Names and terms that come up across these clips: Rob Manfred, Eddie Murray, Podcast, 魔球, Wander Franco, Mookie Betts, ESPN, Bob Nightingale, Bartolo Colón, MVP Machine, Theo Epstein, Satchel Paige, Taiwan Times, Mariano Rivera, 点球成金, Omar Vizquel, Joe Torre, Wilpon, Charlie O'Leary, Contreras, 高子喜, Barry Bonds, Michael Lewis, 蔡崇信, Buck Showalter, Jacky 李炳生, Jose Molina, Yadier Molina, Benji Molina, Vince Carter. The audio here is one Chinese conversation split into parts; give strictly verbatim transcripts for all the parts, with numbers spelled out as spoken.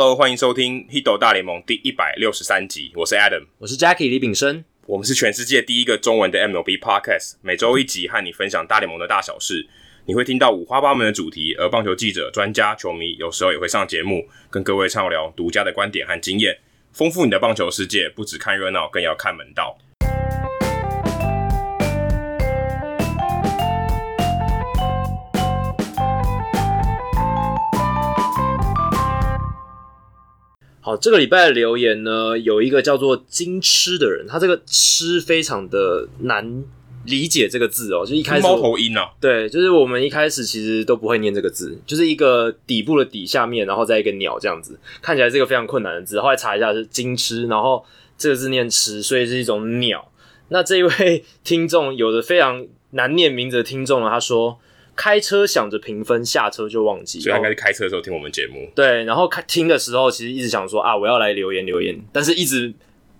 Hello， 欢迎收听《Hito 大联盟》第一百六十三集，我是 Adam， 我是 Jacky 李炳生，我们是全世界第一个中文的 M L B Podcast， 每周一集和你分享大联盟的大小事，你会听到五花八门的主题，而棒球记者、专家、球迷有时候也会上节目，跟各位畅聊独家的观点和经验，丰富你的棒球世界，不只看热闹，更要看门道。好，这个礼拜的留言呢，有一个叫做金吃的人，他这个吃非常的难理解这个字哦，就一开始猫头鹰啊，对，就是我们一开始其实都不会念这个字，就是一个底部的底下面，然后再一个鸟这样子，看起来是一个非常困难的字，后来查一下是金吃，然后这个字念吃，所以是一种鸟。那这一位听众有着非常难念名字的听众呢，他说开车想着评分，下车就忘记，所以他应该是开车的时候听我们节目。对，然后听的时候其实一直想说啊，我要来留言留言，但是一直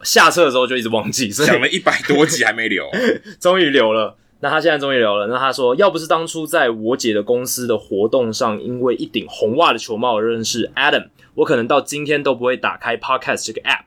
下车的时候就一直忘记，所以想了一百多集还没留，终于留了。那他现在终于留了。那他说，要不是当初在我姐的公司的活动上，因为一顶红袜的球帽而认识 Adam， 我可能到今天都不会打开 Podcast 这个 App，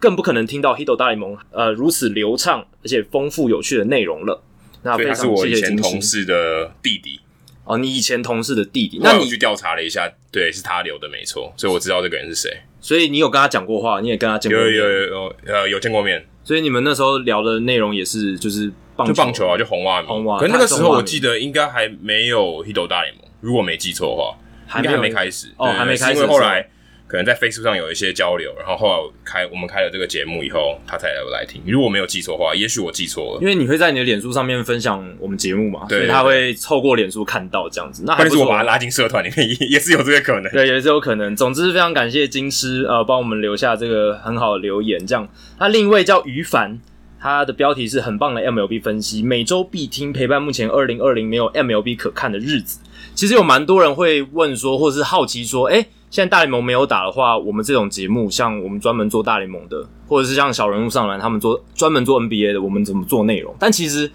更不可能听到 Hito 大联盟呃如此流畅而且丰富有趣的内容了。那非常谢谢金池。所以他是我以前同事的弟弟。哦，你以前同事的弟弟，那你去调查了一下，对，是他留的，没错，所以我知道这个人是谁。所以你有跟他讲过话，你也跟他见过面，有有有有呃有见过面。所以你们那时候聊的内容也是就是棒球，就棒球啊，就红袜迷。红袜，可是那个时候我记得应该还没有 Hito 大联盟，如果没记错的话，还没有，应该还没开始哦，还没开始。因为后来可能在 Facebook 上有一些交流，然后后来我开我们开了这个节目以后，他才来听。如果没有记错的话，也许我记错了，因为你会在你的脸书上面分享我们节目嘛，对对对，所以他会透过脸书看到这样子。那还不是我把他拉进社团里面，也是有这个可能，对，也是有可能。总之非常感谢金师呃帮我们留下这个很好的留言。这样，那另一位叫于凡，他的标题是很棒的 M L B 分析，每周必听，陪伴目前二零二零没有 M L B 可看的日子。其实有蛮多人会问说，或是好奇说，哎。现在大联盟没有打的话，我们这种节目，像我们专门做大联盟的，或者是像小人物上篮他们做专门做 N B A 的，我们怎么做内容？但其实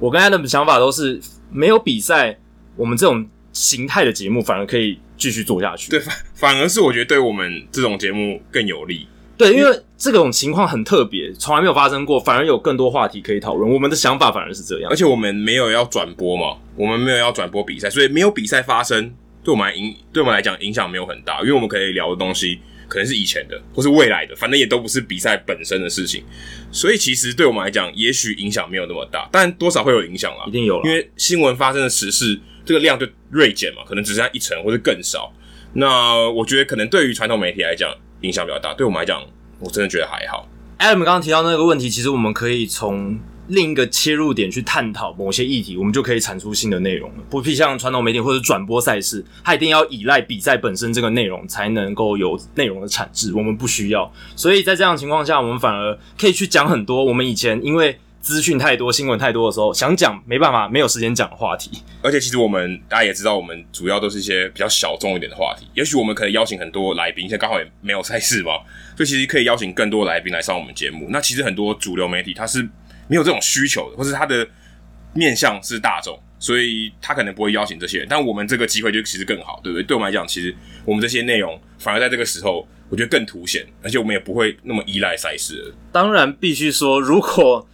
我跟他的想法都是，没有比赛，我们这种形态的节目反而可以继续做下去。对，反而是我觉得对我们这种节目更有利。对，因为这种情况很特别，从来没有发生过，反而有更多话题可以讨论。我们的想法反而是这样，而且我们没有要转播嘛，我们没有要转播比赛，所以没有比赛发生。对我们来影，对我们来讲影响没有很大，因为我们可以聊的东西可能是以前的，或是未来的，反正也都不是比赛本身的事情，所以其实对我们来讲，也许影响没有那么大，但多少会有影响啦，一定有啦，因为新闻发生的时事，这个量就锐减嘛，可能只剩下一成或是更少。那我觉得可能对于传统媒体来讲影响比较大，对我们来讲，我真的觉得还好。Adam 刚刚提到那个问题，其实我们可以从另一个切入点去探讨某些议题，我们就可以产出新的内容了。不必像传统媒体或者转播赛事，它一定要依赖比赛本身这个内容才能够有内容的产制，我们不需要。所以在这样的情况下，我们反而可以去讲很多我们以前因为资讯太多、新闻太多的时候想讲没办法、没有时间讲的话题。而且其实我们大家也知道，我们主要都是一些比较小众一点的话题。也许我们可以邀请很多来宾，现在刚好也没有赛事嘛，所以其实可以邀请更多来宾来上我们节目。那其实很多主流媒体它是没有这种需求的，或是他的面向是大众，所以他可能不会邀请这些人。但我们这个机会就其实更好，对不对？对我们来讲，其实我们这些内容反而在这个时候，我觉得更凸显，而且我们也不会那么依赖赛事了。当然，必须说，如果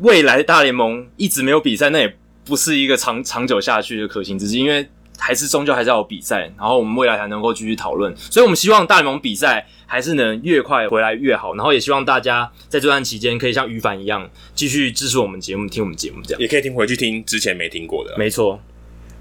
未来大联盟一直没有比赛，那也不是一个长长久下去的可行之计，因为还是终究还是要有比赛，然后我们未来才能够继续讨论。所以我们希望大联盟比赛还是能越快回来越好，然后也希望大家在这段期间可以像于凡一样继续支持我们节目，听我们节目这样，也可以听回去听之前没听过的、啊。没错。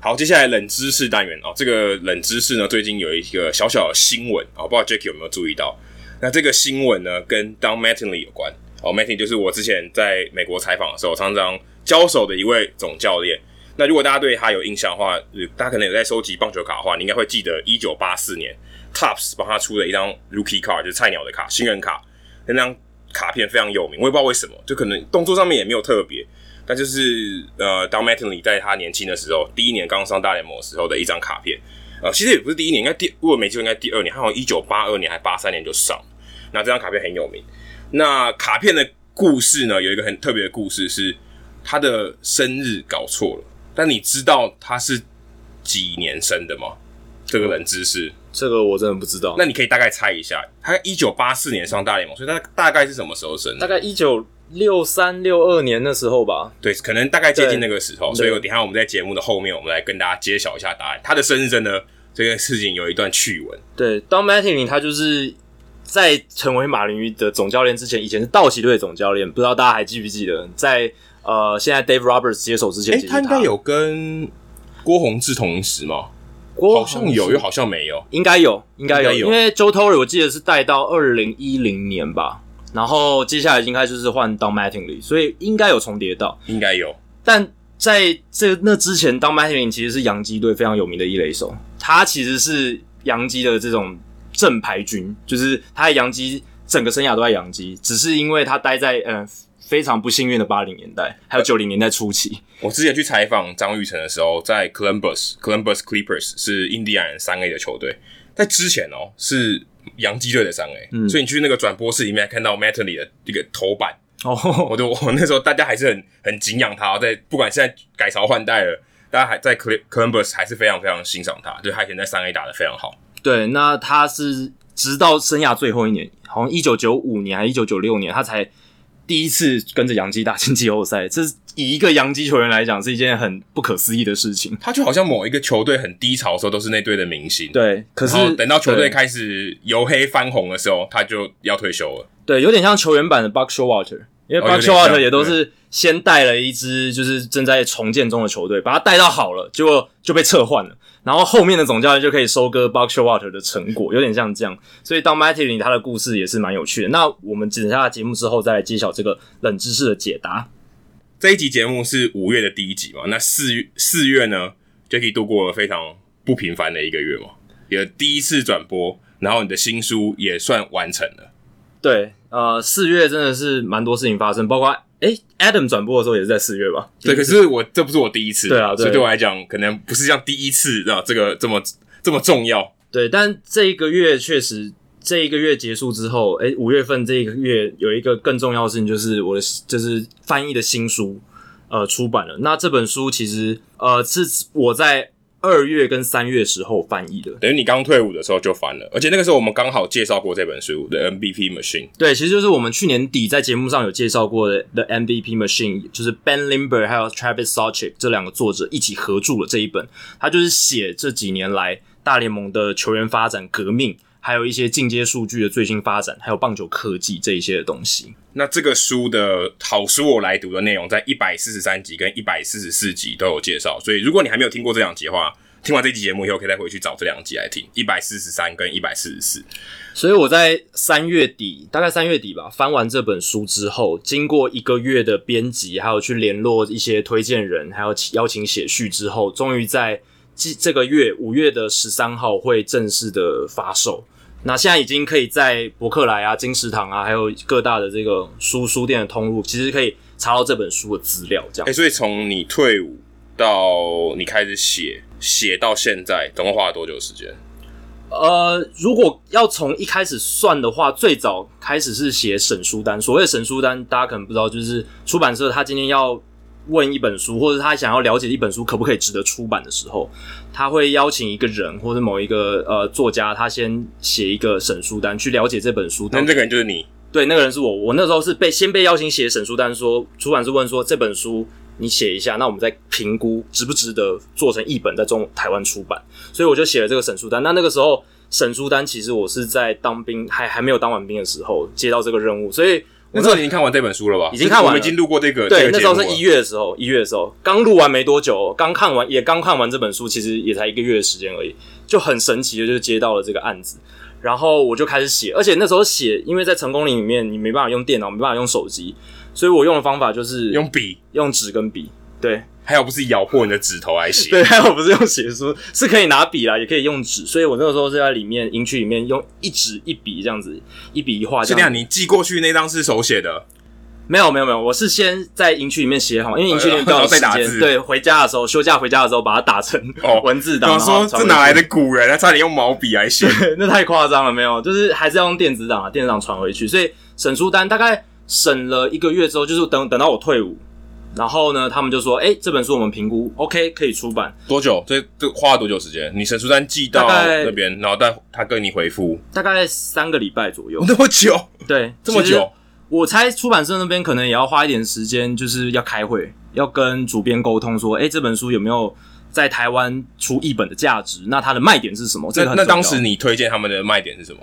好，接下来冷知识单元哦，这个冷知识呢，最近有一个小小的新闻哦，不知道 Jacky 有没有注意到？那这个新闻呢，跟 Don Mattingly 有关哦 ，Mattingly 就是我之前在美国采访的时候常常交手的一位总教练。那如果大家对他有印象的话，大家可能有在收集棒球卡的话，你应该会记得一九八四年 Topps 帮他出了一张 Rookie card， 就是菜鸟的卡，新人卡，那张卡片非常有名，我也不知道为什么，就可能动作上面也没有特别，但就是呃 Don Mattingly 在他年轻的时候，第一年刚上大联盟的时候的一张卡片，呃，其实也不是第一年，应该第如果没记错应该第二年，他好像一九八二年还八三年就上，那这张卡片很有名。那卡片的故事呢，有一个很特别的故事是他的生日搞错了。但你知道他是几年生的吗？这个冷知识，这个我真的不知道。那你可以大概猜一下，他一九八四年上大联盟，所以他大概是什么时候生？大概一九六三六二年那时候吧。对，可能大概接近那个时候。所以等一下我们在节目的后面，我们来跟大家揭晓一下答案。他的生日呢，这件事情有一段趣闻。对，Don Mattingly他就是在成为马林鱼的总教练之前，以前是道奇队的总教练，不知道大家还记不记得？在呃，现在 Dave Roberts 接手之前，欸、他应该有跟郭泓志同时吗？好像有，又好像没有，应该有，应该 有, 有，因为 Joe Torre 我记得是带到二零一零年吧，然后接下来应该就是换 Don Mattingly， 所以应该有重叠到，应该有。但在这那之前 ，Don Mattingly 其实是洋基队非常有名的一垒手，他其实是洋基的这种正牌军，就是他在洋基整个生涯都在洋基，只是因为他待在嗯。呃非常不幸运的八零年代，还有九零年代初期。我之前去采访张育成的时候，在 Columbus Columbus Clippers 是印第安人 三 A 的球队，在之前哦是洋基队的 三 A、嗯、所以你去那个转播室里面看到 Mattingly 的一个头版哦，我就我那时候大家还是很很敬仰他、哦，在不管现在改朝换代了，大家还在 Columbus 还是非常非常欣赏他，对他以前在 三 A 打得非常好。对，那他是直到生涯最后一年，好像一九九五年还一九九六年，他才第一次跟着洋基打进季后赛，这以一个洋基球员来讲是一件很不可思议的事情。他就好像某一个球队很低潮的时候都是那队的明星，对，可是等到球队开始由黑翻红的时候，他就要退休了。对，有点像球员版的 Buck Showalter， 因为 Buck Showalter 也都是先带了一支就是正在重建中的球队，把他带到好了，结果就被撤换了，然后后面的总教练就可以收割 Buck Showalter 的成果，有点像这样。所以Don Mattingly他的故事也是蛮有趣的。那我们等下节目之后再来揭晓这个冷知识的解答。这一集节目是五月的第一集嘛？那四月四月呢 ，Jacky 度过了非常不平凡的一个月嘛，你的第一次转播，然后你的新书也算完成了。对，呃，四月真的是蛮多事情发生，包括。诶 Adam 转播的时候也是在四月吧？对，可是我这不是我第一次，对啊，对，所以对我来讲，可能不是像第一次啊，这个这么这么重要。对，但这一个月确实，这一个月结束之后，诶，五月份这一个月有一个更重要的事情，就是我的就是翻译的新书呃出版了。那这本书其实呃是我在二月跟三月时候翻译的，等于你刚退伍的时候就翻了，而且那个时候我们刚好介绍过这本书的 M V P Machine。对，其实就是我们去年底在节目上有介绍过的 M V P Machine， 就是 Ben Limber 还有 Travis Sawchik 这两个作者一起合著了这一本，他就是写这几年来大联盟的球员发展革命，还有一些进阶数据的最新发展，还有棒球科技这一些的东西。那这个书的好书我来读的内容在一百四十三集跟一百四十四集都有介绍，所以如果你还没有听过这两集的话，听完这集节目以后可以再回去找这两集来听，一百四十三跟一百四十四。所以我在三月底，大概三月底吧，翻完这本书之后，经过一个月的编辑，还有去联络一些推荐人，还有邀请写序之后，终于在这个月五月的十三号会正式的发售。那现在已经可以在博客来啊、金石堂啊，还有各大的这个书书店的通路，其实可以查到这本书的资料。这样，欸、所以从你退伍到你开始写，写到现在，总共花了多久时间？呃，如果要从一开始算的话，最早开始是写审书单。所谓的审书单，大家可能不知道，就是出版社他今天要问一本书，或者他想要了解一本书可不可以值得出版的时候，他会邀请一个人或者某一个呃作家，他先写一个审书单去了解这本书。那这个人就是你？对，那个人是我。我那时候是被先被邀请写审书单说，说出版社问说这本书你写一下，那我们再评估值不值得做成译本在中台湾出版。所以我就写了这个审书单。那那个时候审书单其实我是在当兵还还没有当完兵的时候接到这个任务，所以。那时候你已经看完这本书了吧？已经看完了，我们已经录过这个。对，這個、那时候是一月的时候，一月的时候刚录完没多久，刚看完也刚看完这本书，其实也才一个月的时间而已，就很神奇的就接到了这个案子，然后我就开始写，而且那时候写，因为在成功岭里面你没办法用电脑，没办法用手机，所以我用的方法就是用笔、用纸跟笔。对，还有不是咬破你的指头来写。对，还有不是用写书，是可以拿笔啦，也可以用纸。所以我那个时候是在里面营区里面用一纸一笔这样子，一笔一画这样。是这样，你寄过去那张是手写的？没有没有没有，我是先在营区里面写好，因为营区里面比较有时间、呃。对，回家的时候休假回家的时候把它打成文字档。我、哦、说这哪来的古人啊？差点用毛笔来写，那太夸张了，没有，就是还是要用电子档啊，电子档传回去。所以审书单大概审了一个月之后，就是等等到我退伍。然后呢，他们就说，哎、欸，这本书我们评估 ，OK， 可以出版。多久？这这花了多久时间？你神书单寄到那边，然后但他跟你回复，大概三个礼拜左右。那么久？对，这么久。我猜出版社那边可能也要花一点时间，就是要开会，要跟主编沟通说，哎、欸，这本书有没有在台湾出译本的价值？那它的卖点是什么？这个、那那当时你推荐他们的卖点是什么？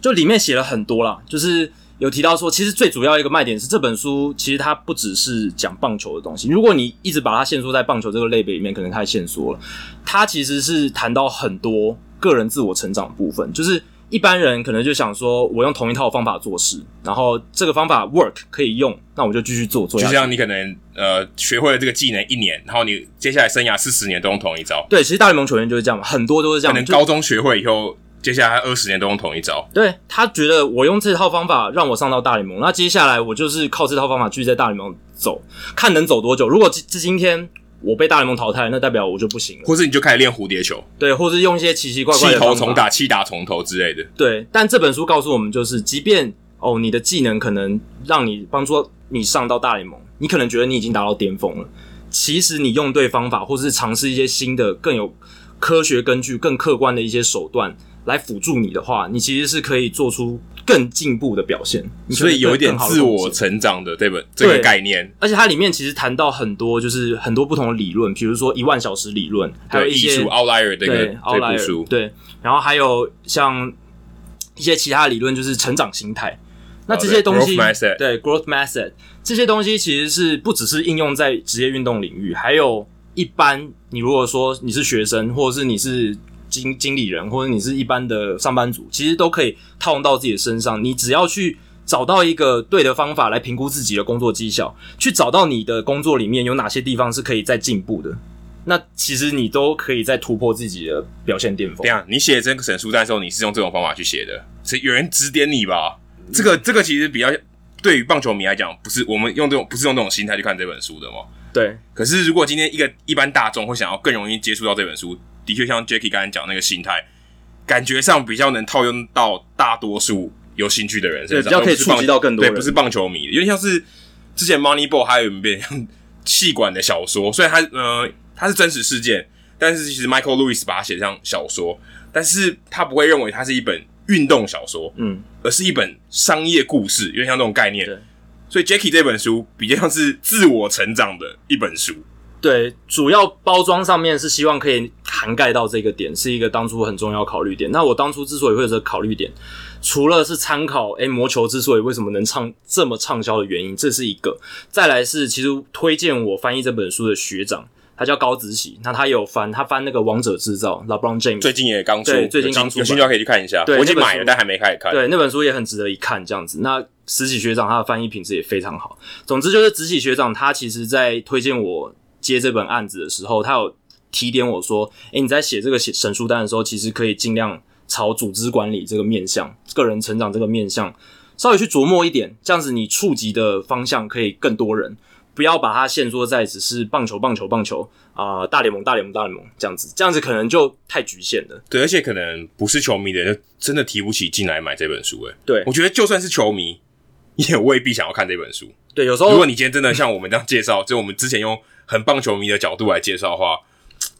就里面写了很多啦，就是。有提到说，其实最主要一个卖点是这本书，其实它不只是讲棒球的东西。如果你一直把它限缩在棒球这个类别里面，可能太限缩了。它其实是谈到很多个人自我成长的部分，就是一般人可能就想说，我用同一套方法做事，然后这个方法 work 可以用，那我就继续做做下去。就像你可能呃学会了这个技能一年，然后你接下来生涯四十年都用同一招。对，其实大联盟球员就是这样，很多都是这样。可能高中学会以后。接下来二十年都用同一招，对他觉得我用这套方法让我上到大联盟，那接下来我就是靠这套方法继续在大联盟走，看能走多久。如果今天我被大联盟淘汰，那代表我就不行了，或是你就开始练蝴蝶球，对，或是用一些奇奇怪怪的方法，气头重打、气打重头之类的。对，但这本书告诉我们，就是即便哦，你的技能可能让你帮助你上到大联盟，你可能觉得你已经达到巅峰了，其实你用对方法，或是尝试一些新的、更有科学根据、更客观的一些手段。来辅助你的话，你其实是可以做出更进步的表现，所以有一点自我成长的这本这个概念。而且它里面其实谈到很多，就是很多不同的理论，比如说一万小时理论，还有一些艺术 outlier 的一个这部书，对，然后还有像一些其他理论，就是成长心态。那这些东西， growth 对 growth mindset 这些东西其实是不只是应用在职业运动领域，还有一般你如果说你是学生，或者是你是。经, 经理人或者你是一般的上班族，其实都可以套用到自己的身上。你只要去找到一个对的方法来评估自己的工作绩效，去找到你的工作里面有哪些地方是可以再进步的，那其实你都可以再突破自己的表现巅峰。等一下，你写这个神书单的时候，你是用这种方法去写的，所以有人指点你吧？这个这个其实比较对于棒球迷来讲，不是我们用这种不是用这种心态去看这本书的嘛？对。可是如果今天一个一般大众会想要更容易接触到这本书。的确，像 Jacky 刚才讲那个心态，感觉上比较能套用到大多数有兴趣的人身上，比较可以触及到更多人。对，不是棒球迷，因为像是之前 Moneyball 还有一本像气管的小说，虽然它呃它是真实事件，但是其实 Michael Lewis 把它写成小说，但是他不会认为它是一本运动小说，嗯，而是一本商业故事，有点像这种概念。所以 Jacky 这本书比较像是自我成长的一本书。对，主要包装上面是希望可以涵盖到这个点，是一个当初很重要考虑点。那我当初之所以会有这个考虑点，除了是参考诶魔球之所以为什么能唱这么畅销的原因，这是一个。再来是其实推荐我翻译这本书的学长，他叫高子喜，那他也有翻，他翻那个王者制造 LeBron James， 最近也刚出，对，最近刚出，有兴趣可以去看一下。我已经买了，但还没开始看。对，那本书也很值得一看，这样子。那子喜学长他的翻译品质也非常好。总之就是子喜学长他其实在推荐我。接这本案子的时候，他有提点我说：“诶，你在写这个神书单的时候，其实可以尽量朝组织管理这个面向、个人成长这个面向稍微去琢磨一点，这样子你触及的方向可以更多人，不要把它限缩在只是棒球、棒球、棒球啊、呃，大联盟、大联盟、大联盟这样子，这样子可能就太局限了。对，而且可能不是球迷的人真的提不起劲来买这本书、欸。诶，对，我觉得就算是球迷，也未必想要看这本书。对，有时候如果你今天真的像我们这样介绍，就我们之前用。”很棒球迷的角度来介绍的话，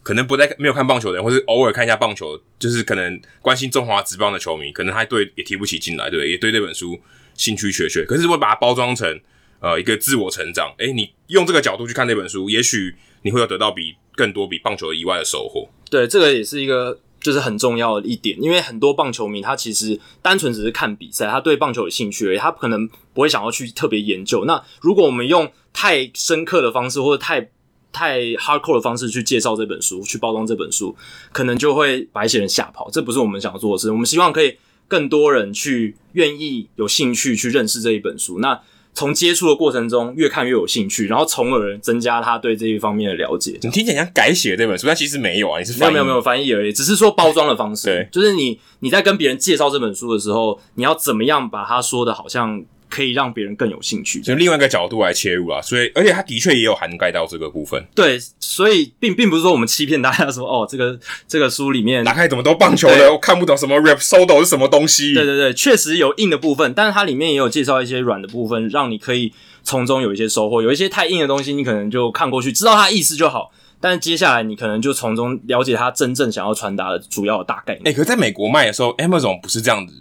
可能不在没有看棒球的人，或是偶尔看一下棒球，就是可能关心中华职棒的球迷，可能他对也提不起劲来，对不对？也对这本书兴趣缺缺。可是如果把它包装成呃一个自我成长，哎，你用这个角度去看这本书，也许你会有得到比更多比棒球以外的收获。对，这个也是一个就是很重要的一点，因为很多棒球迷他其实单纯只是看比赛，他对棒球有兴趣而已，他可能不会想要去特别研究。那如果我们用太深刻的方式，或者太太 hardcore 的方式去介绍这本书，去包装这本书，可能就会把一些人吓跑，这不是我们想要做的事。我们希望可以更多人去愿意有兴趣去认识这一本书，那从接触的过程中越看越有兴趣，然后从而增加他对这一方面的了解。你听起来像改写这本书，但其实没有啊，你是翻译没有没有翻译而已，只是说包装的方式。对，就是你你在跟别人介绍这本书的时候，你要怎么样把它说的好像可以让别人更有兴趣，所以另外一个角度来切入啦。所以而且他的确也有涵盖到这个部分，对，所以并并不是说我们欺骗大家说哦，这个这个书里面打开怎么都棒球的，我看不懂什么 Rapsodo 是什么东西，对对对，确实有硬的部分，但是它里面也有介绍一些软的部分，让你可以从中有一些收获。有一些太硬的东西你可能就看过去知道它意思就好，但是接下来你可能就从中了解他真正想要传达的主要的大概念。欸，可是在美国卖的时候 Amazon 不是这样子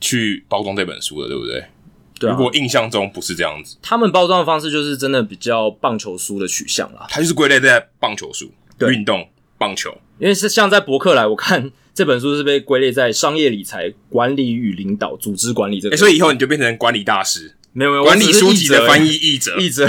去包装这本书的，对不对？对啊，如果印象中不是这样子，他们包装的方式就是真的比较棒球书的取向啦，它就是归类在棒球书，运动棒球。因为是像在博客来，我看这本书是被归类在商业理财、管理与领导、组织管理这个，欸，所以以后你就变成管理大师。没有没有，管理书籍的翻译译者，译者。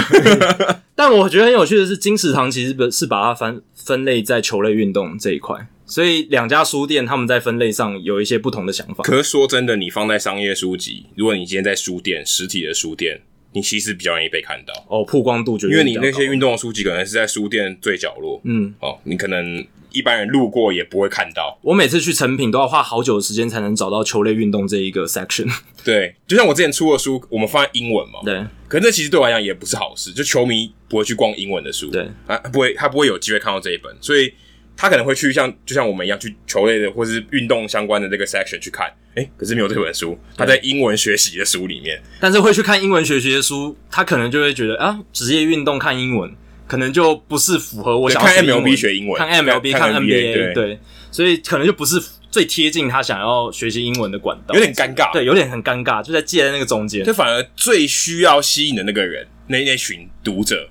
但我觉得很有趣的是，金石堂其实是把它分分类在球类运动这一块，所以两家书店他们在分类上有一些不同的想法。可是说真的，你放在商业书籍，如果你今天在书店，实体的书店，你其实比较容易被看到哦，曝光度就因为你那些运动的书籍可能是在书店最角落，嗯，哦，你可能一般人路过也不会看到。我每次去成品都要花好久的时间才能找到球类运动这一个 section。对，就像我之前出的书，我们放在英文嘛，对，可是那其实对我来讲也不是好事，就球迷不会去逛英文的书，对，啊，不会，他不会有机会看到这一本，所以他可能会去像就像我们一样去球类的或是运动相关的这个 section 去看，欸，可是没有这本书，他在英文学习的书里面。但是会去看英文学习的书，他可能就会觉得啊，职业运动看英文可能就不是符合我想要看 M L B 学英文，看 M L B 看 N B A， 对， 对，所以可能就不是最贴近他想要学习英文的管道，有点尴尬，对，有点很尴尬，就在介在那个中间，就反而最需要吸引的那个人，那那群读者。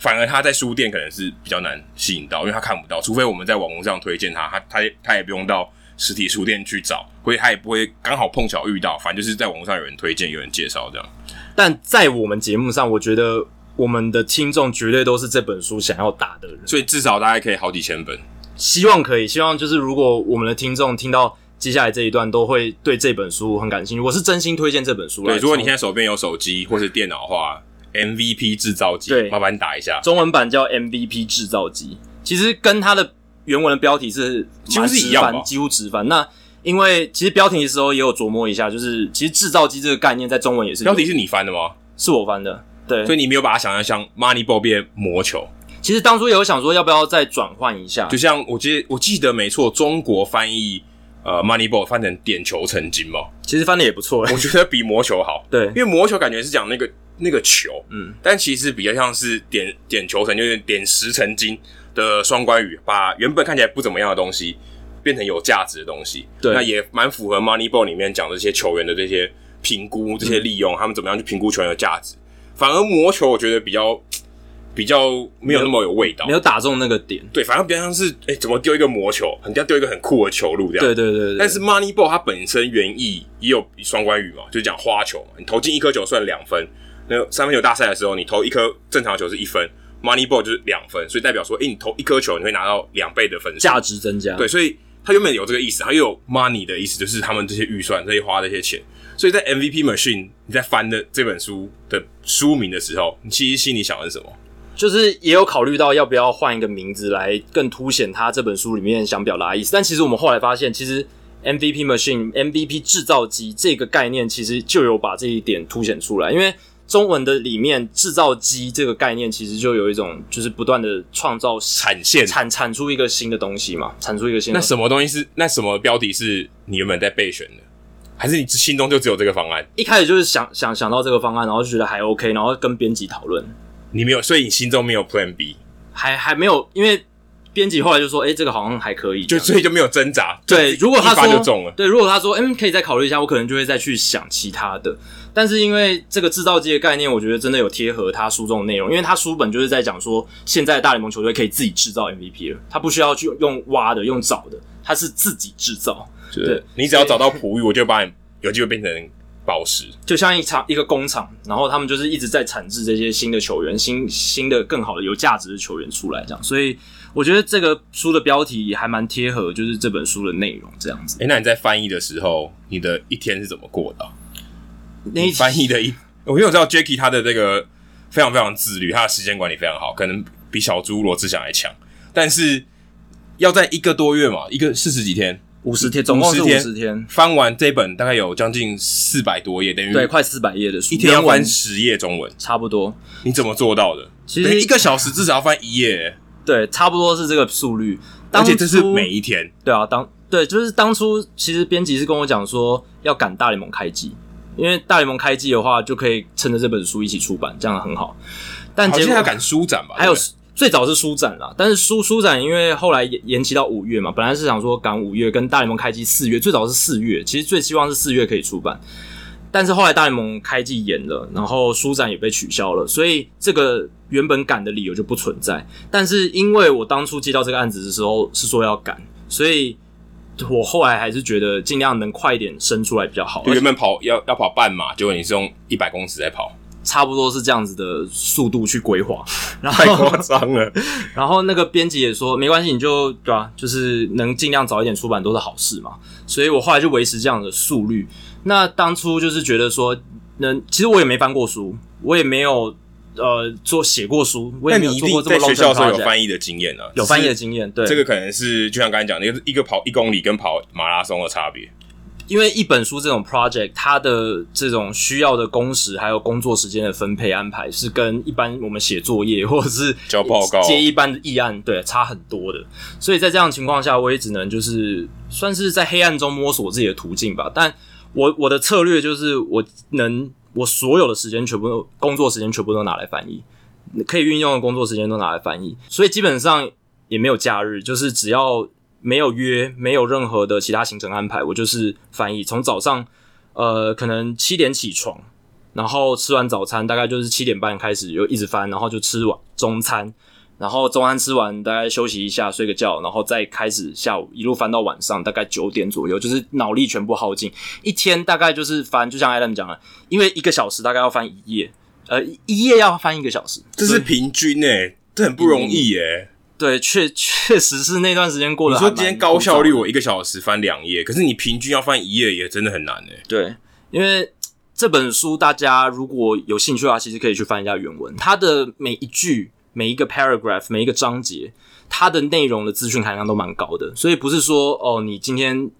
反而他在书店可能是比较难吸引到，因为他看不到，除非我们在网络上推荐他，他他他也不用到实体书店去找，或者他也不会刚好碰巧遇到，反正就是在网络上有人推荐，有人介绍这样。但在我们节目上，我觉得我们的听众绝对都是这本书想要打的人，所以至少大概可以好几千本，希望可以，希望就是如果我们的听众听到接下来这一段都会对这本书很感兴趣，我是真心推荐这本书来。对，如果你现在手边有手机或是电脑的话。M V P 制造机，麻烦打一下，中文版叫 M V P 制造机。其实跟它的原文的标题是蛮直翻，几乎直翻。那因为其实标题的时候也有琢磨一下，就是其实制造机这个概念在中文也是。标题是你翻的吗？是我翻的，对。所以你没有把它想象像 Moneyball 变魔球。其实当初也有想说要不要再转换一下，就像我记得我记得没错，中国翻译。呃 Moneyball 翻成点球成金嘛，其实翻的也不错，欸，我觉得比魔球好。对，因为魔球感觉是讲那个那个球，嗯，但其实比较像是点点球成，就是点石成金的双关语，把原本看起来不怎么样的东西变成有价值的东西。对，那也蛮符合 Moneyball 里面讲的这些球员的这些评估、这些利用，嗯，他们怎么样去评估球员的价值。反而魔球我觉得比较比较没有那么有味道，没有打中那个点。对，反正比较像是，哎，怎么丢一个魔球，很像丢一个很酷的球路这样。对对 对， 对。但是 Moneyball 它本身原意也有双关语嘛，就讲花球嘛，你投进一颗球算两分。那三分球大赛的时候，你投一颗正常的球是一分 ，Moneyball 就是两分，所以代表说，哎，你投一颗球，你会拿到两倍的分数，价值增加。对，所以它原本有这个意思，它又有 money 的意思，就是他们这些预算，这些花这些钱。所以在 M V P Machine 你在翻的这本书的书名的时候，你其实心里想的是什么？就是也有考虑到要不要换一个名字来更凸显他这本书里面想表达的意思，但其实我们后来发现，其实 M V P Machine、M V P 制造机这个概念其实就有把这一点凸显出来，因为中文的里面制造机这个概念其实就有一种就是不断的创造产线产产出一个新的东西嘛，产出一个新的。那什么东西是那什么标题是你原本在备选的？还是你心中就只有这个方案？一开始就是想想想到这个方案，然后就觉得还 OK， 然后跟编辑讨论。你没有，所以你心中没有 Plan B， 还还没有，因为编辑后来就说，哎，欸，这个好像还可以，就所以就没有挣扎。对，如果他说，一发就中了，对，如果他说，嗯，可以再考虑一下，我可能就会再去想其他的。但是因为这个制造机的概念，我觉得真的有贴合他书中的内容，因为他书本就是在讲说，现在大联盟球队可以自己制造 M V P 了，他不需要去用挖的、用找的，他是自己制造。对，你只要找到璞玉，我就把你有机会变成。宝石就像一场一个工厂，然后他们就是一直在产制这些新的球员，新新的更好的有价值的球员出来这样，所以我觉得这个书的标题还蛮贴合，就是这本书的内容这样子。哎，那你在翻译的时候，你的一天是怎么过的？你翻译的一，我因为我知道 Jacky 他的这个非常非常自律，他的时间管理非常好，可能比小猪罗志祥还强，但是要在一个多月嘛，一个四十几天。五十天，总共是五十天。翻完这本大概有将近四百多页，等于对快四百页的书，一天要翻十页中文，差不多。你怎么做到的？其实一个小时至少要翻一页、欸，对，差不多是这个速率。而且这是每一天。对啊，当对就是当初其实编辑是跟我讲说要赶大联盟开季，因为大联盟开季的话就可以趁着这本书一起出版，这样很好。但结果好像要赶书展吧？还有。最早是书展啦，但是书书展因为后来延期到五月嘛，本来是想说赶五月跟大联盟开季四月，最早是四月，其实最希望是四月可以出版，但是后来大联盟开季延了，然后书展也被取消了，所以这个原本赶的理由就不存在。但是因为我当初接到这个案子的时候是说要赶，所以我后来还是觉得尽量能快一点生出来比较好。就原本跑要要跑半马，结果你是用一百公尺在跑。差不多是这样子的速度去规划，然后太夸张了。然后那个编辑也说没关系，你就对吧、啊？就是能尽量早一点出版都是好事嘛。所以我后来就维持这样的速率。那当初就是觉得说，能其实我也没翻过书，我也没有呃做写过书，我也没有做过这么 long term project。那你一定在学校的时候有翻译的经验啊？有翻译的经验，对，这个可能是就像刚才讲的，一个跑一公里跟跑马拉松的差别。因为一本书这种 project， 它的这种需要的工时还有工作时间的分配安排，是跟一般我们写作业或者是交报告接一般的议案对差很多的。所以在这样的情况下，我也只能就是算是在黑暗中摸索自己的途径吧。但我我的策略就是，我能我所有的时间全部工作时间全部都拿来翻译，可以运用的工作时间都拿来翻译，所以基本上也没有假日，就是只要。没有约，没有任何的其他行程安排，我就是翻译。从早上，呃，可能七点起床，然后吃完早餐，大概就是七点半开始就一直翻，然后就吃完中餐，然后中餐吃完大概休息一下，睡个觉，然后再开始下午一路翻到晚上，大概九点左右，就是脑力全部耗尽。一天大概就是翻，就像 Adam 讲了，因为一个小时大概要翻一页，呃，一页要翻一个小时，这是平均欸，这很不容易欸。对，确确实是那段时间过得还蛮。你说今天高效率，我一个小时翻两页，可是你平均要翻一页也真的很难诶、欸。对，因为这本书大家如果有兴趣的话，其实可以去翻一下原文，它的每一句、每一个 paragraph、每一个章节，它的内容的资讯含量都蛮高的，所以不是说哦，你今天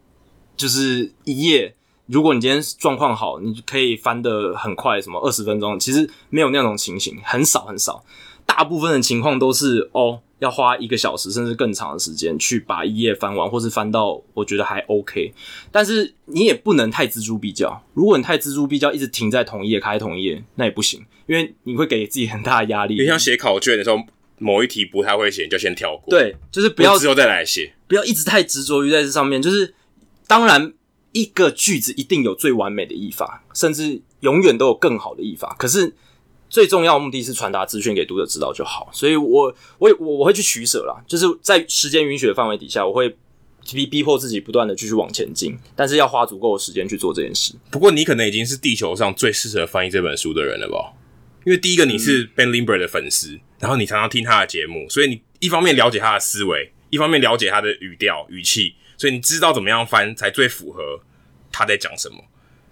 就是一页。如果你今天状况好，你可以翻得很快，什么二十分钟，其实没有那种情形，很少很少。大部分的情况都是哦，要花一个小时甚至更长的时间去把一页翻完，或是翻到我觉得还 OK。但是你也不能太锱铢必较，如果你太锱铢必较，一直停在同一页开同一页，那也不行，因为你会给自己很大的压力。就像写考卷的时候，某一题不太会写，你就先跳过。对，就是不要之后再来写，不要一直太执着于在这上面。就是当然。一个句子一定有最完美的译法，甚至永远都有更好的译法。可是最重要的目的是传达资讯给读者知道就好，所以我我我会去取舍啦，就是在时间允许的范围底下，我会逼逼迫自己不断的继续往前进，但是要花足够的时间去做这件事。不过你可能已经是地球上最适合翻译这本书的人了吧？因为第一个你是 Ben Limber 的粉丝，然后你常常听他的节目，所以你一方面了解他的思维，一方面了解他的语调、语气。所以你知道怎么样翻才最符合他在讲什么，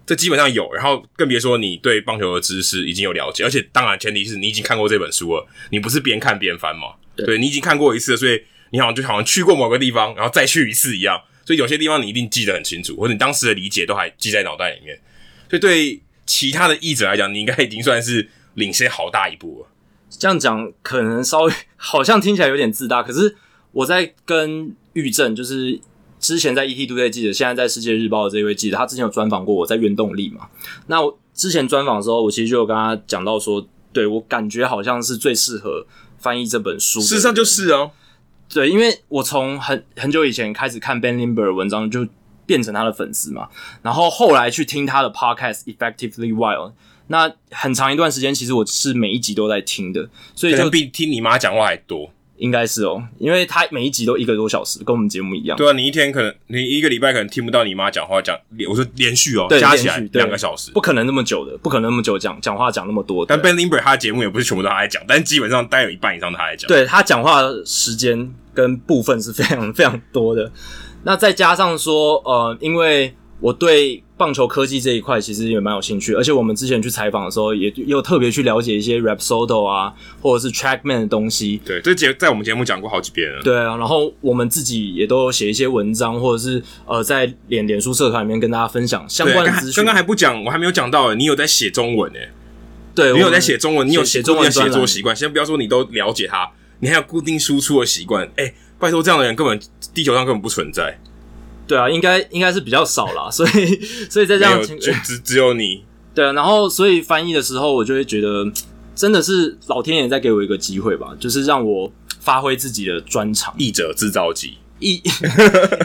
这基本上有，然后更别说你对棒球的知识已经有了解，而且当然前提是你已经看过这本书了，你不是边看边翻嘛， 对, 对你已经看过一次了，所以你好像就好像去过某个地方，然后再去一次一样，所以有些地方你一定记得很清楚，或者你当时的理解都还记在脑袋里面，所以对其他的译者来讲，你应该已经算是领先好大一步了。这样讲可能稍微好像听起来有点自大，可是我在跟玉正就是。之前在 E T Today 记者，现在在世界日报的这一位记者，他之前有专访过我在原动力嘛。那我之前专访的时候，我其实就有跟他讲到说，对我感觉好像是最适合翻译这本书。事实上就是哦，对，因为我从很很久以前开始看 Ben Limber 的文章，就变成他的粉丝嘛。然后后来去听他的 Podcast Effectively Wild， 那很长一段时间，其实我是每一集都在听的，所以就比听你妈讲话还多。应该是哦，因为他每一集都一个多小时，跟我们节目一样。对啊，你一天可能，你一个礼拜可能听不到你妈讲话讲，我说连续哦，加起来两个小时，不可能那么久的，不可能那么久讲讲话讲那么多。但 Ben Limber 他的节目也不是全部都他在讲，但基本上大概有一半以上他在讲。对，他讲话时间跟部分是非常非常多的。那再加上说，呃，因为我对棒球科技这一块其实也蛮有兴趣，而且我们之前去采访的时候也有特别去了解一些 Rapsodo 啊或者是 Trackman 的东西。对，这节在我们节目讲过好几遍了。对啊，然后我们自己也都有写一些文章，或者是呃在脸脸书社团里面跟大家分享相关的资讯。刚刚还不讲，我还没有讲到，你有在写中文诶、欸。对，你有在写中文，你有写中文写作习惯，先不要说你都了解它，你还有固定输出的习惯。诶、欸、拜托，这样的人根本地球上根本不存在。对啊，应该应该是比较少啦，所以所以在这样情况只只有你对啊，然后所以翻译的时候，我就会觉得真的是老天爷在给我一个机会吧，就是让我发挥自己的专长。译者制造机一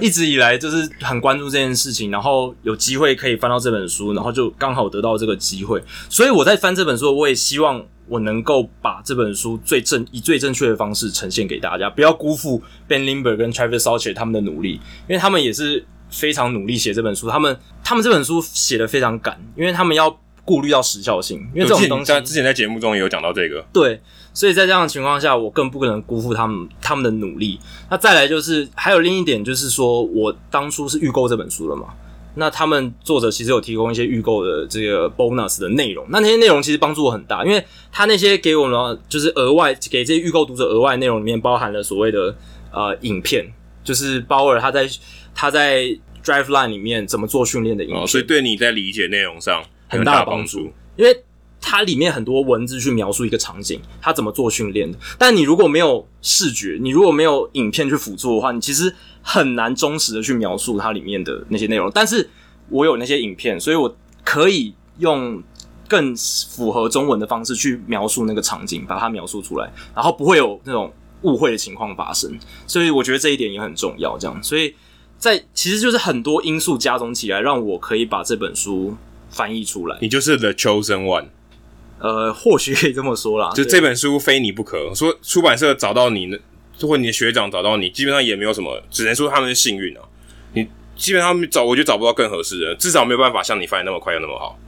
一直以来就是很关注这件事情，然后有机会可以翻到这本书，然后就刚好得到这个机会，所以我在翻这本书，我也希望我能够把这本书最正以最正确的方式呈现给大家，不要辜负 Ben Limber 跟 Travis Sawchik 他们的努力，因为他们也是非常努力写这本书，他们他们这本书写得非常赶，因为他们要顾虑到时效性，因为这种东西之前在节目中也有讲到这个。对，所以在这样的情况下，我更不可能辜负他们他们的努力。那再来就是还有另一点，就是说我当初是预购这本书了嘛。那他们作者其实有提供一些预购的这个 bonus 的内容，那那些内容其实帮助我很大，因为他那些给我们就是额外给这些预购读者额外内容里面包含了所谓的呃影片，就是鲍尔他在他在 drive line 里面怎么做训练的影片、哦，所以对你在理解内容上很大的帮助，因为它里面很多文字去描述一个场景，它怎么做训练的。但你如果没有视觉，你如果没有影片去辅助的话，你其实很难忠实的去描述它里面的那些内容。但是我有那些影片，所以我可以用更符合中文的方式去描述那个场景，把它描述出来，然后不会有那种误会的情况发生。所以我觉得这一点也很重要。这样，所以在其实就是很多因素加总起来，让我可以把这本书翻译出来。你就是 The Chosen One。呃，或许可以这么说啦，就这本书非你不可。说出版社找到你，或你的学长找到你，基本上也没有什么，只能说他们是幸运啊。你基本上找，我就找不到更合适的人，至少没有办法像你翻译那么快又那么好。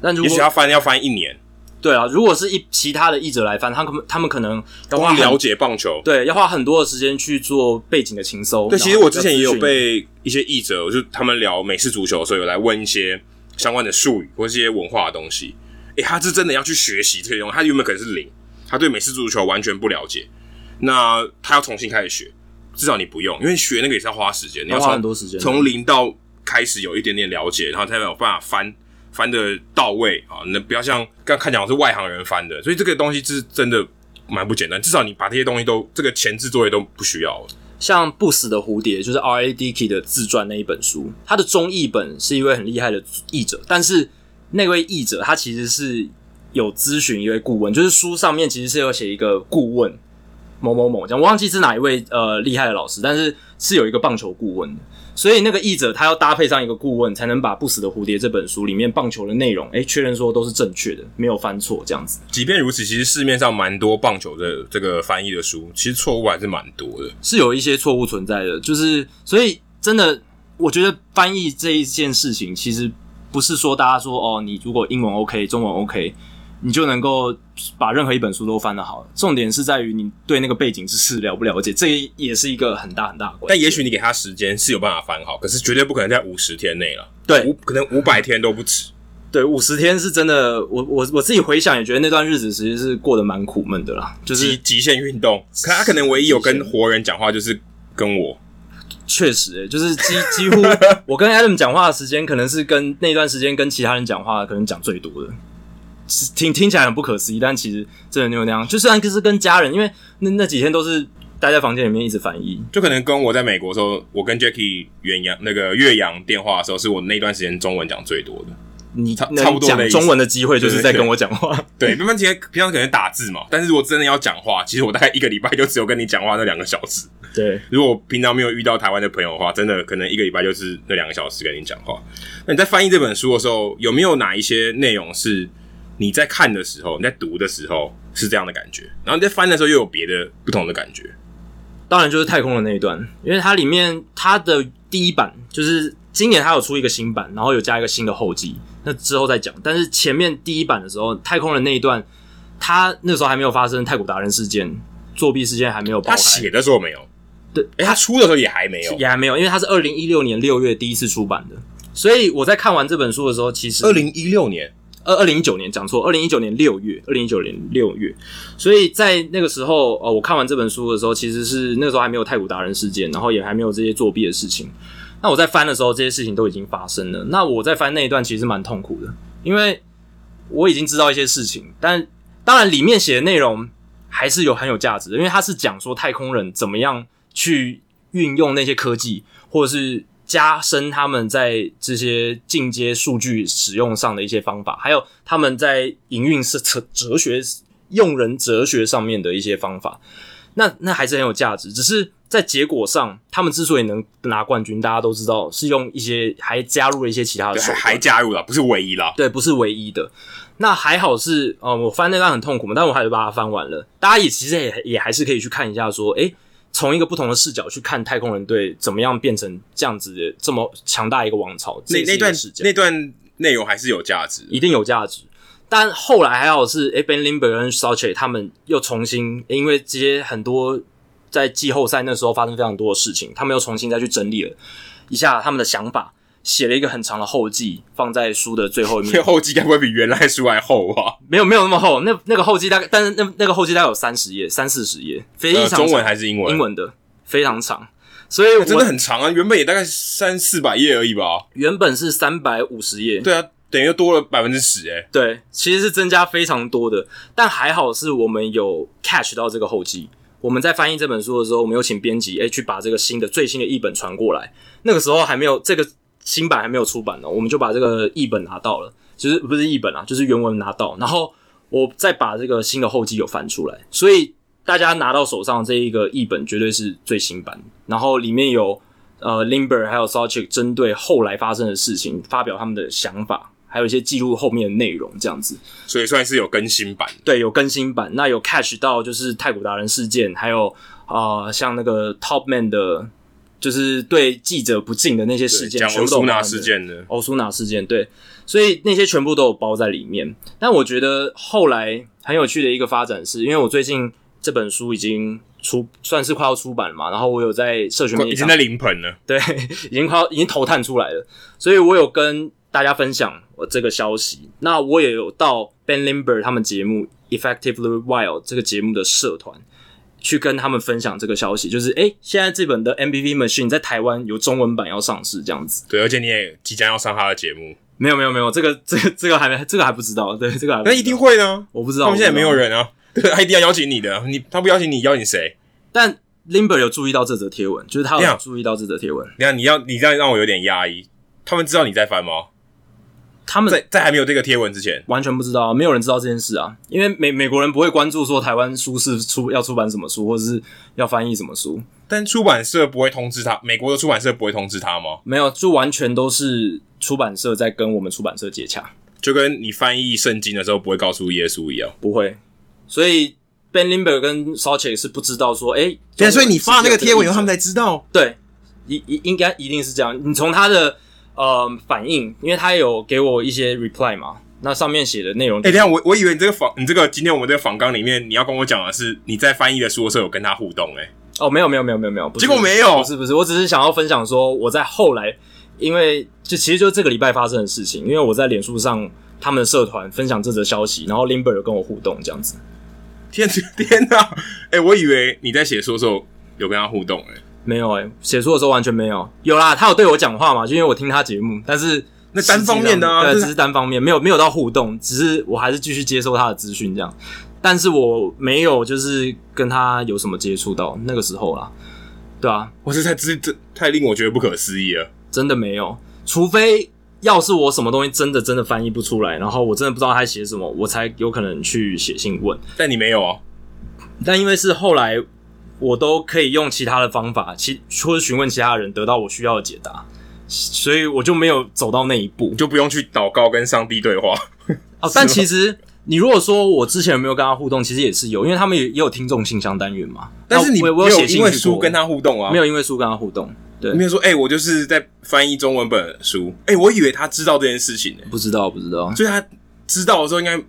但如果也许要翻要翻一年，对啊，如果是一其他的译者来翻，他们他们可能要花了解棒球，对，要花很多的时间去做背景的情搜。对，其实我之前也有被一些译者，就他们聊美式足球的时候，有来问一些相关的术语或是一些文化的东西。欸、他是真的要去学习这些东西，他原本可能是零，他对美式足球完全不了解，那他要重新开始学。至少你不用，因为学那个也是要花时间，你要花很多时间，从零到开始有一点点了解，然后才有办法翻翻的到位啊！那不要像刚看讲是外行人翻的，所以这个东西是真的蛮不简单。至少你把这些东西都这个前置作业都不需要了。像不死的蝴蝶就是 R A Dickey 的自传那一本书，他的中译本是一位很厉害的译者，但是那位译者他其实是有咨询一位顾问，就是书上面其实是有写一个顾问某某某，我忘记是哪一位呃厉害的老师，但是是有一个棒球顾问的，所以那个译者他要搭配上一个顾问，才能把《不死的蝴蝶》这本书里面棒球的内容，哎、欸，确认说都是正确的，没有翻错这样子。即便如此，其实市面上蛮多棒球的这个翻译的书，其实错误还是蛮多的，是有一些错误存在的，就是所以真的，我觉得翻译这一件事情其实。不是说大家说哦，你如果英文 OK 中文 OK 你就能够把任何一本书都翻得好，重点是在于你对那个背景知识了不了解，这也是一个很大很大的关系。但也许你给他时间是有办法翻好，可是绝对不可能在五十天内了，对，可能五百天都不止。对，五十天是真的，我我我自己回想也觉得那段日子其实是过得蛮苦闷的啦，就是极限运动，可他可能唯一有跟活人讲话就是跟我。确实、欸，就是几几乎我跟 Adam 讲话的时间，可能是跟那段时间跟其他人讲话，可能讲最多的。听听起来很不可思议，但其实真的没有那样。就虽然是跟家人，因为那那几天都是待在房间里面一直翻译，就可能跟我在美国的时候，我跟 Jacky 远洋那个越洋电话的时候，是我那段时间中文讲最多的。你差不多讲中文的机会就是在跟我讲话，对，慢慢其实平常可能打字嘛，但是如果真的要讲话，其实我大概一个礼拜就只有跟你讲话那两个小时。对，如果我平常没有遇到台湾的朋友的话，真的可能一个礼拜就是那两个小时跟你讲话。那你在翻译这本书的时候，有没有哪一些内容是你在看的时候、你在读的时候是这样的感觉，然后你在翻的时候又有别的不同的感觉？当然就是太空的那一段，因为它里面它的第一版就是。今年他有出一个新版，然后有加一个新的后记，那之后再讲。但是前面第一版的时候，太空人那一段，他那时候还没有发生太古达人事件、作弊事件还没有爆开。他写的时候没有，对，欸、他出的时候也还没有，也还没有，因为他是二零一六年六月第一次出版的，所以我在看完这本书的时候，其实二零一六年呃 ,二零一九年讲错 ,二零一九年六月 ,二零一九年六月。所以在那个时候呃我看完这本书的时候，其实是那个时候还没有太古达人事件，然后也还没有这些作弊的事情。那我在翻的时候，这些事情都已经发生了。那我在翻那一段其实蛮痛苦的，因为我已经知道一些事情，但当然里面写的内容还是有很有价值的，因为它是讲说太空人怎么样去运用那些科技，或者是加深他们在这些进阶数据使用上的一些方法，还有他们在营运哲学、用人哲学上面的一些方法，那那还是很有价值。只是在结果上，他们之所以能拿冠军，大家都知道是用一些还加入了一些其他的手段，还加入了，不是唯一啦，对，不是唯一的。那还好是，呃，我翻那段很痛苦嘛，但我还是把它翻完了。大家也其实也也还是可以去看一下说，诶。从一个不同的视角去看太空人队怎么样变成这样子的这么强大一个王朝，那那段那段内容还是有价值，一定有价值。但后来还好是，诶 Ben Limber 跟 Sawchik 他们又重新，因为这些很多在季后赛那时候发生非常多的事情，他们又重新再去整理了一下他们的想法，写了一个很长的后记，放在书的最后面。这后记该不会比原来书还厚啊？没有，没有那么厚。那那个后记大概，但是那那个后记大概有三十页、三四十页，非常长、呃。中文还是英文？英文的非常长，所以我、欸、真的很长啊。原本也大概三四百页而已吧。原本是三百五十页。对啊，等于又多了百分之十哎。对，其实是增加非常多的，但还好是我们有 catch 到这个后记。我们在翻译这本书的时候，我们有请编辑哎去把这个新的最新的译本传过来。那个时候还没有这个。新版还没有出版哦，我们就把这个译本拿到了，就是不是译本啊，就是原文拿到，然后我再把这个新的后记有翻出来，所以大家拿到手上这一个译本绝对是最新版，然后里面有呃 Limber 还有 Sawchik 针对后来发生的事情发表他们的想法，还有一些记录后面的内容这样子，所以算是有更新版，对，有更新版，那有 catch 到就是太古达人事件，还有呃像那个 Topman 的。就是对记者不敬的那些事件，讲欧苏纳事件的欧苏纳事件，对，所以那些全部都有包在里面。但我觉得后来很有趣的一个发展是，因为我最近这本书已经出，算是快要出版了嘛，然后我有在社群媒体上已经在临盆了，对，已经快要已经投探出来了，所以我有跟大家分享我这个消息。那我也有到 Ben Limber 他们节目 Effectively Wild 这个节目的社团。去跟他们分享这个消息，就是诶现在这本的 M V P Machine 在台湾有中文版要上市这样子。对，而且你也即将要上他的节目。没有没有没有，这个这个这个还没这个还不知道，对，这个还不知道。那一定会呢，我不知道。他们现在也没有人啊，对，他一定要邀请你的，你他不邀请你邀请谁？但 Limber 有注意到这则贴文，就是他有注意到这则贴文。你看你要你这样让我有点压抑。他们知道你在翻吗？他们在在还没有这个贴文之前，完全不知道，没有人知道这件事啊，因为美美国人不会关注说台湾书是出要出版什么书，或者是要翻译什么书，但出版社不会通知他，美国的出版社不会通知他吗？没有，就完全都是出版社在跟我们出版社接洽，就跟你翻译圣经的时候不会告诉耶稣一样，不会。所以 Ben Limber 跟 Sawchik 是不知道说，哎、欸，对，所以你发那个贴文以后，他们才知道，对，一一应该一定是这样，你从他的。呃，反应，因为他有给我一些 reply 嘛，那上面写的内容、就是。哎、欸，等一下，我我以为你这个访，你这个今天我们这个访纲里面，你要跟我讲的是你在翻译的书的时候有跟他互动、欸，哎。哦，没有没有没有没有没有，结果没有，不是不是，我只是想要分享说我在后来，因为就其实就这个礼拜发生的事情，因为我在脸书上他们的社团分享这则消息，然后 Limber 有跟我互动这样子。天天啊，哎、欸，我以为你在写书的时候有跟他互动、欸，哎。没有诶、欸、写书的时候完全没有。有啦，他有对我讲话嘛，就因为我听他节目，但是那单方面的啊，对，只是单方面，没有没有到互动，只是我还是继续接受他的资讯这样。但是我没有就是跟他有什么接触到那个时候啦。对啊，我是太这太令我觉得不可思议了。真的没有，除非要是我什么东西真的真的翻译不出来，然后我真的不知道他写什么，我才有可能去写信问。但你没有哦。但因为是后来我都可以用其他的方法，其或者询问其他人得到我需要的解答，所以我就没有走到那一步，就不用去祷告跟上帝对话。哦，但其实你如果说我之前有没有跟他互动，其实也是有，因为他们也有听众信箱单元嘛。但是你没有因为书跟他互动啊？没有因为书跟他互动，对，没有说哎、欸，我就是在翻译中文本的书，哎、欸，我以为他知道这件事情、欸，不知道不知道，所以他知道的时候应该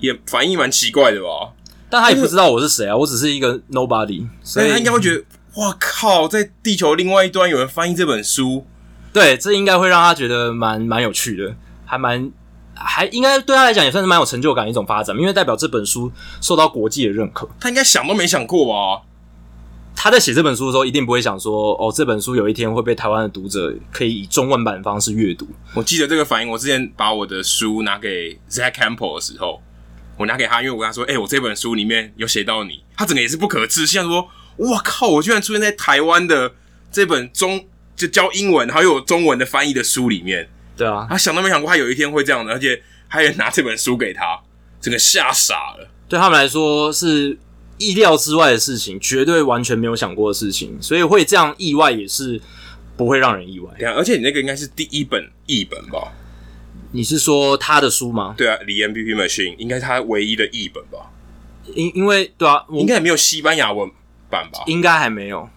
也反应蛮奇怪的吧。但他也不知道我是谁啊，我只是一个 nobody， 所以他应该会觉得，哇靠，在地球另外一端有人翻译这本书，对，这应该会让他觉得蛮蛮有趣的，还蛮还应该对他来讲也算是蛮有成就感的一种发展，因为代表这本书受到国际的认可。他应该想都没想过吧？他在写这本书的时候，一定不会想说，哦，这本书有一天会被台湾的读者可以以中文版的方式阅读。我记得这个反应，我之前把我的书拿给 Zach Campbell 的时候，我拿给他，因为我跟他说，哎、欸，我这本书里面有写到你，他整个也是不可置信，说，哇靠，我居然出现在台湾的这本中就教英文还有中文的翻译的书里面。对啊，他想都没想过他有一天会这样的，而且他也拿这本书给他，整个吓傻了。对他们来说是意料之外的事情，绝对完全没有想过的事情，所以会这样意外也是不会让人意外。对啊，而且你那个应该是第一本译本吧？你是说他的书吗？对啊，离 M V P Machine 应该是他唯一的译本吧？因因为对啊，应该也没有西班牙文版吧？应该还没有，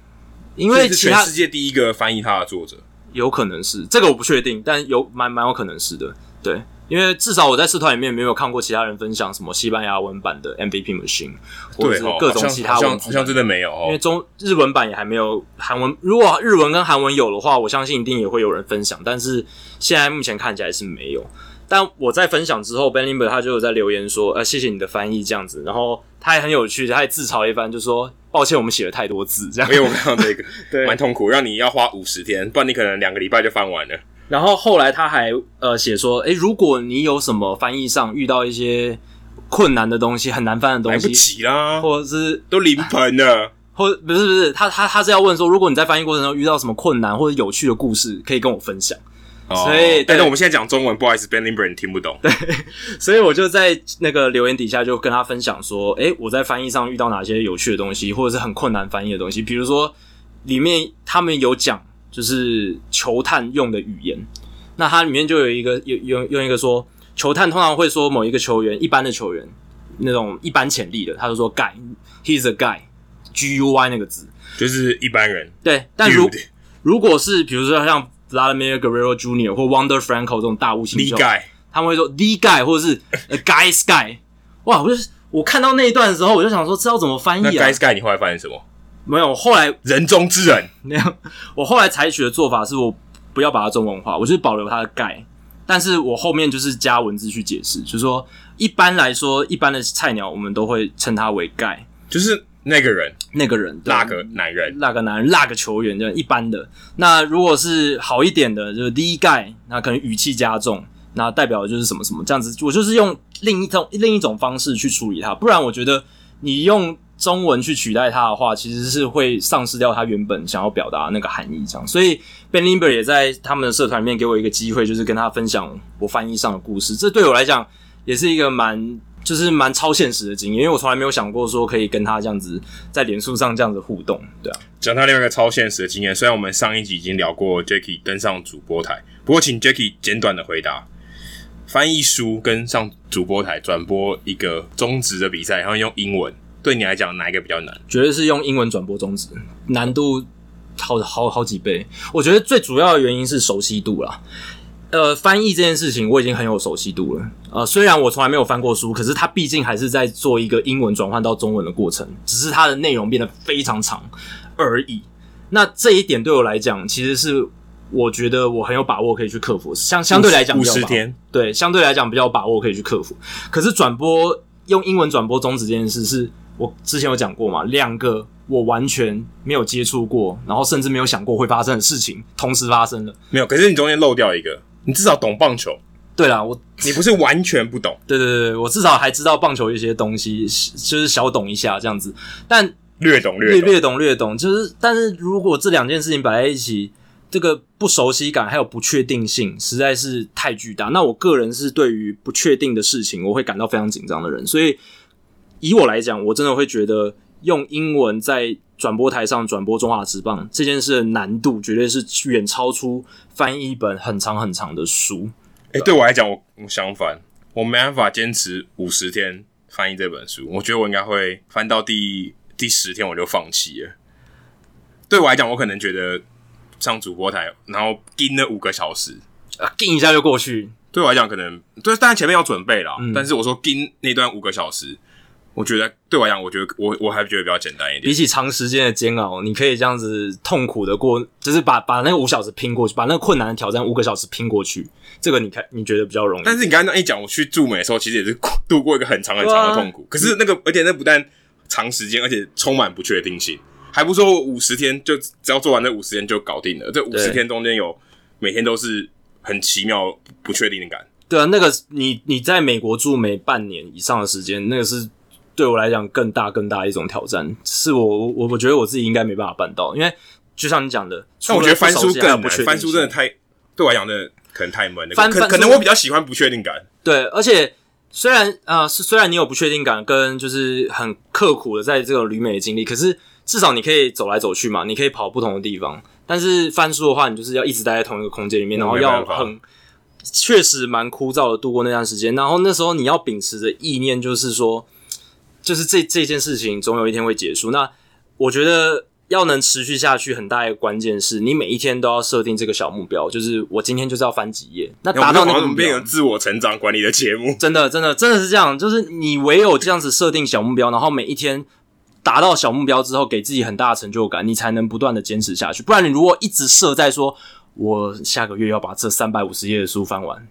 因为是全世界第一个翻译他的作者，有可能是这个我不确定，但有蛮蛮有可能是的。对。因为至少我在社团里面没有看过其他人分享什么西班牙文版的 M V P Machine， 或者是各种其他文字版，好像，好像真的没有、哦。因为中日文版也还没有，韩文如果日文跟韩文有的话，我相信一定也会有人分享，但是现在目前看起来是没有。但我在分享之后 ，Ben Limber 他就有在留言说：“呃，谢谢你的翻译这样子。”然后他也很有趣，他也自嘲一番，就说：“抱歉，我们写了太多字这样。”因为我看到这个，对，蛮痛苦，让你要花五十天，不然你可能两个礼拜就翻完了。然后后来他还呃写说，诶，如果你有什么翻译上遇到一些困难的东西，很难翻的东西，来不及啦，或者是都临盆了，或不是不是，他他他是要问说，如果你在翻译过程中遇到什么困难或者有趣的故事，可以跟我分享。哦、所以，但是我们现在讲中文，不好意思 ，Ben Limber 你听不懂。对，所以我就在那个留言底下就跟他分享说，诶，我在翻译上遇到哪些有趣的东西，或者是很困难翻译的东西，比如说里面他们有讲。就是球探用的语言，那它里面就有一个用用一个说，球探通常会说某一个球员，一般的球员那种一般潜力的，他就说 guy， he's a guy， G U Y 那个字就是一般人。对，但如 Dude. 如果是比如说像 Vladimir Guerrero Junior 或 Wander Franco 这种大物新秀，他们会说 the guy 或者是 a guy sky。哇，我就我看到那一段的时候，我就想说，这要怎么翻译啊？那 guy sky 你后来翻译什么？没有，后来人中之人没有。我后来采取的做法是我不要把它中文化，我就是保留它的概，但是我后面就是加文字去解释，就是说一般来说，一般的菜鸟我们都会称它为概，就是那个人，那个人，那个男人，那个男人，那个球员，一般的。那如果是好一点的，就是第一概，那可能语气加重，那代表的就是什么什么这样子。我就是用另一种另一种方式去处理它，不然我觉得你用中文去取代它的话，其实是会丧失掉它原本想要表达的那个含义这样。所以 Ben Limber 也在他们的社团里面给我一个机会，就是跟他分享我翻译上的故事。这对我来讲也是一个蛮就是蛮超现实的经验，因为我从来没有想过说可以跟他这样子在脸书上这样子互动，对啊。讲到另外一个超现实的经验，虽然我们上一集已经聊过 Jacky 登上主播台，不过请 Jacky 简短的回答。翻译书跟上主播台转播一个中职的比赛，然后用英文。对你来讲，哪一个比较难？绝对是用英文转播中职，难度好好好几倍。我觉得最主要的原因是熟悉度啦。呃，翻译这件事情我已经很有熟悉度了。呃，虽然我从来没有翻过书，可是它毕竟还是在做一个英文转换到中文的过程，只是它的内容变得非常长而已。那这一点对我来讲，其实是我觉得我很有把握可以去克服。相相对来讲比较有把握，五十天，对，相对来讲比较有把握可以去克服。可是转播用英文转播中职这件事是。我之前有讲过嘛，两个我完全没有接触过，然后甚至没有想过会发生的事情，同时发生了。没有，可是你中间漏掉一个，你至少懂棒球。对啦，我你不是完全不懂。对对对，我至少还知道棒球一些东西，就是小懂一下这样子。但略懂略懂略懂略懂，就是但是如果这两件事情摆在一起，这个不熟悉感还有不确定性实在是太巨大。那我个人是对于不确定的事情，我会感到非常紧张的人，所以。以我来讲，我真的会觉得用英文在转播台上转播中华职棒这件事的难度，绝对是远超出翻译一本很长很长的书。诶、欸，对我来讲，我我相反，我没办法坚持五十天翻译这本书。我觉得我应该会翻到第第十天我就放弃了。对我来讲，我可能觉得上主播台，然后盯了五个小时，啊，盯一下就过去。对我来讲，可能对，当然前面要准备啦。嗯、但是我说盯那段五个小时。我觉得对我来讲，我觉得我我还觉得比较简单一点。比起长时间的煎熬，你可以这样子痛苦的过，就是把把那个五小时拼过去，把那个困难的挑战五个小时拼过去。这个你看你觉得比较容易。但是你刚才那一讲，我去驻美的时候，其实也是度过一个很长很长的痛苦。啊、可是那个，而且那不但长时间，而且充满不确定性。还不说五十天就只要做完这五十天就搞定了。这五十天中间有每天都是很奇妙不确定的感。对啊，那个你你在美国驻美半年以上的时间，那个是。对我来讲更大更大一种挑战，是我我我觉得我自己应该没办法办到，因为就像你讲的，但我觉得翻书更难，翻书真的太对我来讲真的可能太闷了，可可能我比较喜欢不确定感。对，而且虽然啊、呃、虽然你有不确定感跟就是很刻苦的在这个旅美的经历，可是至少你可以走来走去嘛，你可以跑不同的地方。但是翻书的话，你就是要一直待在同一个空间里面，然后要很。确实蛮枯燥的度过那段时间，然后那时候你要秉持的意念就是说。就是这这件事情总有一天会结束。那我觉得要能持续下去，很大一个关键是你每一天都要设定这个小目标，就是我今天就是要翻几页。那达到那个目标，变成自我成长管理的节目，真的真的真的是这样。就是你唯有这样子设定小目标，然后每一天达到小目标之后，给自己很大的成就感，你才能不断的坚持下去。不然你如果一直设在说我下个月要把这三百五十页的书翻完，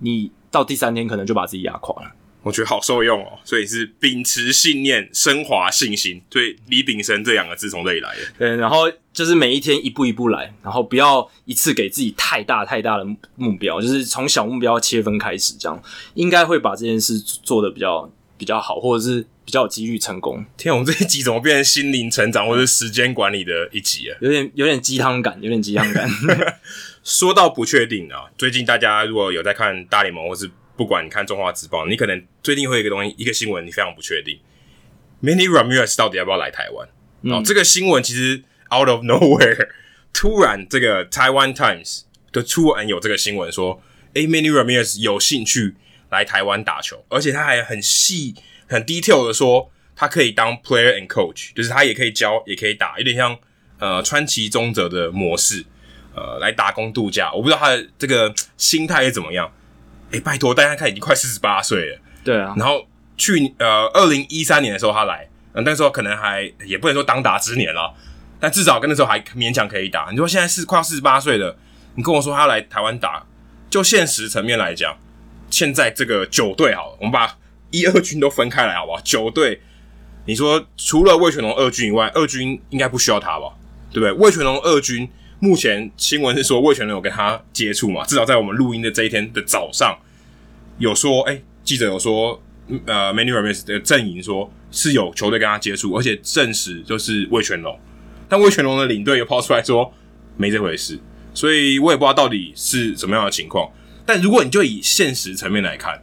你到第三天可能就把自己压垮了。我觉得好受用哦，所以是秉持信念、升华信心，所以李秉生这两个字从这里来的。对，然后就是每一天一步一步来，然后不要一次给自己太大太大的目标，就是从小目标切分开始，这样应该会把这件事做得比较比较好，或者是比较有机遇成功。天，我们这一集怎么变成心灵成长或者时间管理的一集了？有点有点鸡汤感，有点鸡汤感。说到不确定啊，最近大家如果有在看大联盟或是。不管你看中华职棒，你可能最近会有一个东西，一个新闻，你非常不确定 ，Manny Ramirez 到底要不要来台湾？嗯、哦，这个新闻其实 out of nowhere， 突然这个 Taiwan Times 就突然有这个新闻说，哎、欸、，Manny Ramirez 有兴趣来台湾打球，而且他还很细、很 detail 的说，他可以当 player and coach， 就是他也可以教，也可以打，有点像呃川崎宗则的模式，呃，来打工度假。我不知道他的这个心态是怎么样。哎、欸，拜托，但他已经快四十八岁了。对啊。然后去呃二零一三年的时候他来，嗯，那时候可能还也不能说当打之年啦，但至少跟那时候还勉强可以打。你说现在是快要四十八岁了，你跟我说他来台湾打，就现实层面来讲，现在这个九队好了，我们把一二军都分开来好不好？九队，你说除了魏全龙二军以外，二军应该不需要他吧？对不对？魏全龙二军。目前新闻是说魏全龙有跟他接触嘛？至少在我们录音的这一天的早上，有说，哎、欸，记者有说，呃 ，Manny Ramirez 的阵营说是有球队跟他接触，而且证实就是魏全龙。但魏全龙的领队又抛出来说没这回事，所以我也不知道到底是什么样的情况。但如果你就以现实层面来看，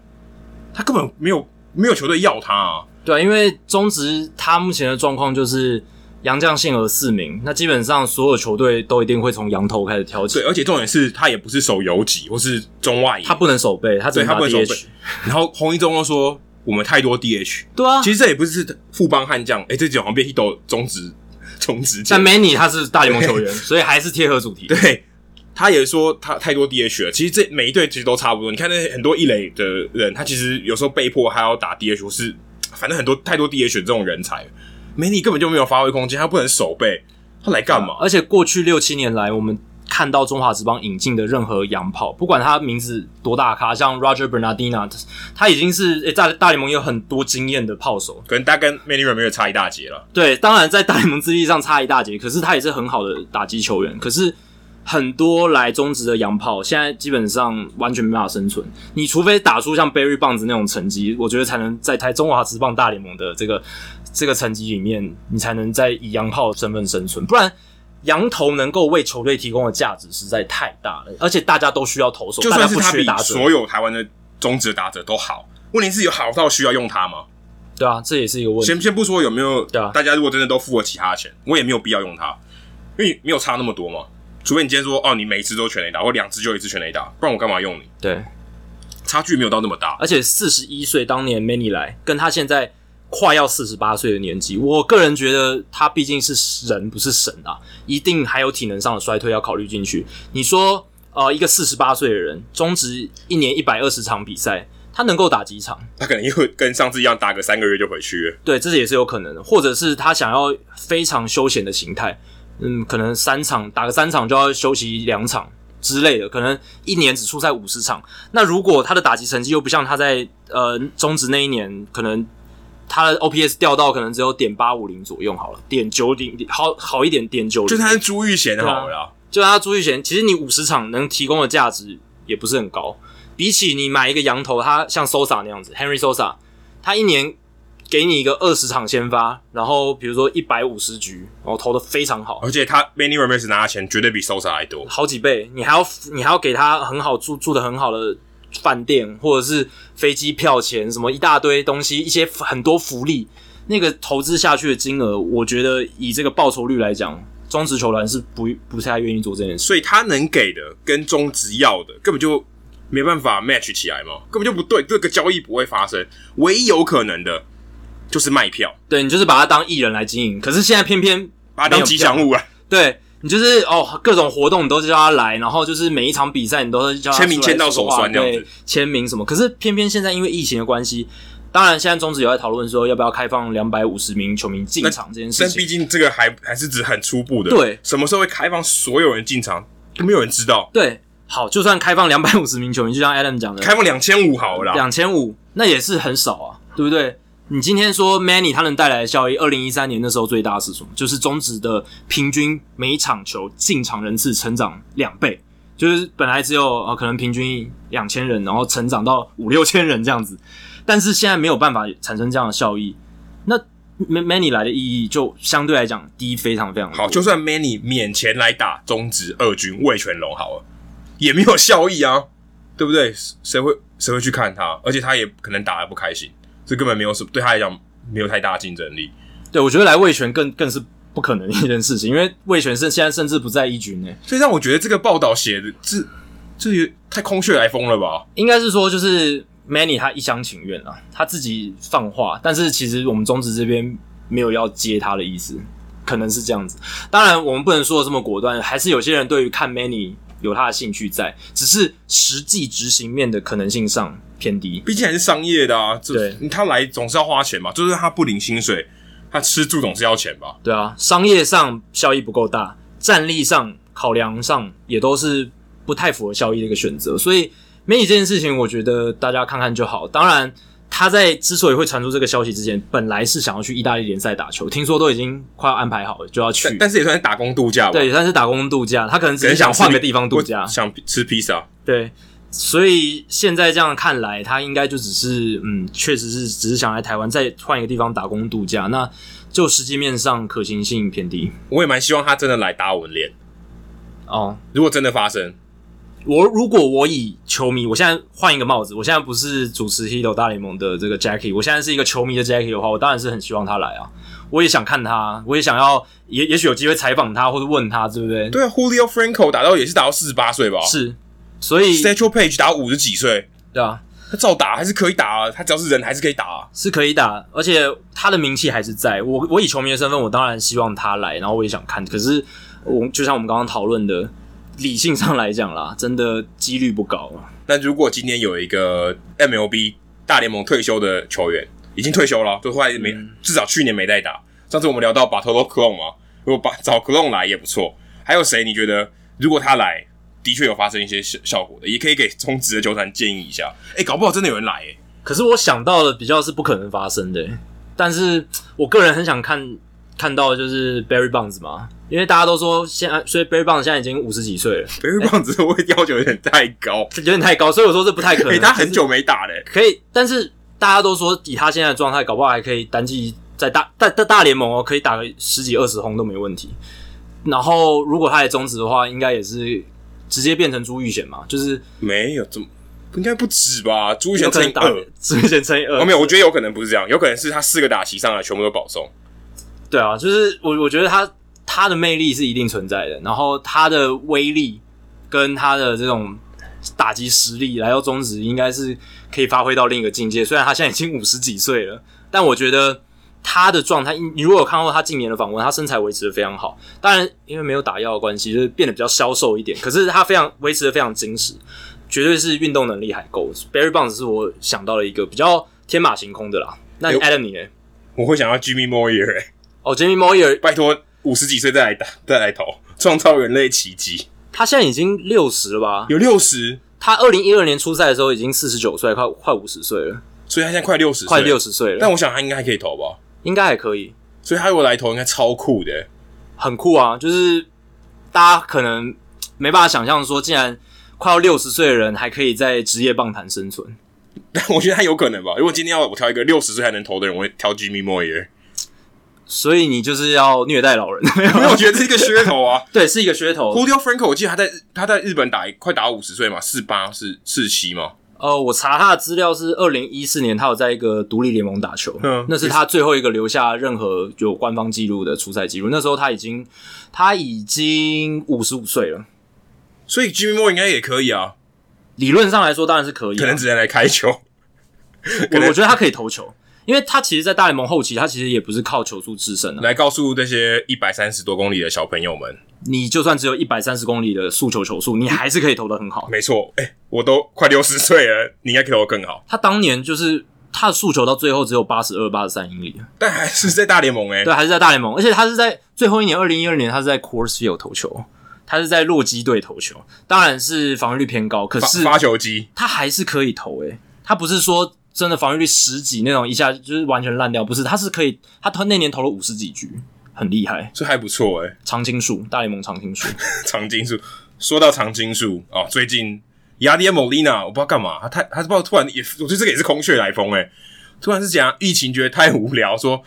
他根本没有没有球队要他啊。对啊，因为中职他目前的状况就是。洋将限额四名，那基本上所有球队都一定会从洋头开始挑起。对，而且重点是他也不是守游击或是中外野，他不能守备，他只能打 D H。然后洪一中都说我们太多 D H。对啊，其实这也不是富邦悍将，哎、欸，这就好像变一斗中职中职。但 Manny 他是大联盟球员，所以还是贴合主题。对，他也说他太多 D H 了。其实这每一队其实都差不多。你看那很多一垒的人，他其实有时候被迫还要打 D H， 或是反正很多太多 D H 的这种人才。Manny 根本就没有发挥空间，他不能守备，他来干嘛、啊？而且过去六七年来，我们看到中华职棒引进的任何洋炮，不管他名字多大咖，像 Roger Bernardina， 他已经是、欸、在大联盟有很多经验的炮手，可能他跟 Manny Ramirez 差一大截了。对，当然在大联盟资历上差一大截，可是他也是很好的打击球员。可是很多来中职的洋炮，现在基本上完全没办法生存。你除非打出像 Barry Bonds 那种成绩，我觉得才能在台中华职棒大联盟的这个。这个成绩里面，你才能在以洋炮的身份生存，不然洋投能够为球队提供的价值实在太大了，而且大家都需要投手，就算是他比所有台湾的中职打者都好，问题是有好到需要用他吗？对啊，这也是一个问题。先先不说有没有，对啊，大家如果真的都付了其他的钱，我也没有必要用他，因为没有差那么多嘛。除非你今天说哦，你每一支都全垒打，或两支就一支全垒打，不然我干嘛用你？对，差距没有到那么大。而且四十一岁当年 Manny 来，跟他现在。快要四十八岁的年纪，我个人觉得他毕竟是人不是神啊，一定还有体能上的衰退要考虑进去。你说呃一个四十八岁的人中职一年一百二十场比赛，他能够打几场，他可能又跟上次一样打个三个月就回去了。对，这也是有可能的，或者是他想要非常休闲的形态，嗯，可能三场打个三场就要休息两场之类的，可能一年只出赛五十场。那如果他的打击成绩又不像他在呃中职那一年，可能他的 O P S 掉到可能只有点八五零左右好了，点九零好好一点，点九零就他是朱玉贤好了啦，就他朱玉贤，其实你五十场能提供的价值也不是很高。比起你买一个羊头，他像 Sosa 那样子 ，Henry Sosa， 他一年给你一个二十场先发，然后比如说一百五十局，然后投的非常好，而且他 Manny Ramirez 拿的钱绝对比 Sosa 还多，好几倍。你还要你还要给他很好住住的很好的饭店，或者是飞机票钱，什么一大堆东西，一些很多福利。那个投资下去的金额，我觉得以这个报酬率来讲，中职球团是不不太愿意做这件事，所以他能给的跟中职要的根本就没办法 match 起来嘛，根本就不对，这个交易不会发生。唯一有可能的就是卖票，对，你就是把它当艺人来经营。可是现在偏偏把它当吉祥物了，对，你就是哦，各种活动你都叫他来，然后就是每一场比赛你都叫他签名签到手酸这样子，签名什么。可是偏偏现在因为疫情的关系，当然现在中职有在讨论说要不要开放两百五十名球迷进场这件事情，但毕竟这个还还是只很初步的，对，什么时候会开放所有人进场都没有人知道，对。好，就算开放两百五十名球迷，就像 Adam 讲的，开放两千五百好了啦，两千五百那也是很少啊，对不对？你今天说 Manny 他能带来的效益，二零一三年那时候最大的是什么？就是中职的平均每一场球进场人次成长两倍，就是本来只有、呃、可能平均两千人，然后成长到五六千人这样子，但是现在没有办法产生这样的效益，那 Manny 来的意义就相对来讲低非常非常多。好，就算 Manny 免钱来打中职二军味全龙好了，也没有效益啊，对不对？谁会谁会去看他？而且他也可能打得不开心，这根本没有什么，对他来讲没有太大竞争力。对，我觉得来味全更更是不可能的一件事情，因为味全是现在甚至不在一军欸，所以让我觉得这个报道写的这这也太空穴来风了吧？应该是说就是 Manny 他一厢情愿啦，他自己放话，但是其实我们中职这边没有要接他的意思，可能是这样子。当然，我们不能说的这么果断，还是有些人对于看 Manny有他的兴趣在，只是实际执行面的可能性上偏低，毕竟还是商业的啊。对，他来总是要花钱嘛，就是他不领薪水，他吃住总是要钱吧？对啊，商业上效益不够大，战力上考量上也都是不太符合效益的一个选择，所以媒体这件事情，我觉得大家看看就好。当然，他在之所以会传出这个消息之前，本来是想要去意大利联赛打球，听说都已经快要安排好了，就要去。但, 但是也算是打工度假吧。对，也算是打工度假。他可能只是想换个地方度假，想吃披萨。对，所以现在这样看来，他应该就只是嗯，确实是只是想来台湾再换一个地方打工度假。那就实际面上可行性偏低。我也蛮希望他真的来打我们脸。哦，如果真的发生。我如果我以球迷，我现在换一个帽子，我现在不是主持《Hito 大联盟》的这个 Jacky， 我现在是一个球迷的 Jacky 的话，我当然是很希望他来啊，我也想看他，我也想要，也也许有机会采访他或者问他，对不对？对啊 ，Julio Franco 打到也是打到四十八岁吧？是，所以 Satchel Paige 打到五十几岁，对啊，他照打还是可以打啊，他只要是人还是可以打啊，是可以打，而且他的名气还是在。我我以球迷的身份，我当然希望他来，然后我也想看，可是我就像我们刚刚讨论的。理性上来讲啦，真的几率不高啊。那如果今天有一个 M L B 大联盟退休的球员，已经退休了，就后来没、嗯、至少去年没再打。上次我们聊到 Bartolo Colón 嘛，如果找 Colón 来也不错。还有谁？你觉得如果他来，的确有发生一些效果的，也可以给中职的球团建议一下。哎、欸，搞不好真的有人来哎、欸。可是我想到的比较是不可能发生的、欸，但是我个人很想看。看到的就是 Barry Bonds 嘛，因为大家都说现在，所以 Barry Bonds 现在已经五十几岁了。Barry Bonds 会、欸、要求有点太高，有点太高，所以我说这不太可能。欸、他很久没打了、欸，可以，但是大家都说以他现在的状态，搞不好还可以单季在大大大大联盟哦，可以打个十几二十轰都没问题。然后如果他也中职的话，应该也是直接变成朱玉贤嘛，就是没有怎么。应该不止吧，朱玉贤乘以二，朱玉贤乘以二。哦，没有，我觉得有可能不是这样，有可能是他四个打席上来全部都保送。对啊，就是我我觉得他他的魅力是一定存在的，然后他的威力跟他的这种打击实力来到中职应该是可以发挥到另一个境界。虽然他现在已经五十几岁了，但我觉得他的状态，你如果有看过他近年的访问，他身材维持得非常好。当然因为没有打药的关系，就是变得比较消瘦一点，可是他非常维持得非常精实。绝对是运动能力还够。Barry Bonds 是我想到了一个比较天马行空的啦。那你 Adam 你呢？我会想到 Jimmy Moyer 哎、欸，哦 Jimmy Moyer， 拜托五十几岁再来打再来投，创造人类奇迹。他现在已经六十了吧？有六十？他二零一二年出赛的时候已经四十九岁，快快五十岁了。所以他现在快六十，快六十岁了。但我想他应该还可以投吧？应该还可以。所以他如果来投，应该超酷的、欸，很酷啊！就是大家可能没办法想象说，竟然快要六十岁的人还可以在职业棒坛生存。但我觉得他有可能吧。如果今天要我挑一个六十岁还能投的人，我会挑 Jimmy Moyer。所以你就是要虐待老人，没有？因为我觉得这是一个噱头啊，对，是一个噱头。Julio Franco， 我记得他在他在日本打快打五十岁嘛，四八是四七嘛。呃，我查他的资料是二零一四年，他有在一个独立联盟打球、嗯，那是他最后一个留下任何有官方记录的出赛记录。那时候他已经他已经五十五岁了，所以 Jimmy Moore 应该也可以啊。理论上来说，当然是可以、啊，可能只能来开球。我我觉得他可以投球，因为他其实，在大联盟后期，他其实也不是靠球速制胜的、啊。来告诉那些一百三十多公里的小朋友们。你就算只有一百三十公里的速球球速，你还是可以投得很好。没错，哎、欸，我都快六十岁了，你应该可以投得更好。他当年就是他的速球到最后只有八十二、八十三英里，但还是在大联盟哎、欸。对，还是在大联盟，而且他是在最后一年二零一二年，他是在 Coors Field 投球，他是在洛基队投球，当然是防御率偏高，可是发球机他还是可以投哎、欸，他不是说真的防御率十几那种一下就是完全烂掉，不是，他是可以，他那年投了五十几局。很厉害，这还不错哎、欸。常青树，大联盟常青树，常青树。说到常青树啊、哦，最近 Yadier Molina 我不知道干嘛，他太他不知道突然也，我觉得这个也是空穴来风哎、欸。突然是讲疫情觉得太无聊，说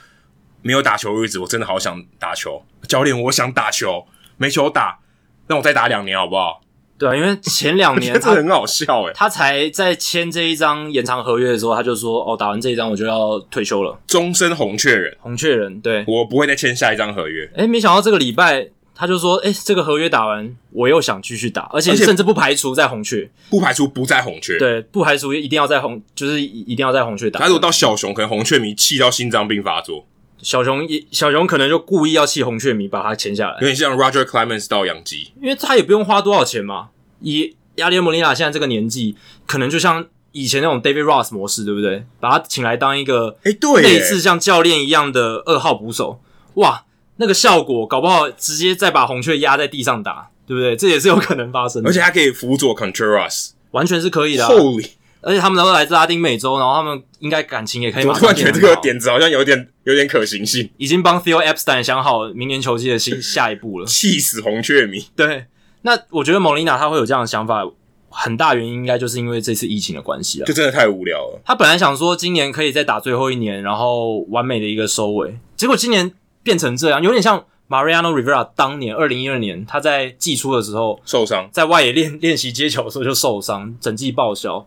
没有打球的日子，我真的好想打球。教练，我想打球，没球打，让我再打两年好不好？对啊，因为前两年他很好笑哎、欸，他才在签这一张延长合约的时候，他就说哦，打完这一张我就要退休了，终身红雀人，红雀人，对，我不会再签下一张合约。哎，没想到这个礼拜他就说，哎，这个合约打完，我又想继续打，而且甚至不排除在红雀，不排除不在红雀，对，不排除一定要在红，就是一定要在红雀打。他如果到小熊，可能红雀迷气到心脏病发作，小熊也小熊可能就故意要气红雀迷把他签下来，有点像 Roger Clemens 到洋基，因为他也不用花多少钱嘛。以亚利莫尼亚现在这个年纪，可能就像以前那种 David Ross 模式，对不对？把他请来当一个类似像教练一样的二号捕手，哇，那个效果搞不好直接再把红雀压在地上打，对不对？这也是有可能发生的。而且他可以辅佐 Contreras， 完全是可以的、啊。Holy！而且他们都来自拉丁美洲，然后他们应该感情也可以马上变很好。我突然觉得这个点子好像有点有点可行性，已经帮 Theo Epstein 想好明年球季的新下一步了，气死红雀迷。对，那我觉得莫琳娜他会有这样的想法，很大原因应该就是因为这次疫情的关系啊，就真的太无聊了。他本来想说今年可以再打最后一年，然后完美的一个收尾，结果今年变成这样，有点像 Mariano Rivera 当年二零一二年他在季初的时候受伤，在外野练练习接球的时候就受伤，整季报销。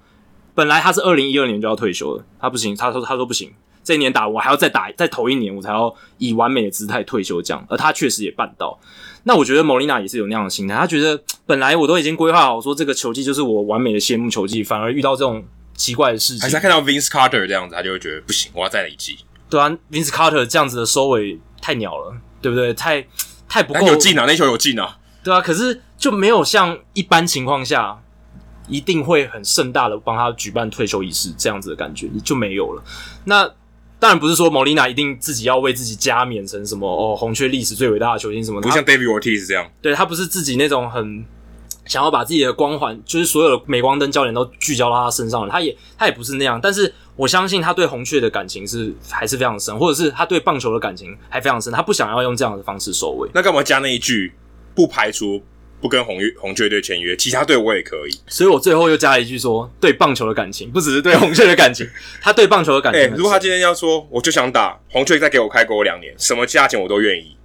本来他是二零一二年就要退休了，他不行，他说他说不行，这一年打我还要再打再投一年，我才要以完美的姿态退休这样，而他确实也办到。那我觉得莫琳娜也是有那样的心态，他觉得本来我都已经规划好说这个球季就是我完美的谢幕球季，反而遇到这种奇怪的事情。还是他看到 Vince Carter 这样子，他就会觉得不行，我要再来一季。对啊 ，Vince Carter 这样子的收尾太鸟了，对不对？太太不够有劲啊，那球有劲啊。对啊，可是就没有像一般情况下。一定会很盛大的帮他举办退休仪式，这样子的感觉就没有了。那当然不是说莫琳娜一定自己要为自己加冕成什么哦，红雀历史最伟大的球星什么，不像 David Ortiz 这样。对，他不是自己那种很想要把自己的光环，就是所有的镁光灯焦点都聚焦到他身上了。他也他也不是那样，但是我相信他对红雀的感情是还是非常深，或者是他对棒球的感情还非常深。他不想要用这样的方式收尾。那干嘛加那一句？不排除。不跟红红雀队签约，其他队我也可以。所以我最后又加了一句说，对棒球的感情不只是对红雀的感情，他对棒球的感情。哎、欸，如果他今天要说，我就想打红雀，再给我开锅两年，什么价钱我都愿意。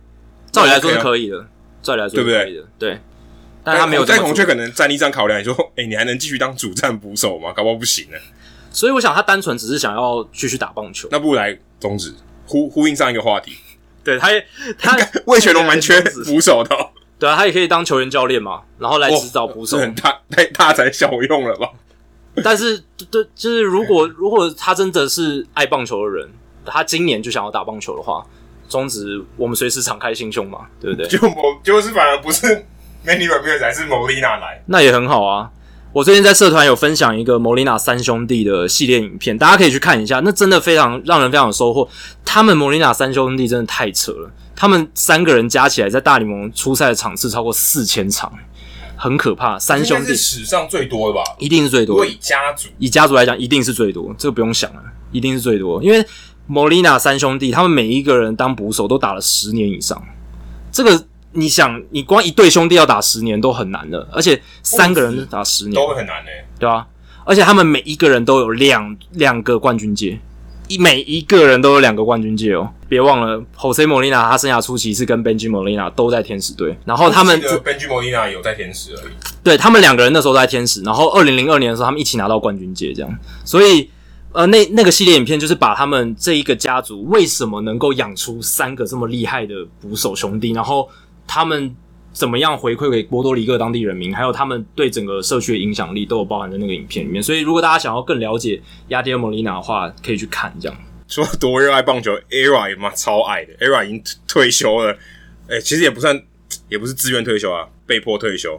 照理来说是可以的，照理来说是可以的，对不对？对。但他没有在红雀可能战力上考量，你说，哎、欸，你还能继续当主战捕手吗？搞不好不行呢、欸。所以我想，他单纯只是想要继续打棒球。那不如来终止呼呼应上一个话题。对他，他魏全龙蛮缺捕手的、哦。对啊，他也可以当球员教练嘛，然后来指导捕手，哦、很大太大材小用了吧？但是，对，就是如果如果他真的是爱棒球的人，他今年就想要打棒球的话，宗旨我们随时敞开心胸嘛，对不对？就我就是反而不是 Manny Ramirez 还是 Molina 来，那也很好啊。我最近在社团有分享一个 Molina 三兄弟的系列影片，大家可以去看一下，那真的非常让人非常有收获。他们 Molina 三兄弟真的太扯了，他们三个人加起来在大联盟出赛的场次超过四千场，很可怕。三兄弟应该是史上最多的吧？一定是最多。如果以家族以家族来讲，一定是最多，这个不用想了，一定是最多。因为 Molina 三兄弟他们每一个人当捕手都打了十年以上，这个。你想，你光一对兄弟要打十年都很难了，而且三个人打十年都会很难嘞、欸，对啊，而且他们每一个人都有两两个冠军戒，每一个人都有两个冠军戒哦。别忘了 ，Jose Molina 他生涯初期是跟 Benji Molina 都在天使队，然后他们 Benji Molina 有在天使而已。对他们两个人那时候在天使，然后二零零二年的时候他们一起拿到冠军戒，这样，所以。呃，那那个系列影片就是把他们这一个家族为什么能够养出三个这么厉害的捕手兄弟，然后他们怎么样回馈给波多黎各当地人民，还有他们对整个社区的影响力都有包含在那个影片里面。所以如果大家想要更了解Yadier Molina的话，可以去看这样。说多热爱棒球 ，Era 也嘛超爱的 ，Era 已经退休了，哎、欸，其实也不算，也不是自愿退休啊，被迫退休，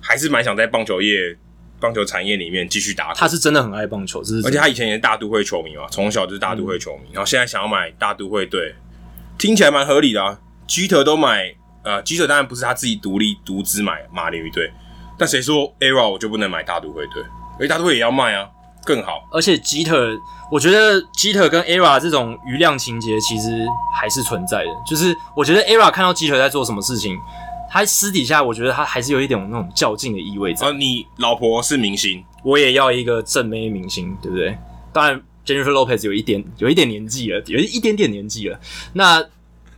还是蛮想在棒球业。棒球产业里面继续打，他是真的很爱棒球，而且他以前也是大都会球迷嘛，从小就是大都会球迷，嗯、然后现在想要买大都会队，听起来蛮合理的啊。Jeter 都买，呃 ，Jeter 当然不是他自己独立独资买马林鱼队，但谁说 Era 我就不能买大都会队？而且大都会也要卖啊，更好。而且 Jeter， 我觉得 Jeter 跟 Era 这种余量情节其实还是存在的，就是我觉得 Era 看到 Jeter 在做什么事情。他私底下，我觉得他还是有一点那种较劲的意味在。啊，你老婆是明星，我也要一个正妹明星，对不对？当然 ，Jennifer Lopez 有一点有一点年纪了，有一点点年纪了。那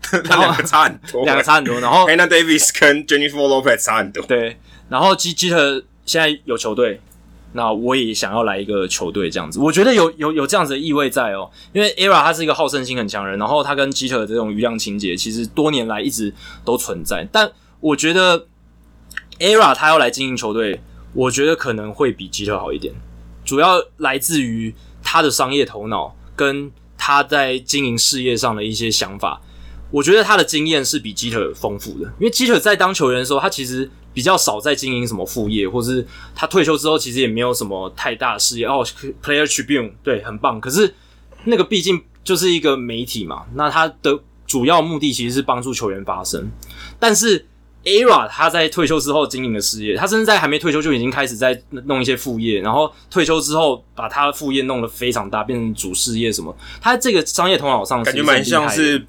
他两个差很多，两个差很多。然后 ，Hannah Davis 跟 Jennifer Lopez 差很多。对，然后 Jeter 现在有球队，那我也想要来一个球队这样子。我觉得有有有这样子的意味在哦，因为 Era 他是一个好胜心很强人，然后他跟 Jeter 这种余量情节，其实多年来一直都存在，但。我觉得 Era 他要来经营球队，我觉得可能会比吉特好一点，主要来自于他的商业头脑跟他在经营事业上的一些想法。我觉得他的经验是比吉特丰富的，因为吉特在当球员的时候，他其实比较少在经营什么副业，或是他退休之后其实也没有什么太大的事业。哦 ，Player Tribune 对，很棒，可是那个毕竟就是一个媒体嘛，那他的主要目的其实是帮助球员发声，但是。Era 他在退休之后经营的事业，他甚至在还没退休就已经开始在弄一些副业，然后退休之后把他的副业弄得非常大，变成主事业什么。他这个商业头脑上感觉蛮像是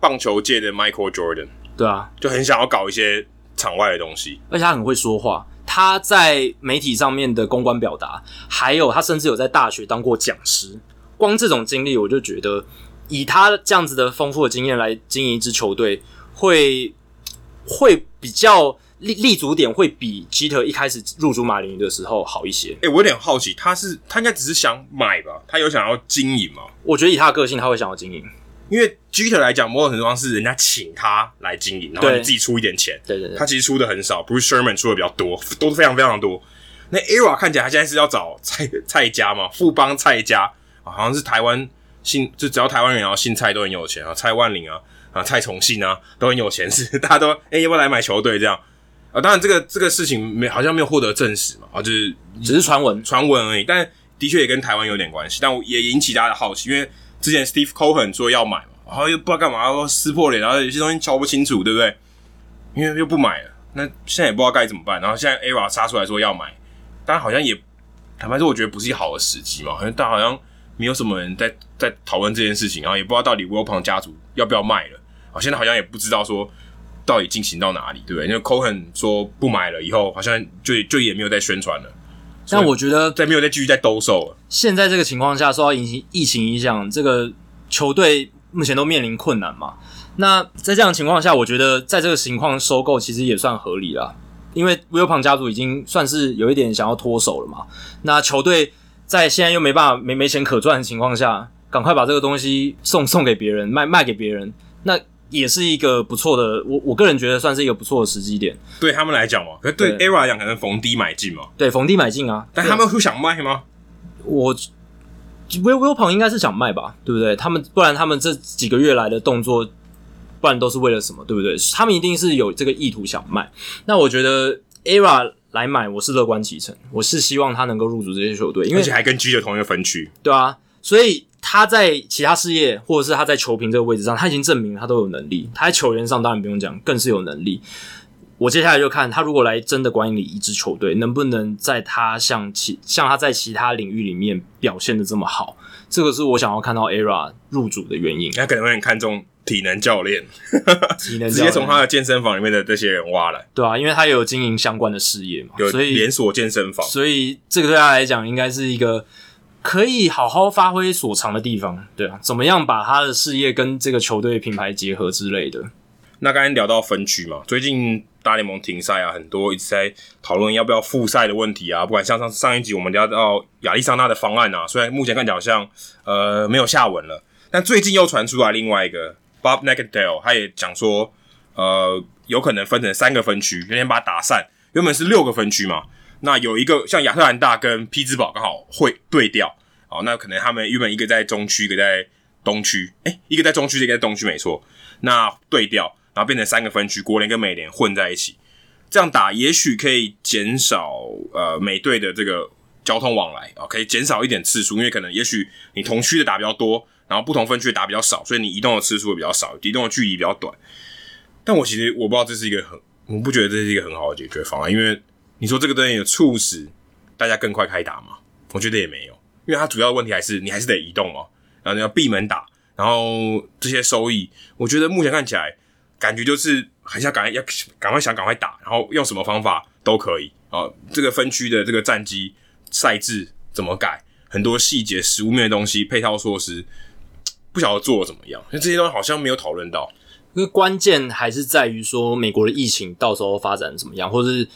棒球界的 Michael Jordan， 对啊，就很想要搞一些场外的东西，而且他很会说话。他在媒体上面的公关表达，还有他甚至有在大学当过讲师。光这种经历，我就觉得以他这样子的丰富的经验来经营一支球队，会。会比较立立足点会比吉特一开始入主马林鱼的时候好一些。欸，我有点好奇，他是他应该只是想买吧？他有想要经营吗？我觉得以他的个性，他会想要经营，因为吉特来讲，某种程度上是人家请他来经营，然后你自己出一点钱。对对对，他其实出的很少，不是 Sherman 出的比较多，都非常非常多。那 Era 看起来他现在是要找蔡蔡家嘛，富邦蔡家，啊，好像是台湾姓，就只要台湾人然后姓蔡都很有钱啊，蔡万林啊。啊，蔡崇信啊，都很有钱，是大家都哎、欸，要不要来买球队这样？啊，当然这个这个事情没好像没有获得证实嘛，啊，就是只是传闻传闻而已，但的确也跟台湾有点关系，但也引起大家的好奇，因为之前 Steve Cohen 说要买嘛，然后又不知道干嘛，又撕破脸，然后有些东西瞧不清楚，对不对？因为又不买了，那现在也不知道该怎么办，然后现在 Era 杀出来说要买，但好像也坦白说，我觉得不是一好的时机嘛，好像但好像没有什么人在在讨论这件事情，然后也不知道到底 Wilpon 家族要不要卖了。好，现在好像也不知道说到底进行到哪里，对不对？因为 Cohen 说不买了以后，好像就就也没有再宣传了。但我觉得再没有再继续再兜售了。现在这个情况下，受到疫情影响，这个球队目前都面临困难嘛。那在这样的情况下，我觉得在这个情况收购其实也算合理啦，因为 Wilpon 家族已经算是有一点想要脱手了嘛。那球队在现在又没办法没没钱可赚的情况下，赶快把这个东西送送给别人，卖卖给别人。那也是一个不错的，我我个人觉得算是一个不错的时机点，对他们来讲嘛。可是对 Era 来讲，可能逢低买进嘛。对，逢低买进啊。但他们会想卖吗？我 Wilpon 应该是想卖吧，对不对？他们不然他们这几个月来的动作，不然都是为了什么，对不对？他们一定是有这个意图想卖。那我觉得 Era 来买，我是乐观其成，我是希望他能够入主这些球队，因为而且还跟 G 的同一个分区。对啊，所以他在其他事业或者是他在球评这个位置上，他已经证明他都有能力。他在球员上当然不用讲，更是有能力。我接下来就看他如果来真的管理一支球队，能不能在他像其像他在其他领域里面表现得这么好。这个是我想要看到 E R A 入主的原因。他可能会很看重体能教练，体能教练直接从他的健身房里面的这些人挖来。对啊，因为他也有经营相关的事业嘛，有连锁健身房，所以这个对他来讲应该是一个可以好好发挥所长的地方。对啊，怎么样把他的事业跟这个球队品牌结合之类的。那刚才聊到分区嘛，最近大联盟停赛啊，很多一直在讨论要不要复赛的问题啊。不管像 上, 上一集我们聊到亚利桑那的方案啊，虽然目前看起来好像呃没有下文了，但最近又传出来另外一个 Bob Nightingale， 他也讲说，呃，有可能分成三个分区，有点把它打散。原本是六个分区嘛，那有一个像亚特兰大跟匹兹堡刚好会对调，好，那可能他们原本一个在中区，一个在东区，哎、欸，一个在中区，一个在东区，没错，那对调。然后变成三个分区，国联跟美联混在一起，这样打也许可以减少呃美队的这个交通往来啊、哦，可以减少一点次数，因为可能也许你同区的打比较多，然后不同分区的打比较少，所以你移动的次数会比较少，移动的距离比较短。但我其实我不知道这是一个很，我不觉得这是一个很好的解决方案，因为你说这个东西有促使大家更快开打嘛？我觉得也没有，因为它主要的问题还是你还是得移动嘛，然后你要闭门打，然后这些收益，我觉得目前看起来。感觉就是很想赶快要赶快想赶快打，然后用什么方法都可以啊、哦。这个分区的这个战绩赛制怎么改，很多细节实务面的东西配套措施，不晓得做得怎么样。因为这些东西好像没有讨论到，因为关键还是在于说美国的疫情到时候发展怎么样，或是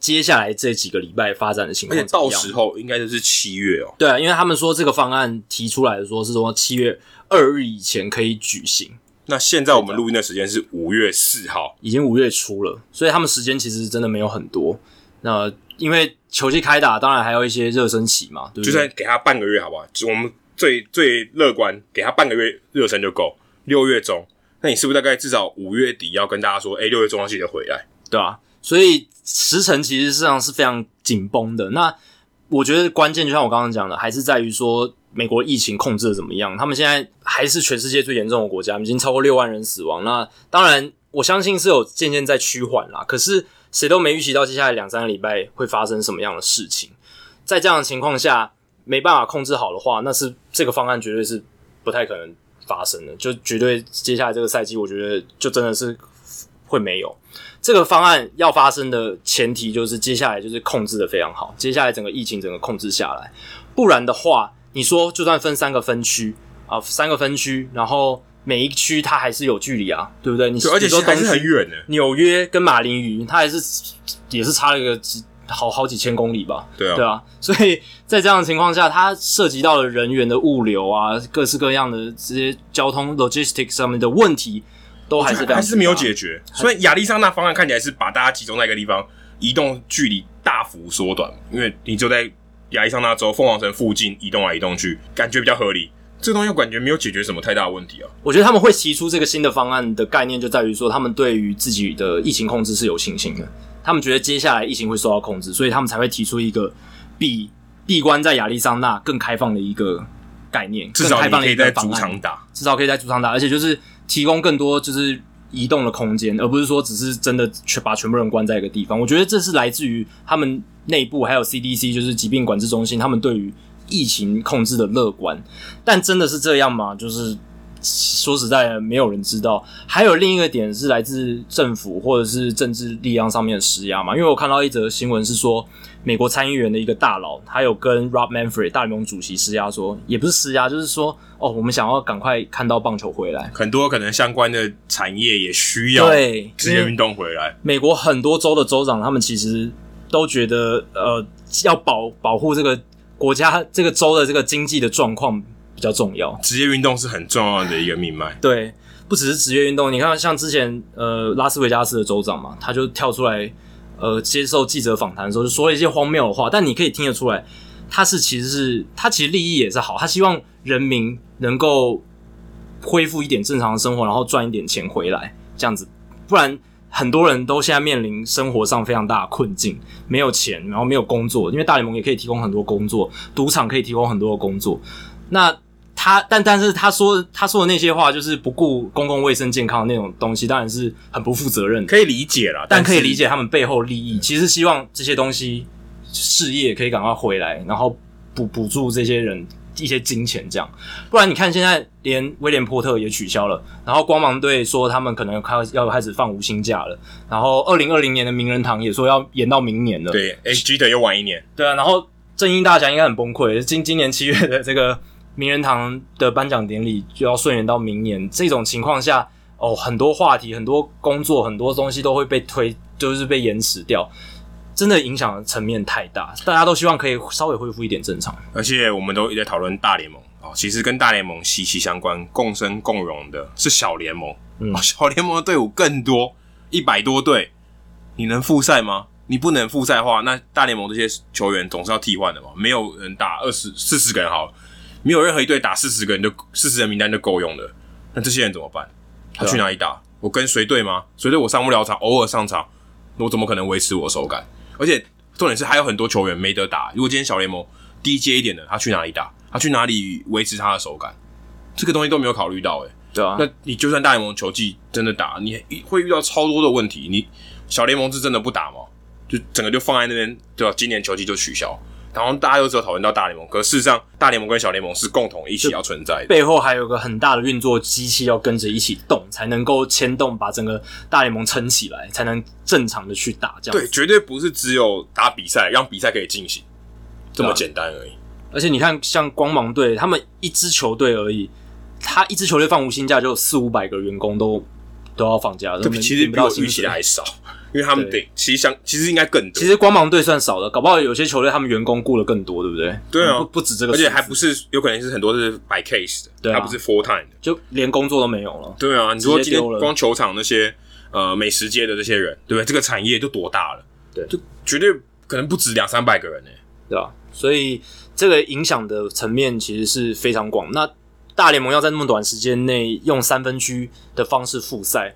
接下来这几个礼拜发展的情况。而且到时候应该就是七月哦。对啊，因为他们说这个方案提出来的说是说七月二日以前可以举行。那现在我们录音的时间是五月四号，已经五月初了，所以他们时间其实真的没有很多。那因为球季开打，当然还有一些热身期嘛，对不对？就算给他半个月好不好？我们最最乐观，给他半个月热身就够。六月中，那你是不是大概至少五月底要跟大家说，哎、欸，六月中要记得回来，对啊，所以时程其实上是非常紧绷的。那我觉得关键就像我刚刚讲的，还是在于说。美国疫情控制的怎么样？他们现在还是全世界最严重的国家，已经超过六万人死亡。那当然，我相信是有渐渐在趋缓啦。可是谁都没预期到接下来两三个礼拜会发生什么样的事情。在这样的情况下，没办法控制好的话，那是这个方案绝对是不太可能发生的，就绝对接下来这个赛季，我觉得就真的是会没有。这个方案要发生的前提就是接下来就是控制的非常好，接下来整个疫情整个控制下来，不然的话。你说就算分三个分区啊，三个分区，然后每一区它还是有距离啊，对不对？你对，而且你说还是很远的。纽约跟马林鱼，它还是也是差了个几好好几千公里吧？对啊，对啊。所以在这样的情况下，它涉及到了人员的物流啊，各式各样的这些交通 logistics 上面的问题，都还是还是没有解决。所以亚利桑那方案看起来是把大家集中在一个地方，移动距离大幅缩短，因为你就在。亚利桑那州凤凰城附近移动来移动去，感觉比较合理。这东西我感觉没有解决什么太大的问题啊。我觉得他们会提出这个新的方案的概念，就在于说他们对于自己的疫情控制是有信心的，他们觉得接下来疫情会受到控制，所以他们才会提出一个比闭关在亚利桑那更开放的一个概念，至少你可以在主场打，至少可以在主场打，而且就是提供更多就是移动的空间，而不是说只是真的把全部人关在一个地方。我觉得这是来自于他们。内部还有 C D C 就是疾病管制中心他们对于疫情控制的乐观，但真的是这样吗？就是说实在的没有人知道。还有另一个点是来自政府或者是政治力量上面的施压嘛，因为我看到一则新闻是说美国参议员的一个大佬他有跟 Rob Manfred 大联盟主席施压，说也不是施压，就是说哦，我们想要赶快看到棒球回来，很多可能相关的产业也需要职业运动回来。美国很多州的州长他们其实都觉得呃，要保保护这个国家这个州的这个经济的状况比较重要。职业运动是很重要的一个命脉。对，不只是职业运动，你看像之前呃拉斯维加斯的州长嘛，他就跳出来呃接受记者访谈的时候就说了一些荒谬的话，但你可以听得出来，他是其实是他其实利益也是好，他希望人民能够恢复一点正常的生活，然后赚一点钱回来这样子，不然。很多人都现在面临生活上非常大的困境，没有钱，然后没有工作，因为大联盟也可以提供很多工作，赌场可以提供很多的工作。那他但但是他说他说的那些话，就是不顾公共卫生健康的那种东西，当然是很不负责任的，可以理解啦，但可以理解他们背后利益。其实希望这些东西事业可以赶快回来，然后补补助这些人一些金钱，这样。不然你看现在连威廉波特也取消了，然后光芒队说他们可能要开始放无薪假了，然后二零二零年的名人堂也说要延到明年了，对 ，H G 的又晚一年，对啊。然后正音大侠应该很崩溃，今今年七月的这个。名人堂的颁奖典礼就要顺延到明年，这种情况下，哦，很多话题、很多工作、很多东西都会被推，就是被延迟掉，真的影响的层面太大。大家都希望可以稍微恢复一点正常。而且我们都一直在讨论大联盟哦，其实跟大联盟息息相关、共生共荣的是小联盟。嗯，哦，小联盟的队伍更多，一百多队，你能复赛吗？你不能复赛的话，那大联盟这些球员总是要替换的嘛，没有人打二十、四十个人好了。没有任何一队打四十个人就四十人名单就够用了，那这些人怎么办？他去哪里打？我跟谁队吗？谁队我上不了场，偶尔上场，我怎么可能维持我的手感？而且重点是还有很多球员没得打。如果今天小联盟低阶一点的，他去哪里打？他去哪里维持他的手感？这个东西都没有考虑到、欸，哎，对啊。那你就算大联盟球季真的打，你会遇到超多的问题。你小联盟是真的不打吗？就整个就放在那边，对吧、啊？今年球季就取消。然后大家又只有讨论到大联盟，可事实上大联盟跟小联盟是共同一起要存在的，背后还有个很大的运作机器要跟着一起动，才能够牵动把整个大联盟撑起来，才能正常的去打这样子。对，绝对不是只有打比赛让比赛可以进行这么简单而已。而且你看，像光芒队，他们一支球队而已，他一支球队放无薪假就有四五百个员工都都要放假，对，其实比我预期的还少。因为他们得其实想其实应该更多。其实光芒队算少的，搞不好有些球队他们员工雇了更多，对不对？对啊，嗯、不不止这个，而且还不是有可能是很多是 by case 的，对、啊，他不是 full time 的，就连工作都没有了。对啊，你说今天光球场那些呃美食街的这些人，对不对？这个产业就多大了？对，就绝对可能不止两三百个人呢、欸，对吧、啊？所以这个影响的层面其实是非常广。那大联盟要在那么短时间内用三分区的方式复赛。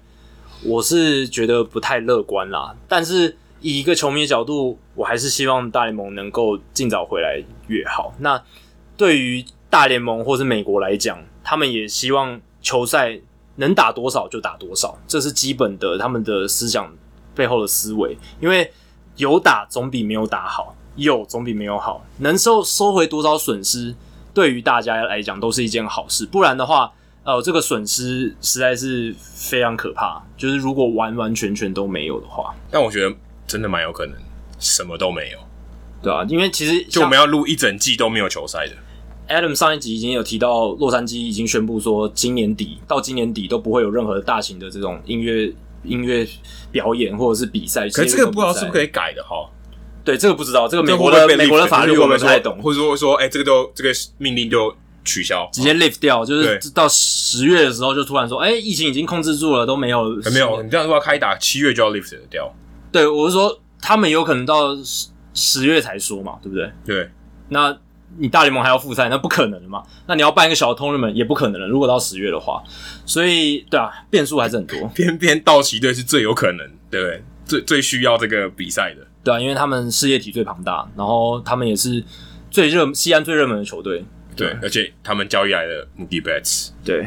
我是觉得不太乐观啦，但是以一个球迷的角度，我还是希望大联盟能够尽早回来越好。那对于大联盟或是美国来讲，他们也希望球赛能打多少就打多少，这是基本的他们的思想背后的思维，因为有打总比没有打好，有总比没有好，能收收回多少损失，对于大家来讲都是一件好事，不然的话呃，这个损失实在是非常可怕，就是如果完完全全都没有的话，但我觉得真的蛮有可能什么都没有，对啊，因为其实就我们要录一整季都没有球赛的。Adam 上一集已经有提到，洛杉矶已经宣布说，今年底到今年底都不会有任何大型的这种音乐音乐表演或者是比赛。可是这个不知道是不是可以改的哈？对，这个不知道，这个美国的美国的法律我们不太懂，或者说说，哎、欸，这个就这个命令就。取消，直接 lift 掉，就是到十月的时候就突然说，哎、欸，疫情已经控制住了，都没有，没有，你这样说要开打，七月就要 lift 掉。对，我是说，他们有可能到十月才说嘛，对不对？对，那你大联盟还要复赛，那不可能嘛？那你要办一个小 tournament 也不可能了，如果到十月的话，所以对啊，变数还是很多。偏偏道奇队是最有可能，对不对？最最需要这个比赛的，对啊，因为他们事业体最庞大，然后他们也是最热西安最热门的球队。对，而且他们交易来的 Mookie Betts。对。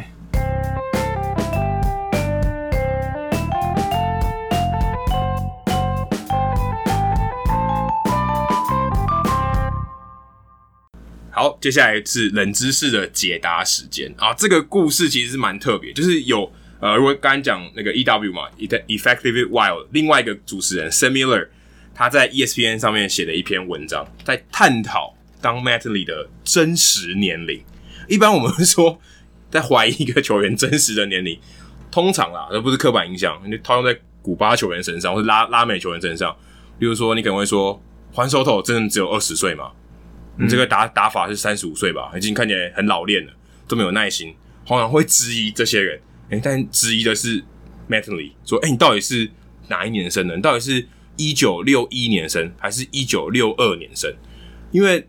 好，接下来是冷知识的解答时间啊！这个故事其实是蛮特别，就是有呃，如果刚才讲那个 E W 嘛 ，Effectively Wild， 另外一个主持人 Sam Miller， 他在 E S P N 上面写了一篇文章，在探讨。Don Mattingly 的真实年龄，一般我们会说，在怀疑一个球员真实的年龄，通常啦，这不是刻板印象，你套用在古巴球员身上，或是拉拉美球员身上，例如说，你可能会说，环手头真的只有二十岁吗？你这个打打法是三十五岁吧？已经看起来很老练了，这么有耐心，通常会质疑这些人。欸、但质疑的是 Mattingly 说，哎、欸，你到底是哪一年生的？你到底是一九六一年生，还是一九六二年生？因为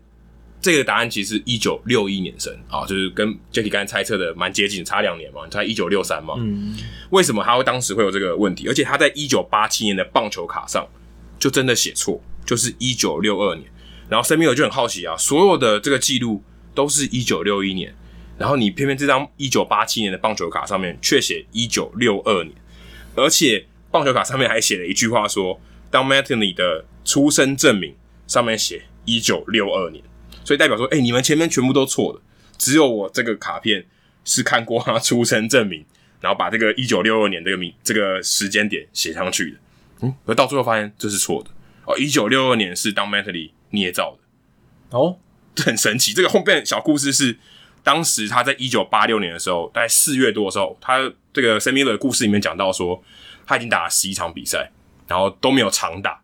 这个答案其实是一九六一年生啊，就是跟 Jacky 刚才猜测的蛮接近，差两年嘛，猜一九六三嘛。嗯，为什么他当时会有这个问题？而且他在一九八七年的棒球卡上就真的写错，就是一九六二年。然后Sam Miller就很好奇啊，所有的这个记录都是一九六一年，然后你偏偏这张一九八七年的棒球卡上面却写一九六二年，而且棒球卡上面还写了一句话说 Don Mattingly 的出生证明上面写一九六二年，所以代表说诶、欸、你们前面全部都错的，只有我这个卡片是看过他出生证明，然后把这个一九六二年这个名这个时间点写上去的。嗯，而到最后发现这是错的哦， 一九六二年是 Don Mattingly 捏造的哦，这很神奇。这个后面小故事是当时他在一九八六年的时候，大概四月多的时候，他这个 Sam Miller 的故事里面讲到说他已经打了十一场比赛，然后都没有常打，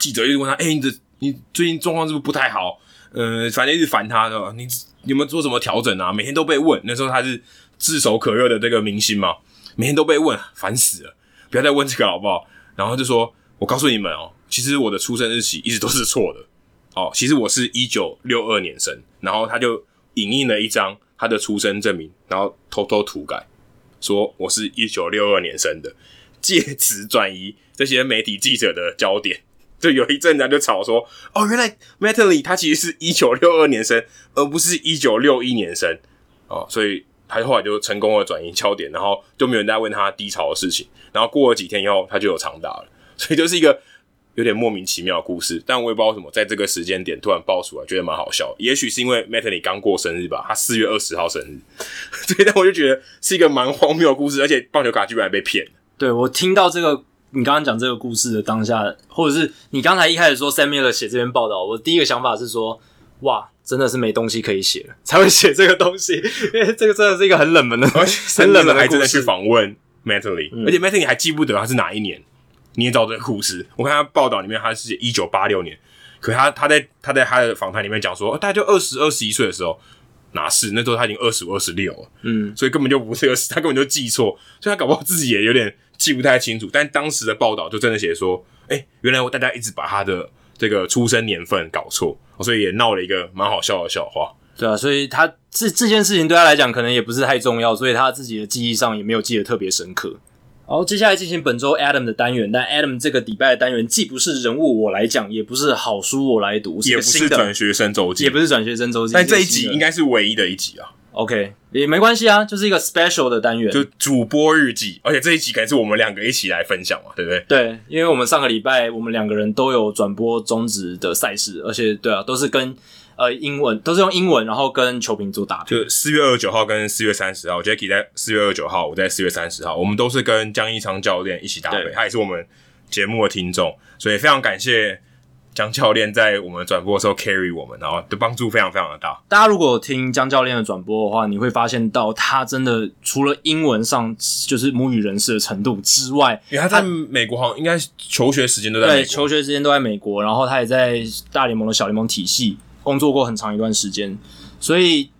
记者一直问他诶、欸、你的你最近状况是不是不太好，呃反正一直烦他的，你有没有做什么调整啊，每天都被问。那时候他是炙手可热的这个明星嘛，每天都被问，烦死了，不要再问这个好不好。然后就说我告诉你们哦，其实我的出生日期一直都是错的哦，其实我是一九六二年生。然后他就影印了一张他的出生证明，然后偷偷涂改说我是一九六二年生的，借此转移这些媒体记者的焦点。就有一阵子就吵说哦，原来 Mattingly 他其实是一九六二年生而不是一九六一年生哦，所以他后来就成功的转移焦点，然后就没有人在问他低潮的事情，然后过了几天以后他就有长打了。所以就是一个有点莫名其妙的故事，但我也不知道为什么在这个时间点突然爆出来，觉得蛮好笑的。也许是因为 Mattingly 刚过生日吧，他四月二十号生日，所以但我就觉得是一个蛮荒谬的故事，而且棒球卡居然被骗了。对，我听到这个你刚刚讲这个故事的当下，或者是你刚才一开始说 Sam Miller 写这篇报道，我第一个想法是说，哇，真的是没东西可以写了，才会写这个东西，因为这个真的是一个很冷门的，很冷门的故事。还真的去访问 Mattingly、嗯、而且 Mattingly 还记不得他是哪一年捏造这个故事。我看他报道里面他是写一九八六年，可是他他在他在他的访谈里面讲说、哦，大概就二十、二十一岁的时候。哪是？那时候他已经二十五、二十六了，嗯，所以根本就不是二十，他根本就记错，所以他搞不好自己也有点记不太清楚。但当时的报道就真的写说，哎、欸，原来我大家一直把他的这个出生年份搞错，所以也闹了一个蛮好笑的笑话。对啊，所以他这这件事情对他来讲可能也不是太重要，所以他自己的记忆上也没有记得特别深刻。好，接下来进行本周 Adam 的单元，但 Adam 这个礼拜的单元既不是人物我来讲，也不是好书我来读，也不是转学生周记，也不是转学生周记，但这一集应该是唯一的一集啊。OK， 也没关系啊，就是一个 special 的单元，就主播日记，而且这一集可能是我们两个一起来分享嘛，对不对？对，因为我们上个礼拜我们两个人都有转播中职的赛事，而且对啊，都是跟。呃，英文都是用英文，然后跟球评做搭配。就四月二十九号跟四月三十号 ，Jacky 在四月二十九号，我在四月三十号，我们都是跟江一昌教练一起搭配，他也是我们节目的听众，所以非常感谢江教练在我们转播的时候 carry 我们，然后的帮助非常非常的大。大家如果听江教练的转播的话，你会发现到他真的除了英文上就是母语人士的程度之外，因为他在美国好像应该求学时间都在美国，对，求学时间都在美国，然后他也在大联盟的小联盟体系。工作过很长一段时间，所以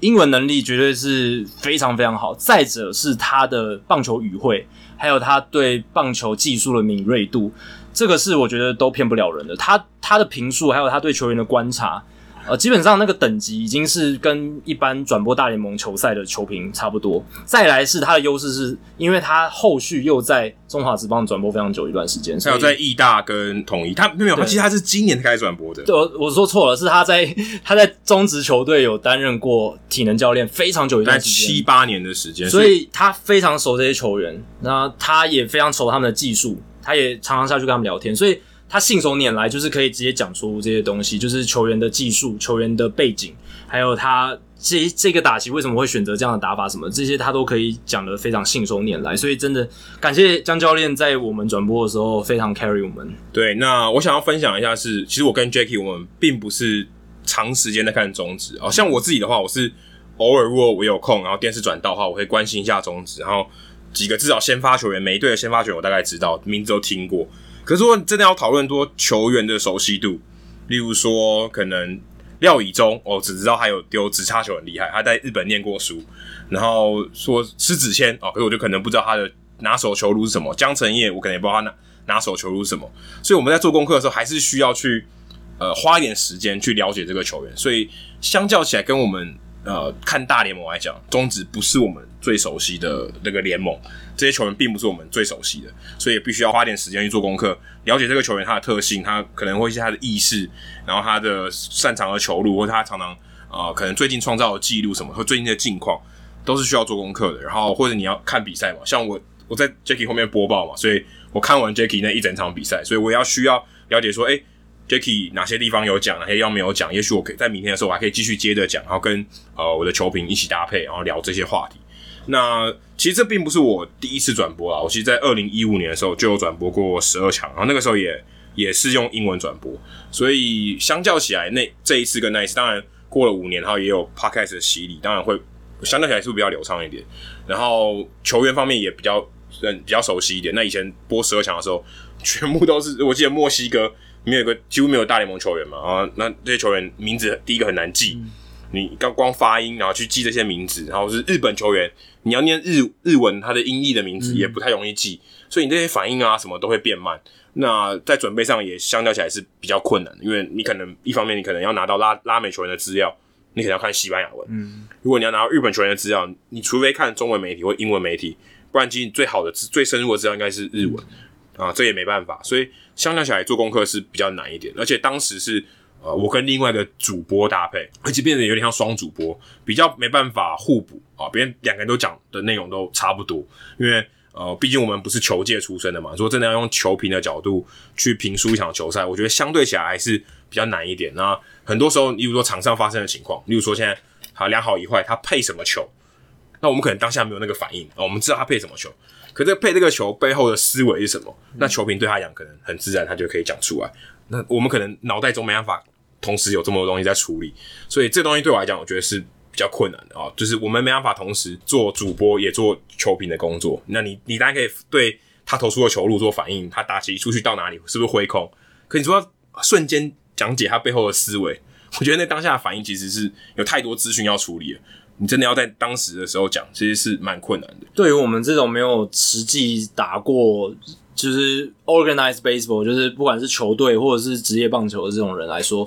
英文能力绝对是非常非常好。再者是他的棒球语汇，还有他对棒球技术的敏锐度，这个是我觉得都骗不了人的。他他的评述，还有他对球员的观察，呃，基本上那个等级已经是跟一般转播大联盟球赛的球评差不多。再来是他的优势是，因为他后续又在中华职棒转播非常久一段时间，还有在义大跟统一，他没有，他其实他是今年才开始转播的。对，我说错了，是他在他在中职球队有担任过体能教练非常久一段时间，七八年的时间，所以他非常熟这些球员，那他也非常熟他们的技术，他也常常下去跟他们聊天，所以。他信手拈来，就是可以直接讲出这些东西，就是球员的技术、球员的背景，还有他这这个打击为什么会选择这样的打法，什么这些他都可以讲得非常信手拈来。所以真的感谢江教练在我们转播的时候非常 carry 我们。对，那我想要分享一下是，其实我跟 Jacky 我们并不是长时间在看中职，哦，像我自己的话，我是偶尔如果我有空，然后电视转到的话，我会关心一下中职，然后几个至少先发球员，每一队的先发球员我大概知道，名字都听过。可是，如果真的要讨论多球员的熟悉度，例如说，可能廖以中，我、哦、只知道他有丢直插球很厉害，他在日本念过书。然后说施子谦，哦，可是我就可能不知道他的拿手球路是什么。江承业，我可能也不知道他拿拿手球路是什么。所以我们在做功课的时候，还是需要去呃花一点时间去了解这个球员，所以相较起来跟我们呃看大联盟来讲，中职不是我们最熟悉的那个联盟，这些球员并不是我们最熟悉的，所以必须要花点时间去做功课，了解这个球员他的特性，他可能会是他的意识，然后他的擅长的球路，或者他常常呃可能最近创造的记录什么，或最近的近况，都是需要做功课的。然后或者你要看比赛嘛，像我我在 Jacky 后面播报嘛，所以我看完 Jacky 那一整场比赛，所以我也要需要了解说，诶 Jacky 哪些地方有讲，哪些地方没有讲，也许我可以在明天的时候我还可以继续接着讲，然后跟呃我的球评一起搭配，然后聊这些话题。那其实这并不是我第一次转播啦，我其实在二零一五年的时候就有转播过十二强，然后那个时候也也是用英文转播，所以相较起来那这一次跟那一次，当然过了五年，然后也有 Podcast 的洗礼，当然会相较起来是不是比较流畅一点，然后球员方面也比较嗯比较熟悉一点。那以前播十二强的时候，全部都是我记得墨西哥没有一个几乎没有大联盟球员嘛，然后那这些球员名字第一个很难记。嗯，你刚光发音，然后去记这些名字，然后是日本球员，你要念日日文，他的音译的名字也不太容易记，嗯，所以你这些反应啊什么都会变慢。那在准备上也相较起来是比较困难，因为你可能一方面你可能要拿到拉拉美球员的资料，你可能要看西班牙文，嗯，如果你要拿到日本球员的资料，你除非看中文媒体或英文媒体，不然其实最好的最深入的资料应该是日文啊，这也没办法，所以相较起来做功课是比较难一点，而且当时是。呃，我跟另外一个主播搭配，而且变得有点像双主播，比较没办法互补啊。别人两个人都讲的内容都差不多，因为呃，毕竟我们不是球界出身的嘛。如果真的要用球评的角度去评述一场球赛，我觉得相对起来还是比较难一点。那很多时候，例如说场上发生的情况，例如说现在啊两好一坏，他配什么球，那我们可能当下没有那个反应啊，我们知道他配什么球。可这配这个球背后的思维是什么？那球评对他讲，可能很自然，他就可以讲出来。那我们可能脑袋中没办法同时有这么多东西在处理，所以这东西对我来讲，我觉得是比较困难的啊。就是我们没办法同时做主播也做球评的工作。那你你当然可以对他投出的球路做反应，他打击出去到哪里是不是挥空？可你说要瞬间讲解他背后的思维，我觉得那当下的反应其实是有太多资讯要处理了。你真的要在当时的时候讲，其实是蛮困难的。对于我们这种没有实际打过，就是 organized baseball， 就是不管是球队或者是职业棒球的这种人来说，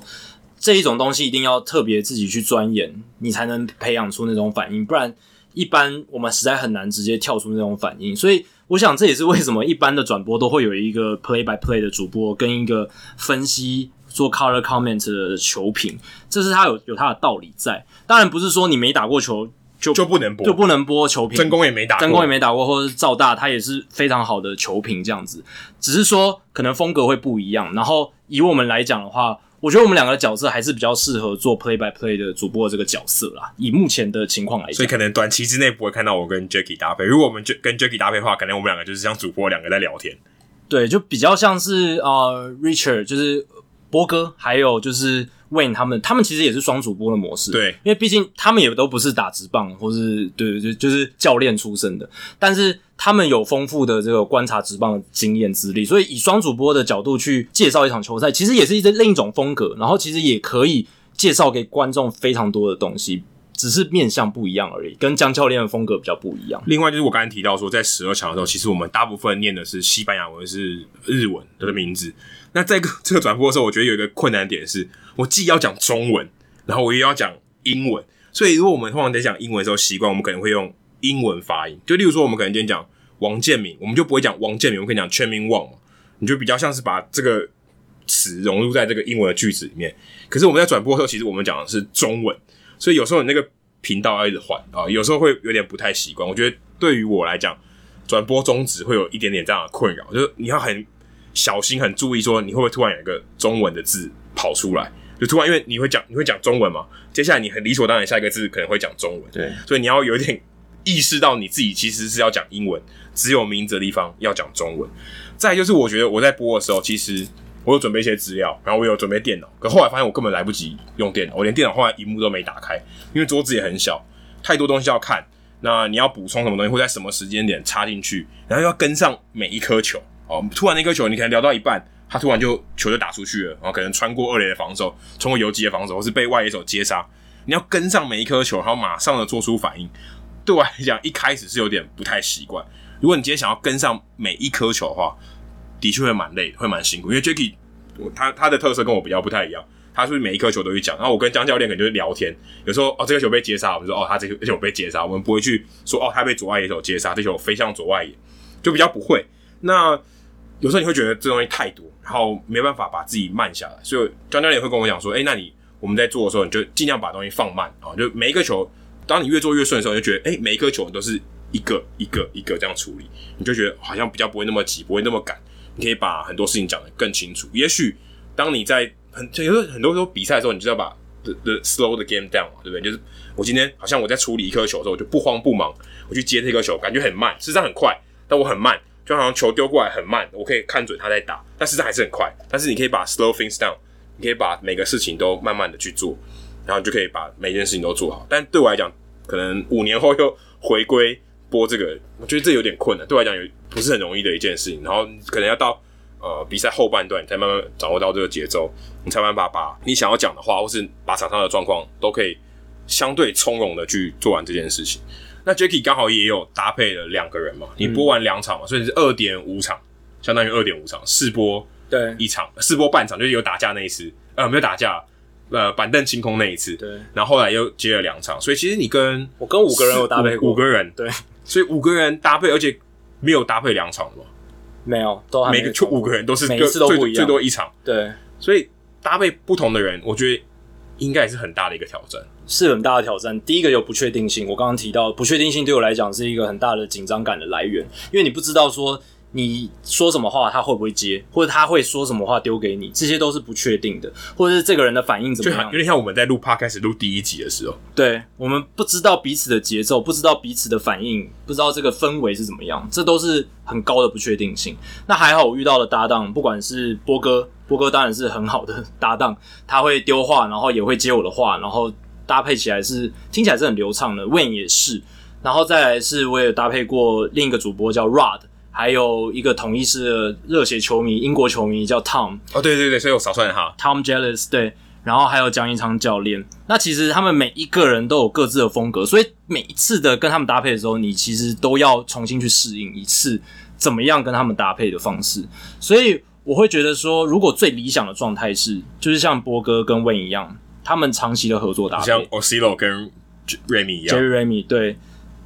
这一种东西一定要特别自己去钻研，你才能培养出那种反应。不然，一般我们实在很难直接跳出那种反应。所以，我想这也是为什么一般的转播都会有一个 play by play 的主播跟一个分析。做 color comment 的球评，这是他有有他的道理在。当然不是说你没打过球就就不能播，就不能播球评。曾公也没打过，曾公也没打过，或者是赵大他也是非常好的球评这样子。只是说可能风格会不一样。然后以我们来讲的话，我觉得我们两个的角色还是比较适合做 play by play 的主播的这个角色啦。以目前的情况来讲，所以可能短期之内不会看到我跟 Jacky 搭配。如果我们跟 Jacky 搭配的话，可能我们两个就是像主播两个在聊天。对，就比较像是呃 Richard 就是。波哥还有就是 Wayne 他们，他们其实也是双主播的模式，对，因为毕竟他们也都不是打职棒或是对对就是教练出身的，但是他们有丰富的这个观察职棒的经验资历，所以以双主播的角度去介绍一场球赛，其实也是另一种风格，然后其实也可以介绍给观众非常多的东西，只是面向不一样而已，跟江教练的风格比较不一样。另外就是我刚才提到说，在十二强的时候，其实我们大部分念的是西班牙文，是日文的名字。那在这个转播的时候，我觉得有一个困难点是，我既要讲中文，然后我又要讲英文。所以如果我们通常在讲英文的时候，习惯我们可能会用英文发音。就例如说，我们可能今天讲王建民，我们就不会讲王建民，我们可以讲全民旺嘛。你就比较像是把这个词融入在这个英文的句子里面。可是我们在转播的时候，其实我们讲的是中文，所以有时候你那个频道要一直换啊，有时候会有点不太习惯。我觉得对于我来讲，转播中止会有一点点这样的困扰，就是你要很。小心很注意说你会不会突然有一个中文的字跑出来，就突然因为你会讲你会讲中文嘛，接下来你很理所当然下一个字可能会讲中文，对，所以你要有一点意识到你自己其实是要讲英文，只有名字的地方要讲中文。再来就是我觉得我在播的时候，其实我有准备一些资料，然后我有准备电脑，可后来发现我根本来不及用电脑，我连电脑后来萤幕都没打开，因为桌子也很小，太多东西要看，那你要补充什么东西会在什么时间点插进去，然后要跟上每一颗球。哦，突然那颗球，你可能聊到一半，他突然就球就打出去了，然后可能穿过二垒的防守，穿过游击的防守，或是被外野手接杀，你要跟上每一颗球，然后马上的做出反应。对我来讲，一开始是有点不太习惯。如果你今天想要跟上每一颗球的话，的确会蛮累的，会蛮辛苦。因为 Jacky 我他他的特色跟我比较不太一样，他是不是每一颗球都去讲？然后我跟江教练可能就是聊天，有时候哦这个球被接杀，我们说哦他这个球被接杀，我们不会去说哦他被左外野手接杀，这球飞向左外野，就比较不会。那有时候你会觉得这东西太多，然后没办法把自己慢下来，所以江教练会跟我讲说，哎、欸，那你我们在做的时候，你就尽量把东西放慢啊，就每一个球，当你越做越顺的时候，你就觉得哎、欸，每一颗球你都是一个一个一个这样处理，你就觉得好像比较不会那么急，不会那么赶，你可以把很多事情讲得更清楚。也许当你在很有很多时候比赛的时候，你就要把 the, the slow the game down， 对不对？就是我今天好像我在处理一颗球的时候，我就不慌不忙，我去接这颗球，感觉很慢，事实上很快，但我很慢。就好像球丢过来很慢，我可以看准他在打，但实际上还是很快。但是你可以把 slow things down， 你可以把每个事情都慢慢的去做，然后你就可以把每件事情都做好。但对我来讲，可能五年后又回归播这个，我觉得这有点困难。对我来讲，不是很容易的一件事情。然后可能要到呃比赛后半段，你才慢慢掌握到这个节奏，你才慢慢把你想要讲的话，或是把场上的状况，都可以相对从容的去做完这件事情。那 Jacky 刚好也有搭配了两个人嘛，你播完两场嘛，嗯、所以是 二点五 场，相当于 二点五 场，四播一场，四播半场，就是有打架那一次，呃，没有打架，呃，板凳清空那一次，对，然后后来又接了两场，所以其实你跟我跟五个人有搭配过，五个人，对，所以五个人搭配，而且没有搭配两场嘛，没有，都还没每个就五个人都是每一次都不一样，最多一场，对，所以搭配不同的人，我觉得应该也是很大的一个挑战。是很大的挑战。第一个有不确定性，我刚刚提到不确定性对我来讲是一个很大的紧张感的来源，因为你不知道说你说什么话他会不会接，或者他会说什么话丢给你，这些都是不确定的，或者是这个人的反应怎么样。有点像我们在录 Podcast 录第一集的时候，对，我们不知道彼此的节奏，不知道彼此的反应，不知道这个氛围是怎么样，这都是很高的不确定性。那还好我遇到的搭档，不管是波哥，波哥当然是很好的搭档，他会丢话，然后也会接我的话，然后搭配起来是听起来是很流畅的。 Wayne 也是，然后再来是我也搭配过另一个主播叫 Rod， 还有一个统一师的热血球迷，英国球迷叫 Tom， 哦对对对，所以我少算哈 Tom Jealous， 对，然后还有江一昌教练。那其实他们每一个人都有各自的风格，所以每一次的跟他们搭配的时候，你其实都要重新去适应一次怎么样跟他们搭配的方式。所以我会觉得说，如果最理想的状态是就是像波哥跟 Wayne 一样，他们长期的合作搭配，像 Osilo 跟 Remy 一样 ，Jerry Remy， 对，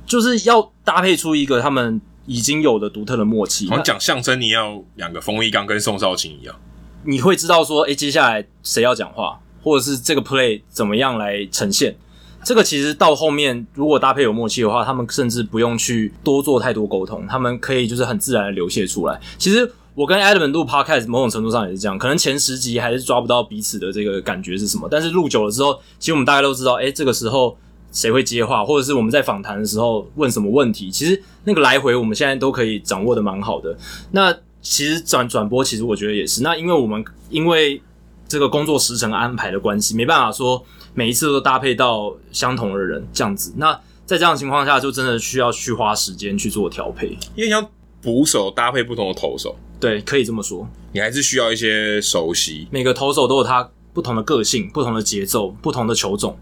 就是要搭配出一个他们已经有的独特的默契。好像讲相声，你要两个冯翊纲跟宋少卿一样，你会知道说，哎、欸，接下来谁要讲话，或者是这个 play 怎么样来呈现。这个其实到后面，如果搭配有默契的话，他们甚至不用去多做太多沟通，他们可以就是很自然的流泻出来。其实我跟 Adam 录 Podcast 某种程度上也是这样，可能前十集还是抓不到彼此的这个感觉是什么，但是录久了之后，其实我们大概都知道，诶，这个时候谁会接话，或者是我们在访谈的时候问什么问题，其实那个来回我们现在都可以掌握的蛮好的。那其实转转播，其实我觉得也是，那因为我们因为这个工作时程安排的关系，没办法说每一次都搭配到相同的人这样子。那在这样的情况下，就真的需要去花时间去做调配，因为像捕手搭配不同的投手。对，可以这么说。你还是需要一些熟悉。每个投手都有他不同的个性、不同的节奏、不同的球种，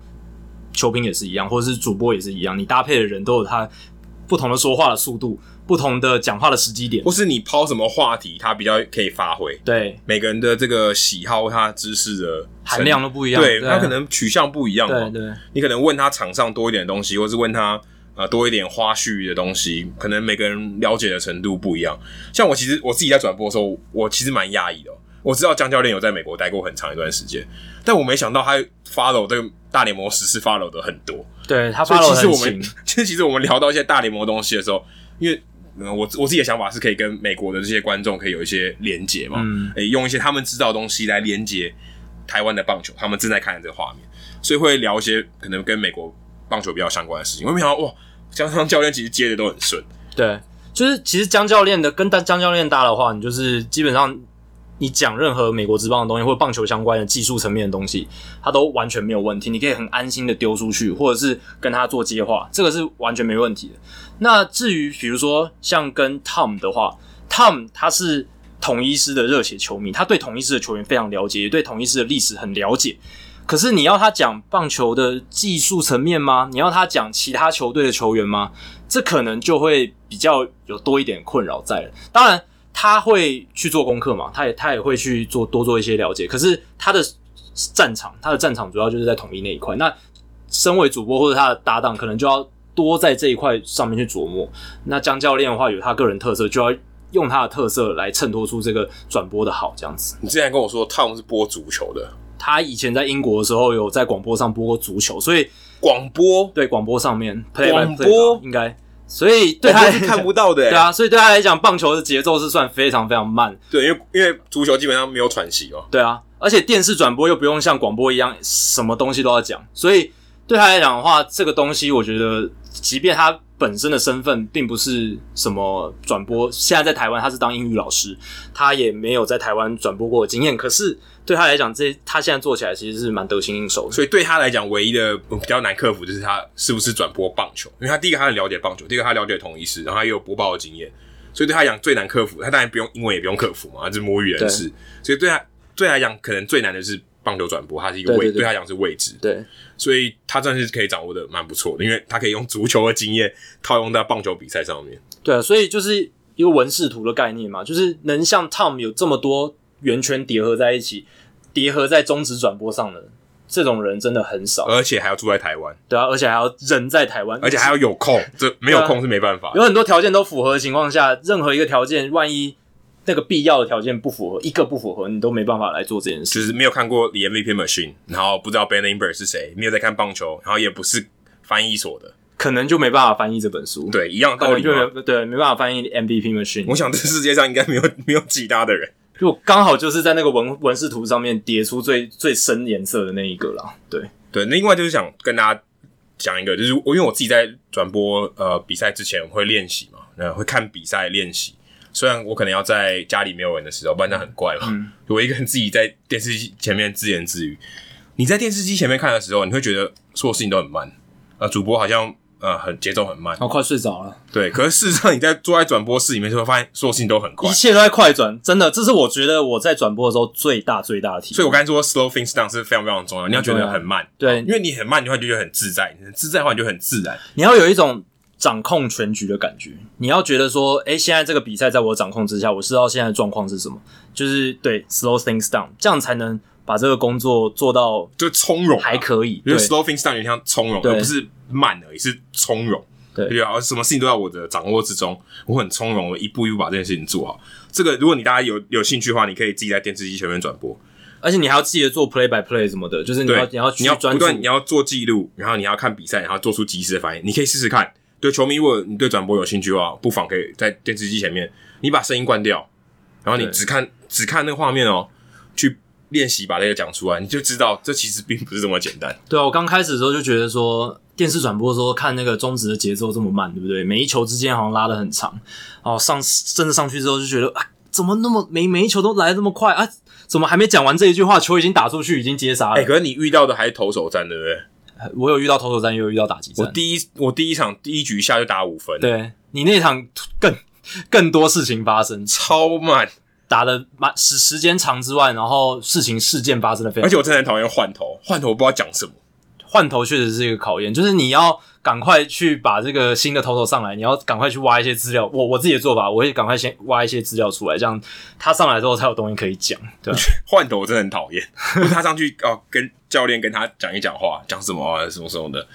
球评也是一样，或者是主播也是一样。你搭配的人都有他不同的说话的速度、不同的讲话的时机点，或是你抛什么话题，他比较可以发挥。对，每个人的这个喜好、他知识的含量都不一样，对，他可能取向不一样嘛。对对，你可能问他场上多一点的东西，或是问他。呃，多一点花絮的东西，可能每个人了解的程度不一样。像我其实我自己在转播的时候，我其实蛮压抑的、哦。我知道江教练有在美国待过很长一段时间，但我没想到他 follow 这个大联盟时事 follow 的很多。对，他 follow 的很勤。其实其实我们聊到一些大联盟的东西的时候，因为、呃、我我自己的想法是可以跟美国的这些观众可以有一些连结嘛，嗯、用一些他们知道的东西来连结台湾的棒球，他们正在看的这个画面，所以会聊一些可能跟美国棒球比较相关的事情。我没想到哇，江江教练其实接的都很顺。对，就是其实江教练的跟江教练搭的话，你就是基本上你讲任何美国职棒的东西，或者棒球相关的技术层面的东西，他都完全没有问题。你可以很安心的丢出去，或者是跟他做接话，这个是完全没问题的。那至于比如说像跟 Tom 的话 ，Tom 他是统一师的热血球迷，他对统一师的球员非常了解，也对统一师的历史很了解。可是你要他讲棒球的技术层面吗？你要他讲其他球队的球员吗？这可能就会比较有多一点困扰在了。当然他会去做功课嘛，他也他也会去做多做一些了解，可是他的战场他的战场主要就是在统一那一块，那身为主播或者他的搭档可能就要多在这一块上面去琢磨，那江教练的话有他个人特色，就要用他的特色来衬托出这个转播的好这样子。你之前跟我说 Tom 是播足球的，他以前在英国的时候有在广播上播过足球，所以广播对广播上面 play by play 应该，所以对他是看不到的、欸，对啊，所以对他来讲，棒球的节奏是算非常非常慢，对，因为因为足球基本上没有喘息哦，对啊，而且电视转播又不用像广播一样什么东西都要讲，所以对他来讲的话，这个东西我觉得，即便他本身的身份并不是什么转播，现在在台湾他是当英语老师，他也没有在台湾转播过的经验，可是对他来讲，这他现在做起来其实是蛮得心应手的。所以对他来讲，唯一的比较难克服就是他是不是转播棒球，因为他第一个他很了解棒球，第二个他了解统一师，然后他也有播报的经验，所以对他来讲最难克服，他当然不用英文也不用克服嘛，他是母语人士，所以对他对他来讲可能最难的是棒球转播，它是一个位， 对, 对, 对, 对他讲是位置，对，所以他算是可以掌握的蛮不错的，因为他可以用足球的经验套用在棒球比赛上面。对啊，所以就是一个文视图的概念嘛，就是能像 Tom 有这么多圆圈叠合在一起，叠合在中职转播上的这种人真的很少，而且还要住在台湾。对啊，而且还要人在台湾，而且还要有空，这没有空是没办法、啊。有很多条件都符合的情况下，任何一个条件万一。那个必要的条件不符合，一个不符合，你都没办法来做这件事。就是没有看过 The M V P Machine， 然后不知道 Ben Limber 是谁，没有在看棒球，然后也不是翻译所的，可能就没办法翻译这本书。对，一样道理嘛。对，没办法翻译 M V P Machine。我想这世界上应该没有没有其他的人，就刚好就是在那个文文视图上面叠出最最深颜色的那一个啦。对对，那另外就是想跟大家讲一个，就是因为我自己在转播呃比赛之前会练习嘛，那会看比赛练习。虽然我可能要在家里没有人的时候，不然那很怪嘛、嗯。我一个人自己在电视机前面自言自语。你在电视机前面看的时候，你会觉得所有事情都很慢，呃，主播好像呃很节奏很慢，我、哦、快睡着了。对，可是事实上你在坐在转播室里面，就会发现所有事情都很快，一切都在快转。真的，这是我觉得我在转播的时候最大最大的题。所以我刚才说 slow things down 是非常非常重要，你要觉得很慢，对，因为你很慢，你会觉得很自在，你自在的话你就很自然，你要有一种。掌控全局的感觉，你要觉得说，哎、欸，现在这个比赛在我掌控之下，我知道现在的状况是什么，就是对 slow things down， 这样才能把这个工作做到就从容、啊，还可以。因为 slow things down 有点像从容，而不是慢而已，是从容。对，对啊，什么事情都在我的掌握之中，我很从容，我一步一步把这件事情做好。这个，如果你大家有有兴趣的话，你可以自己在电视机前面转播。而且你还要记得做 play by play 什么的，就是你要你要你要不断你要做记录，然后你要看比赛，然后做出及时的反应。你可以试试看。对球迷，如果你对转播有兴趣的话，不妨可以在电视机前面，你把声音关掉，然后你只看只看那个画面哦，去练习把这个讲出来，你就知道这其实并不是这么简单。对啊，我刚开始的时候就觉得说，电视转播的时候看那个中职的节奏这么慢，对不对？每一球之间好像拉得很长，哦，上真的上去之后就觉得啊，怎么那么每每一球都来得这么快啊？怎么还没讲完这一句话，球已经打出去，已经接杀了？哎、欸，可是你遇到的还是投手战，对不对？我有遇到投手战，也有遇到打击战。我第一我第一场第一局下就打五分，对你那场更更多事情发生，超慢，打的蛮时时间长之外，然后事情事件发生的非常。而且我真的很讨厌换头，换头不知道讲什么，换头确实是一个考验，就是你要赶快去把这个新的投手上来，你要赶快去挖一些资料。我我自己的做法，我会赶快先挖一些资料出来，这样他上来之后才有东西可以讲。对，换头我真的很讨厌，他上去哦跟。教练跟他讲一讲话，讲什么啊，什么什么的，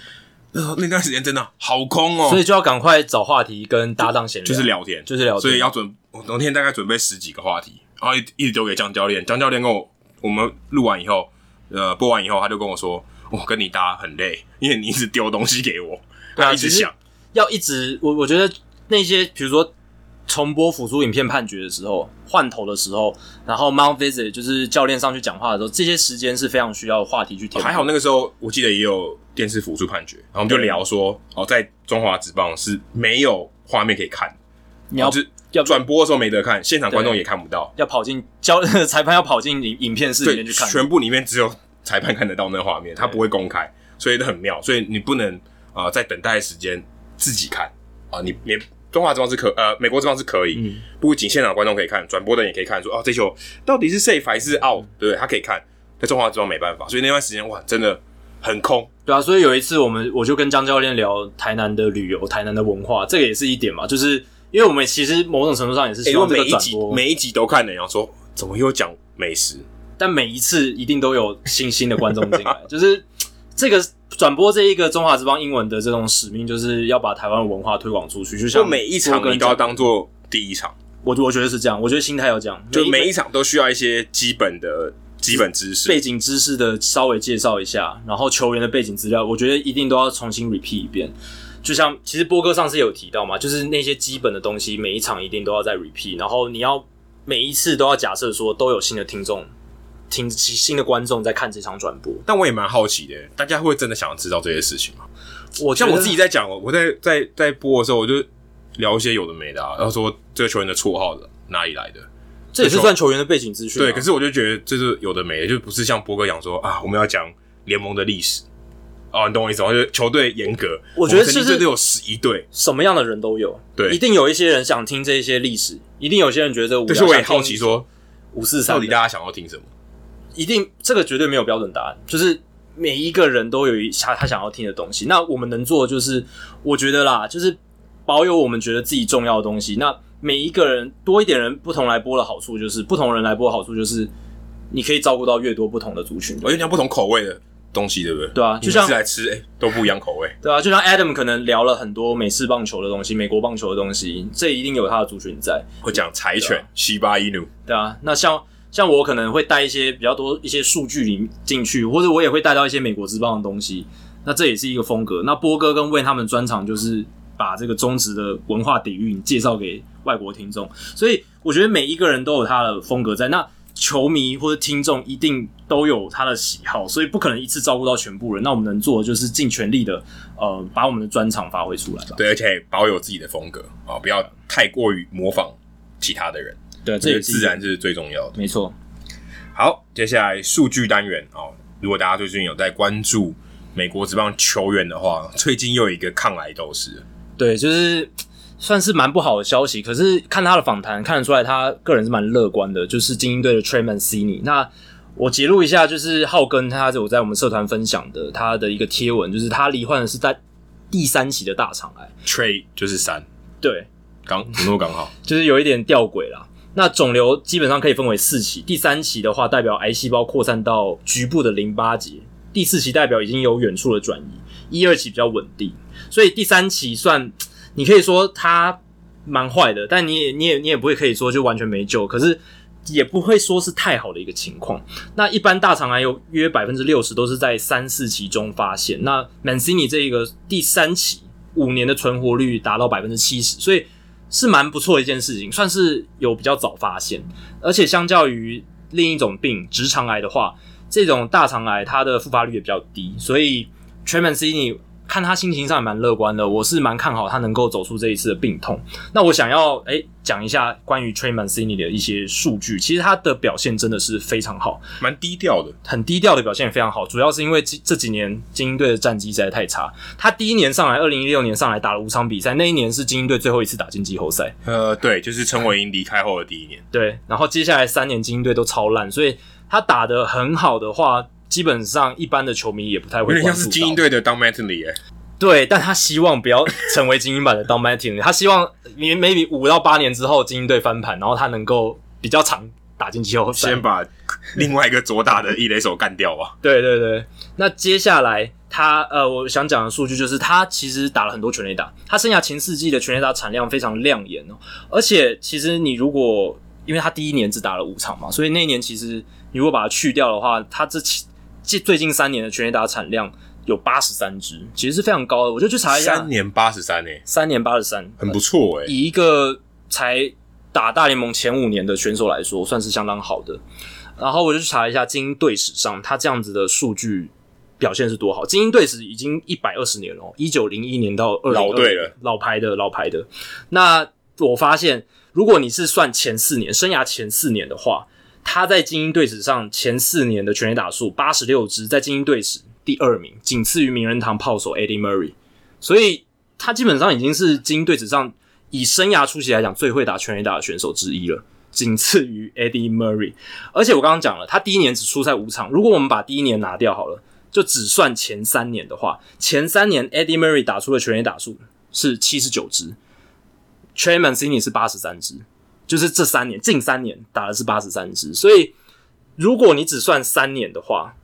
呃、那段时间真的好空哦，所以就要赶快找话题跟搭档闲聊，就是聊天，就是聊天。所以要准，我昨天大概准备十几个话题，然后一一直丢给江教练。江教练跟我，我们录完以后，呃，播完以后，他就跟我说：“我跟你搭很累，因为你一直丢东西给我，他一直想要一直。我”我我觉得那些比如说重播辅助影片判决的时候。换头的时候，然后 mount visit 就是教练上去讲话的时候，这些时间是非常需要话题去填补。还好那个时候，我记得也有电视辅助判决，然后我们就聊说，哦，在中华职棒是没有画面可以看，你要要转播的时候没得看，现场观众也看不到，要跑进教裁判要跑进影片室里面去看，全部里面只有裁判看得到那画面，他不会公开，所以很妙，所以你不能啊、呃、在等待的时间自己看啊、呃，你你。中华职棒是可呃，美国职棒是可以，嗯、不仅现场观众可以看，转播的人也可以看，说哦，这球到底是 safe 还是 out， 对不对？他可以看，在中华职棒没办法，所以那段时间哇，真的很空。对啊，所以有一次我们我就跟江教练聊台南的旅游、台南的文化，这个也是一点嘛，就是因为我们其实某种程度上也是希望这个转播、欸、每, 一每一集都看的，然后说怎么又讲美食，但每一次一定都有新兴的观众进来就是这个转播这一个中华之邦英文的这种使命，就是要把台湾文化推广出去，就像每一场你都要当做第一场，我我觉得是这样，我觉得心态要这样，就每一场都需要一些基本的基本知识、背景知识的稍微介绍一下，然后球员的背景资料，我觉得一定都要重新 repeat 一遍。就像其实波哥上次有提到嘛，就是那些基本的东西，每一场一定都要再 repeat， 然后你要每一次都要假设说都有新的听众、听新的观众在看这场转播。但我也蛮好奇的，大家会真的想要知道这些事情吗？我像我自己在讲，我在在在播的时候，我就聊一些有的没的啊，然后说这个球员的绰号哪里来的。这也是算球员的背景资讯、啊。对，可是我就觉得这是有的没的，就不是像波哥讲说啊，我们要讲联盟的历史啊，你懂我意思吗？就是球队严格，我觉得是这都有十一队，什么样的人都有，对，一定有一些人想听这些历史，一定有些人觉得无聊。但是我也好奇说，五四三到底大家想要听什么？一定这个绝对没有标准答案，就是每一个人都有一他他想要听的东西。那我们能做的就是，我觉得啦，就是保有我们觉得自己重要的东西。那每一个人多一点人不同来播的好处就是，不同人来播的好处就是，你可以照顾到越多不同的族群。我就讲不同口味的东西，对不对？对啊，就像每次来吃，哎、欸，都不一样口味。对啊，就像 Adam 可能聊了很多美式棒球的东西、美国棒球的东西，这一定有他的族群在。会讲柴犬、西巴伊努。对啊，那像像我可能会带一些比较多一些数据里进去，或者我也会带到一些美国职棒的东西。那这也是一个风格。那波哥跟Wayne他们专场就是把这个中职的文化底蕴介绍给外国听众，所以我觉得每一个人都有他的风格在。那球迷或者听众一定都有他的喜好，所以不可能一次照顾到全部人。那我们能做的就是尽全力的，呃，把我们的专长发挥出来吧。对，而且保有自己的风格啊、哦，不要太过于模仿其他的人。对，这也自然是最重要的。没错。好，接下来数据单元哦，如果大家最近有在关注美国职棒球员的话，最近又有一个抗癌斗士。对，就是算是蛮不好的消息，可是看他的访谈看得出来，他个人是蛮乐观的。就是精英队的 Trey Mancini， 那我揭露一下，就是浩根他有在我们社团分享的他的一个贴文，就是他罹患的是在第三期的大肠癌。Trey 就是三，对，刚怎么刚好，就是有一点吊诡啦。那肿瘤基本上可以分为四期，第三期的话代表癌细胞扩散到局部的淋巴结，第四期代表已经有远处的转移，一二期比较稳定。所以第三期算，你可以说他蛮坏的，但你也你也你也不会可以说就完全没救，可是也不会说是太好的一个情况。那一般大肠癌有约 百分之六十 都是在三四期中发现，那 Mancini 这一个第三期五年的存活率达到 百分之七十， 所以是蛮不错的一件事情，算是有比较早发现。而且相较于另一种病直肠癌的话，这种大肠癌它的复发率也比较低，所以 Trey Mancini看他心情上也蛮乐观的，我是蛮看好他能够走出这一次的病痛。那我想要诶讲一下关于 Trey Mancini 的一些数据，其实他的表现真的是非常好，蛮低调的，很低调的表现非常好，主要是因为这几年精英队的战绩实在太差。他第一年上来二零一六年上来打了五场比赛，那一年是精英队最后一次打进季后赛，呃对，就是陈伟殷离开后的第一年。对，然后接下来三年精英队都超烂，所以他打得很好的话，基本上一般的球迷也不太会关注到。有点像是精英队的Don Mattingly、欸、对，但他希望不要成为精英版的Don Mattingly 他希望 maybe 五到八年之后精英队翻盘，然后他能够比较长打进季后赛，先把另外一个左打的一垒手干掉吧。对对对，那接下来他呃，我想讲的数据就是他其实打了很多全垒打，他生涯前四季的全垒打产量非常亮眼哦。而且其实你如果因为他第一年只打了五场嘛，所以那一年其实你如果把它去掉的话，他这最近三年的全垒打产量有八十三支，其实是非常高的。我就去查一下，三年八十三耶，三年八十三，很不错耶、欸、以一个才打大联盟前五年的选手来说，算是相当好的。然后我就去查一下精英队史上他这样子的数据表现是多好。精英队史已经一百二十年了，一九零一年到二零二零，老队了，老牌的老牌的。那我发现如果你是算前四年，生涯前四年的话，他在精英队史上前四年的全垒打数八十六支，在精英队史第二名，仅次于名人堂炮手 Eddie Murray， 所以他基本上已经是精英队史上以生涯初期来讲最会打全垒打的选手之一了，仅次于 Eddie Murray。 而且我刚刚讲了，他第一年只出赛五场，如果我们把第一年拿掉好了，就只算前三年的话，前三年 Eddie Murray 打出的全垒打数是七十九支， Trey Mancini 是八十三支，就是这三年近三年打的是八十三支，所以如果你只算三年的话，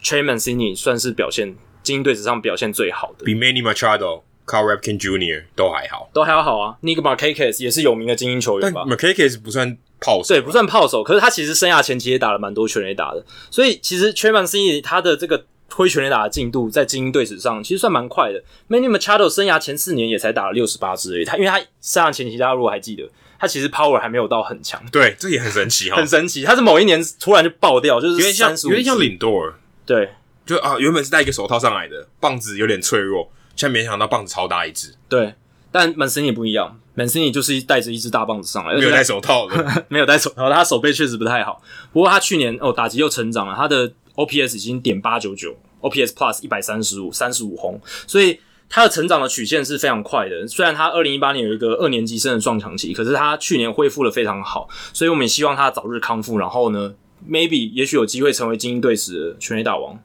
Trey Mancini 算是表现精英队史上表现最好的，比 Manny Machado、Carl Rapkin Junior 都还好，都还要好啊。Nick Markakis 也是有名的精英球员吧，但 Markakis 不算炮手，对，不算炮手，可是他其实生涯前期也打了蛮多全垒打的，所以其实 Trey Mancini 他的这个挥全垒打的进度在精英队史上其实算蛮快的。Manny Machado 生涯前四年也才打了六十八支而已，他因为他生涯前期大家如果还记得，他其实 power 还没有到很强，对，这也很神奇、哦、很神奇，他是某一年突然就爆掉，就是有点像有点像领舵，对，就啊原本是带一个手套上来的，棒子有点脆弱，现在没想到棒子超大一只，对，但 Mancini 不一样， Mancini 就是带着一只大棒子上来，没有戴手套的没有戴手套，他手背确实不太好，不过他去年哦打击又成长了，他的O P S 已经 点八九九 O P S Plus 一百三十五 三十五轰，所以他的成长的曲线是非常快的，虽然他二零一八年有一个二年级生的撞墙期，可是他去年恢复了非常好，所以我们也希望他早日康复，然后呢 maybe 也许有机会成为精英队史的全垒打王，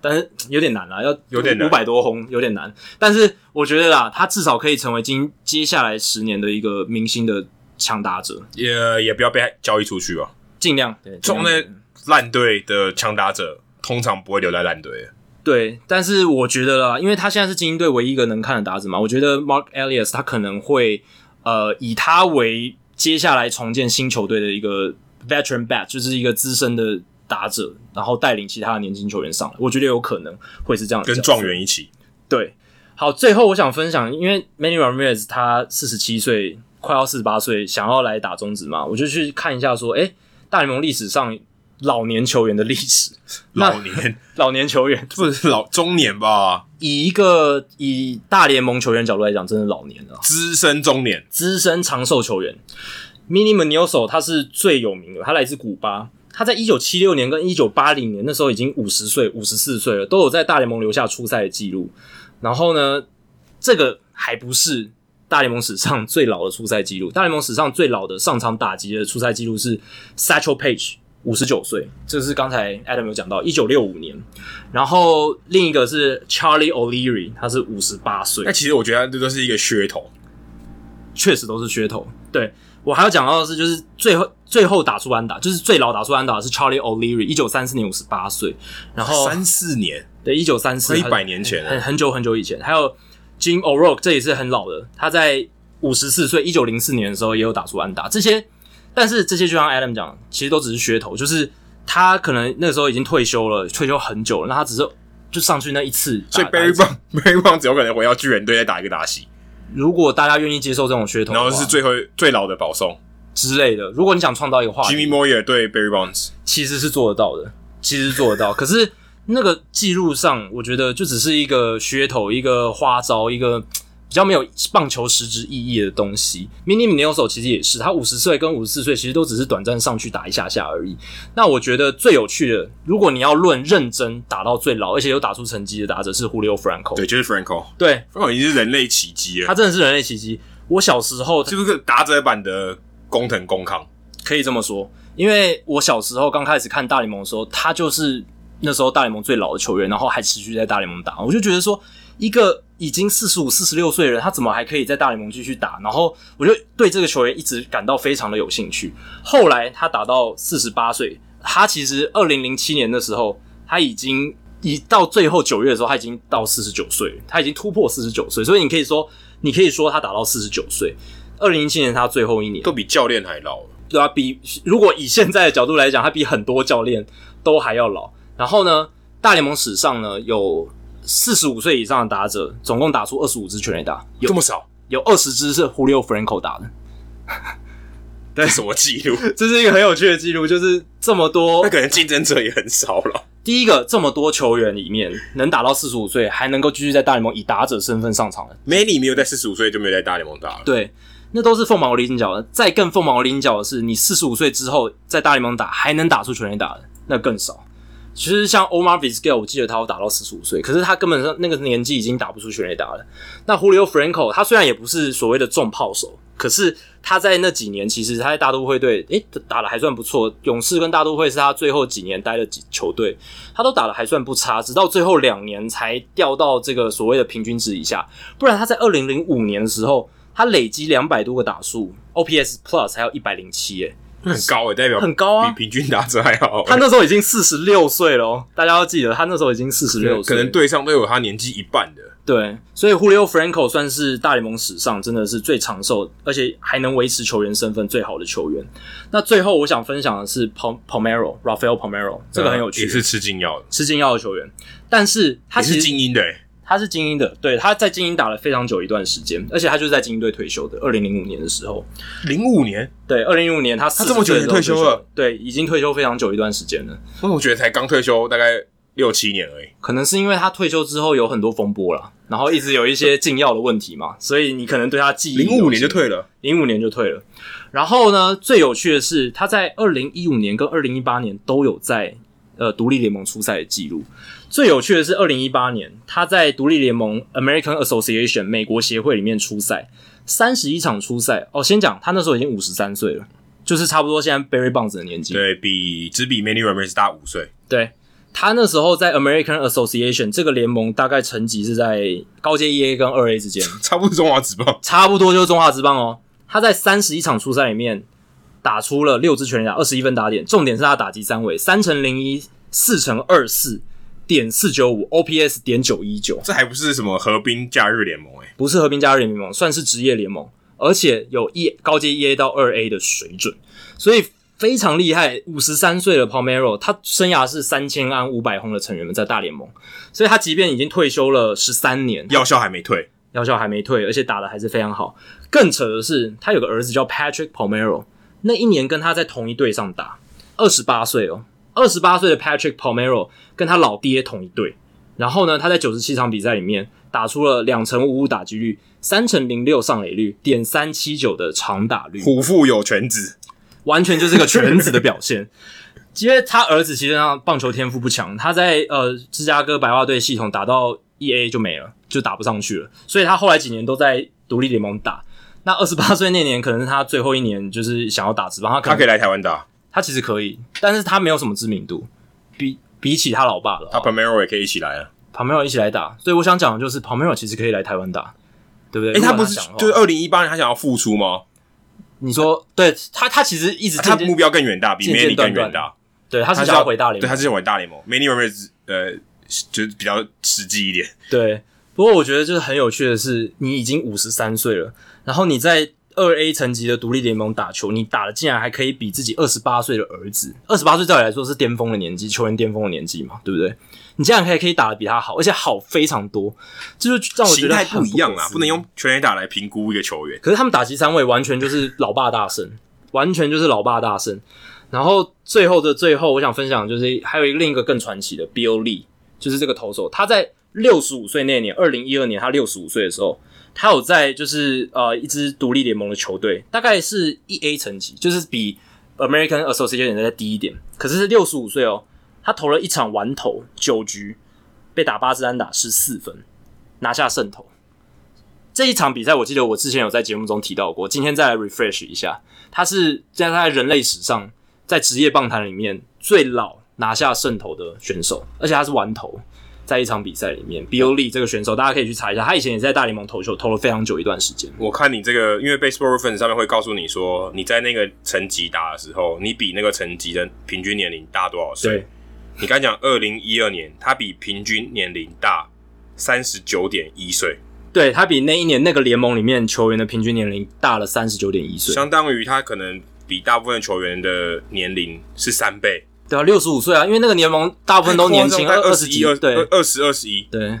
但是有点难啦，要五百多轰有点难，但是我觉得啦他至少可以成为今接下来十年的一个明星的强打者，也也不要被交易出去吧，尽量从那烂队的强打者通常不会留在烂队，对，但是我觉得啦，因为他现在是精英队唯一一个能看的打者嘛，我觉得 Mark Elias 他可能会呃以他为接下来重建新球队的一个 veteran bat， 就是一个资深的打者，然后带领其他的年轻球员上来，我觉得有可能会是这样的，跟状元一起，对。好，最后我想分享，因为 Manny Ramirez 他四十七岁快要四十八岁想要来打中职嘛，我就去看一下说诶大联盟历史上老年球员的历史，老年老年球员不是老中年吧？以一个以大联盟球员角度来讲，真的老年了，资深中年、资深长寿球员。Manny Machado 他是最有名的，他来自古巴，他在一九七六年跟一九八零年那时候已经五十岁、五十四岁了，都有在大联盟留下出赛的记录。然后呢，这个还不是大联盟史上最老的出赛记录，大联盟史上最老的上场打击的出赛记录是 Satchel Paige。五十九岁，这是刚才 Adam 有讲到一九六五年，然后另一个是 Charlie O'Leary， 他是五十八岁。那其实我觉得这都是一个噱头，确实都是噱头。对，我还要讲到的是，就是最后最后打出安打，就是最老打出安打的是 Charlie O'Leary， 一九三四年五十八岁，然后三四年，对，一九三四快一百年前了，很很久很久以前。还有 Jim O'Rourke， 这也是很老的，他在五十四岁一九零四年的时候也有打出安打，这些。但是这些就像 Adam 讲，其实都只是噱头，就是他可能那个时候已经退休了，退休很久了，那他只是就上去那一次。所以 Barry Bonds Barry Bonds 有可能回到巨人队再打一个打席，如果大家愿意接受这种噱头的話，然后是最后最老的保送之类的。如果你想创造一个话题 ，Jimmy Moyer 对 Barry Bonds 其实是做得到的，其实是做得到。可是那个记录上，我觉得就只是一个噱头，一个花招，一个。比较没有棒球实质意义的东西 ，Manny Machado 其实也是，他五十岁跟五十四岁其实都只是短暂上去打一下下而已。那我觉得最有趣的，如果你要论认真打到最老，而且有打出成绩的打者是 Julio Franco， 对，就是 Franco， 对 ，Franco 已经是人类奇迹了，他真的是人类奇迹。我小时候是不是打者版的工藤公康？可以这么说，因为我小时候刚开始看大联盟的时候，他就是那时候大联盟最老的球员，然后还持续在大联盟打，我就觉得说。一个已经四十五、四十六岁的人，他怎么还可以在大联盟继续打？然后我就对这个球员一直感到非常的有兴趣。后来他打到四十八岁，他其实二零零七年的时候，他已经一到最后九月的时候，他已经到四十九岁，他已经突破四十九岁，所以你可以说，你可以说他打到四十九岁。二零零七年他最后一年，都比教练还老了。对啊，比如果以现在的角度来讲，他比很多教练都还要老。然后呢，大联盟史上呢有。四十五岁以上的打者总共打出二十五支全垒打，这么少？有二十支是 Julio Franco 打的。这是什么记录？这是一个很有趣的记录，就是这么多，那可能竞争者也很少了。第一个，这么多球员里面能打到四十五岁，还能够继续在大联盟以打者身份上场的，Manny没有在四十五岁就没有在大联盟打了。对，那都是凤毛麟角的。再更凤毛麟角的是，你四十五岁之后在大联盟打还能打出全垒打的，那更少。其实像 Omar Vizquel 我记得他有打到四十五岁，可是他根本上那个年纪已经打不出全垒打了。那 Julio Franco 他虽然也不是所谓的重炮手，可是他在那几年其实他在大都会队诶打得还算不错，勇士跟大都会是他最后几年待的球队，他都打得还算不差，直到最后两年才掉到这个所谓的平均值以下。不然他在二零零五年的时候他累积两百多个打数 ，O P S Plus 还有一百零七哎，很高哎、欸，代表很高啊，比平均打者还好、欸。他那时候已经四十六岁了、哦，大家要记得，他那时候已经四十六岁，可能队上都有他年纪一半的。对，所以 Julio Franco 算是大联盟史上真的是最长寿，而且还能维持球员身份最好的球员。那最后我想分享的是 Palmeiro Rafael Palmeiro， 这个很有趣、嗯，也是吃禁药的，吃禁药的球员，但是他其实也是精英的、欸。他是精英的，对，他在精英打了非常久一段时间，而且他就是在精英队退休的二零零五年的时候。零五年？对 ,二零零五年他四十岁的时候退休，他这么久也退休了。对，已经退休非常久一段时间了。我觉得才刚退休大概六七年而已。可能是因为他退休之后有很多风波啦，然后一直有一些禁药的问题嘛，所以你可能对他记忆。零五年就退了。零五年就退了。然后呢，最有趣的是他在二零一五年跟二零一八年都有在呃独立联盟出赛的记录。最有趣的是二零一八年他在独立联盟 American Association 美国协会里面出赛三十一场出赛哦，先讲他那时候已经五十三岁了，就是差不多现在 Barry Bonds 的年纪，对，比只比 Manny Ramirez 大五岁，对，他那时候在 American Association 这个联盟大概成绩是在高阶 一 A 跟 二 A 之间，差不多中华职棒，差不多就是中华职棒哦。他在三十一场出赛里面打出了六支全垒打，二十一分打点，重点是他打击三围，三乘零一 四乘二四点四九五 O P S 点九一九，这还不是什么河滨假日联盟、欸、不是河滨假日联盟，算是职业联盟，而且有一高阶 一 A 到 二 A 的水准，所以非常厉害。五十三岁的 Palmeiro 他生涯是三千安五百轰的成员们在大联盟，所以他即便已经退休了十三年，药效还没退，药效还没退，而且打的还是非常好。更扯的是他有个儿子叫 Patrick Palmeiro， 那一年跟他在同一队上打，二十八岁哦，二十八岁的 Patrick Palmeiro 跟他老爹同一队，然后呢他在九十七场比赛里面打出了两成五五打击率，三成零六上垒率， 点三七九 的长打率，虎父有犬子，完全就是个犬子的表现。因为他儿子其实上棒球天赋不强，他在呃芝加哥白袜队系统打到 一 A 就没了，就打不上去了，所以他后来几年都在独立联盟打。那二十八岁那年可能是他最后一年，就是想要打职棒，他可能他可以来台湾打，他其实可以，但是他没有什么知名度，比比起他老爸了。他 Palmeiro 也可以一起来啊 ，Palmeiro 一起来打。所以我想讲的就是 ，Palmeiro 其实可以来台湾打，对不对？哎、欸，他不是就是二零一八年他想要复出吗？你说，对他，他其实一直漸漸、啊、他目标更远大，比 Manny 更远大。对，他是想要回大联盟，对，他是想回大联盟。Manny Ramirez 呃，就是比较实际一点。对，不过我觉得就是很有趣的是，你已经五十三岁了，然后你在 二 A 层级的独立联盟打球，你打的竟然还可以比自己二十八岁的儿子，二十八岁照理来说是巅峰的年纪，球员巅峰的年纪嘛，对不对？你竟然还可以打的比他好，而且好非常多，这就让我觉得很不可思议，形态不一样啦，不能用全垒打来评估一个球员。可是他们打击三位完全就是老爸大胜，完全就是老爸大胜。然后最后的最后，我想分享的就是还有另一个更传奇的 Bill Lee， 就是这个投手，他在六十五岁那年，二零一二年他六十五岁的时候。他有在就是呃一支独立联盟的球队，大概是 一 A 层级，就是比 American Association 再低一点。可是是六十五岁哦，他投了一场完投九局，被打八支安打十四分，拿下胜投。这一场比赛我记得我之前有在节目中提到过，今天再来 refresh 一下，他是在他人类史上在职业棒坛里面最老拿下胜投的选手，而且他是完投。在一场比赛里面 ，Bill Lee 这个选手，大家可以去查一下，他以前也在大联盟投球，投了非常久一段时间。我看你这个，因为 Baseball Reference 上面会告诉你说，你在那个层级打的时候，你比那个层级的平均年龄大多少岁？你刚才讲二零一二年，他比平均年龄大 三十九点一岁。对，他比那一年那个联盟里面球员的平均年龄大了 三十九点一岁，相当于他可能比大部分球员的年龄是三倍。对啊， 六十五岁啊，因为那个联盟大部分都年轻 ,二十一, 对 ,二十,二十一, 对。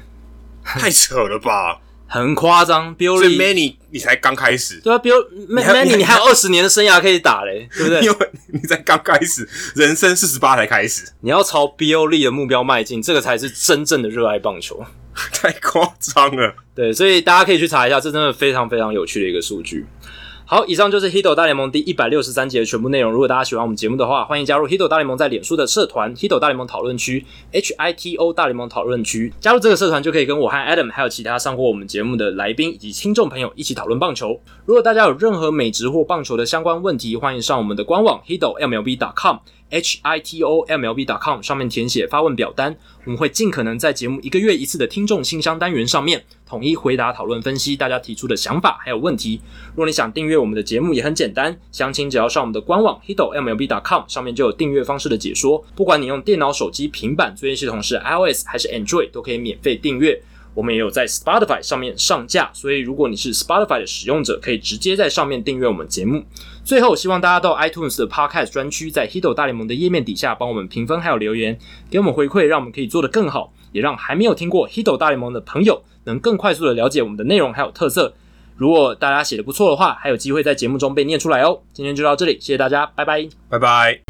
太扯了吧。很夸张 ,Bill Lee。所以 Manny 你才刚开始。对啊 ,Bill Manny 你还有二十年的生涯可以打嘞，对不对？因为你才刚开始，人生四十八才开始。你要朝 Bill Lee 的目标迈进，这个才是真正的热爱棒球。太夸张了。对，所以大家可以去查一下，这真的非常非常有趣的一个数据。好，以上就是 Hito 大联盟第一百六十三集的全部内容。如果大家喜欢我们节目的话，欢迎加入 Hito 大联盟在脸书的社团 Hito 大联盟讨论区 H I T O 大联盟讨论区。加入这个社团就可以跟我和 Adam 还有其他上过我们节目的来宾以及听众朋友一起讨论棒球。如果大家有任何美职或棒球的相关问题，欢迎上我们的官网 Hito M L B 点 com H I T O M L B 点 com 上面填写发问表单，我们会尽可能在节目一个月一次的听众信箱单元上面统一回答讨论分析大家提出的想法还有问题。如果你想订阅我们的节目也很简单，详情只要上我们的官网 h i t o m l b dot com 上面就有订阅方式的解说，不管你用电脑手机平板作业系统是 iOS 还是 Android 都可以免费订阅。我们也有在 Spotify 上面上架，所以如果你是 Spotify 的使用者可以直接在上面订阅我们节目。最后希望大家到 iTunes 的 Podcast 专区，在 Hito 大联盟的页面底下帮我们评分还有留言，给我们回馈，让我们可以做得更好，也让还没有听过 Hito 大联盟的朋友能更快速的了解我们的内容还有特色。如果大家写得不错的话，还有机会在节目中被念出来哦。今天就到这里，谢谢大家，拜拜拜拜。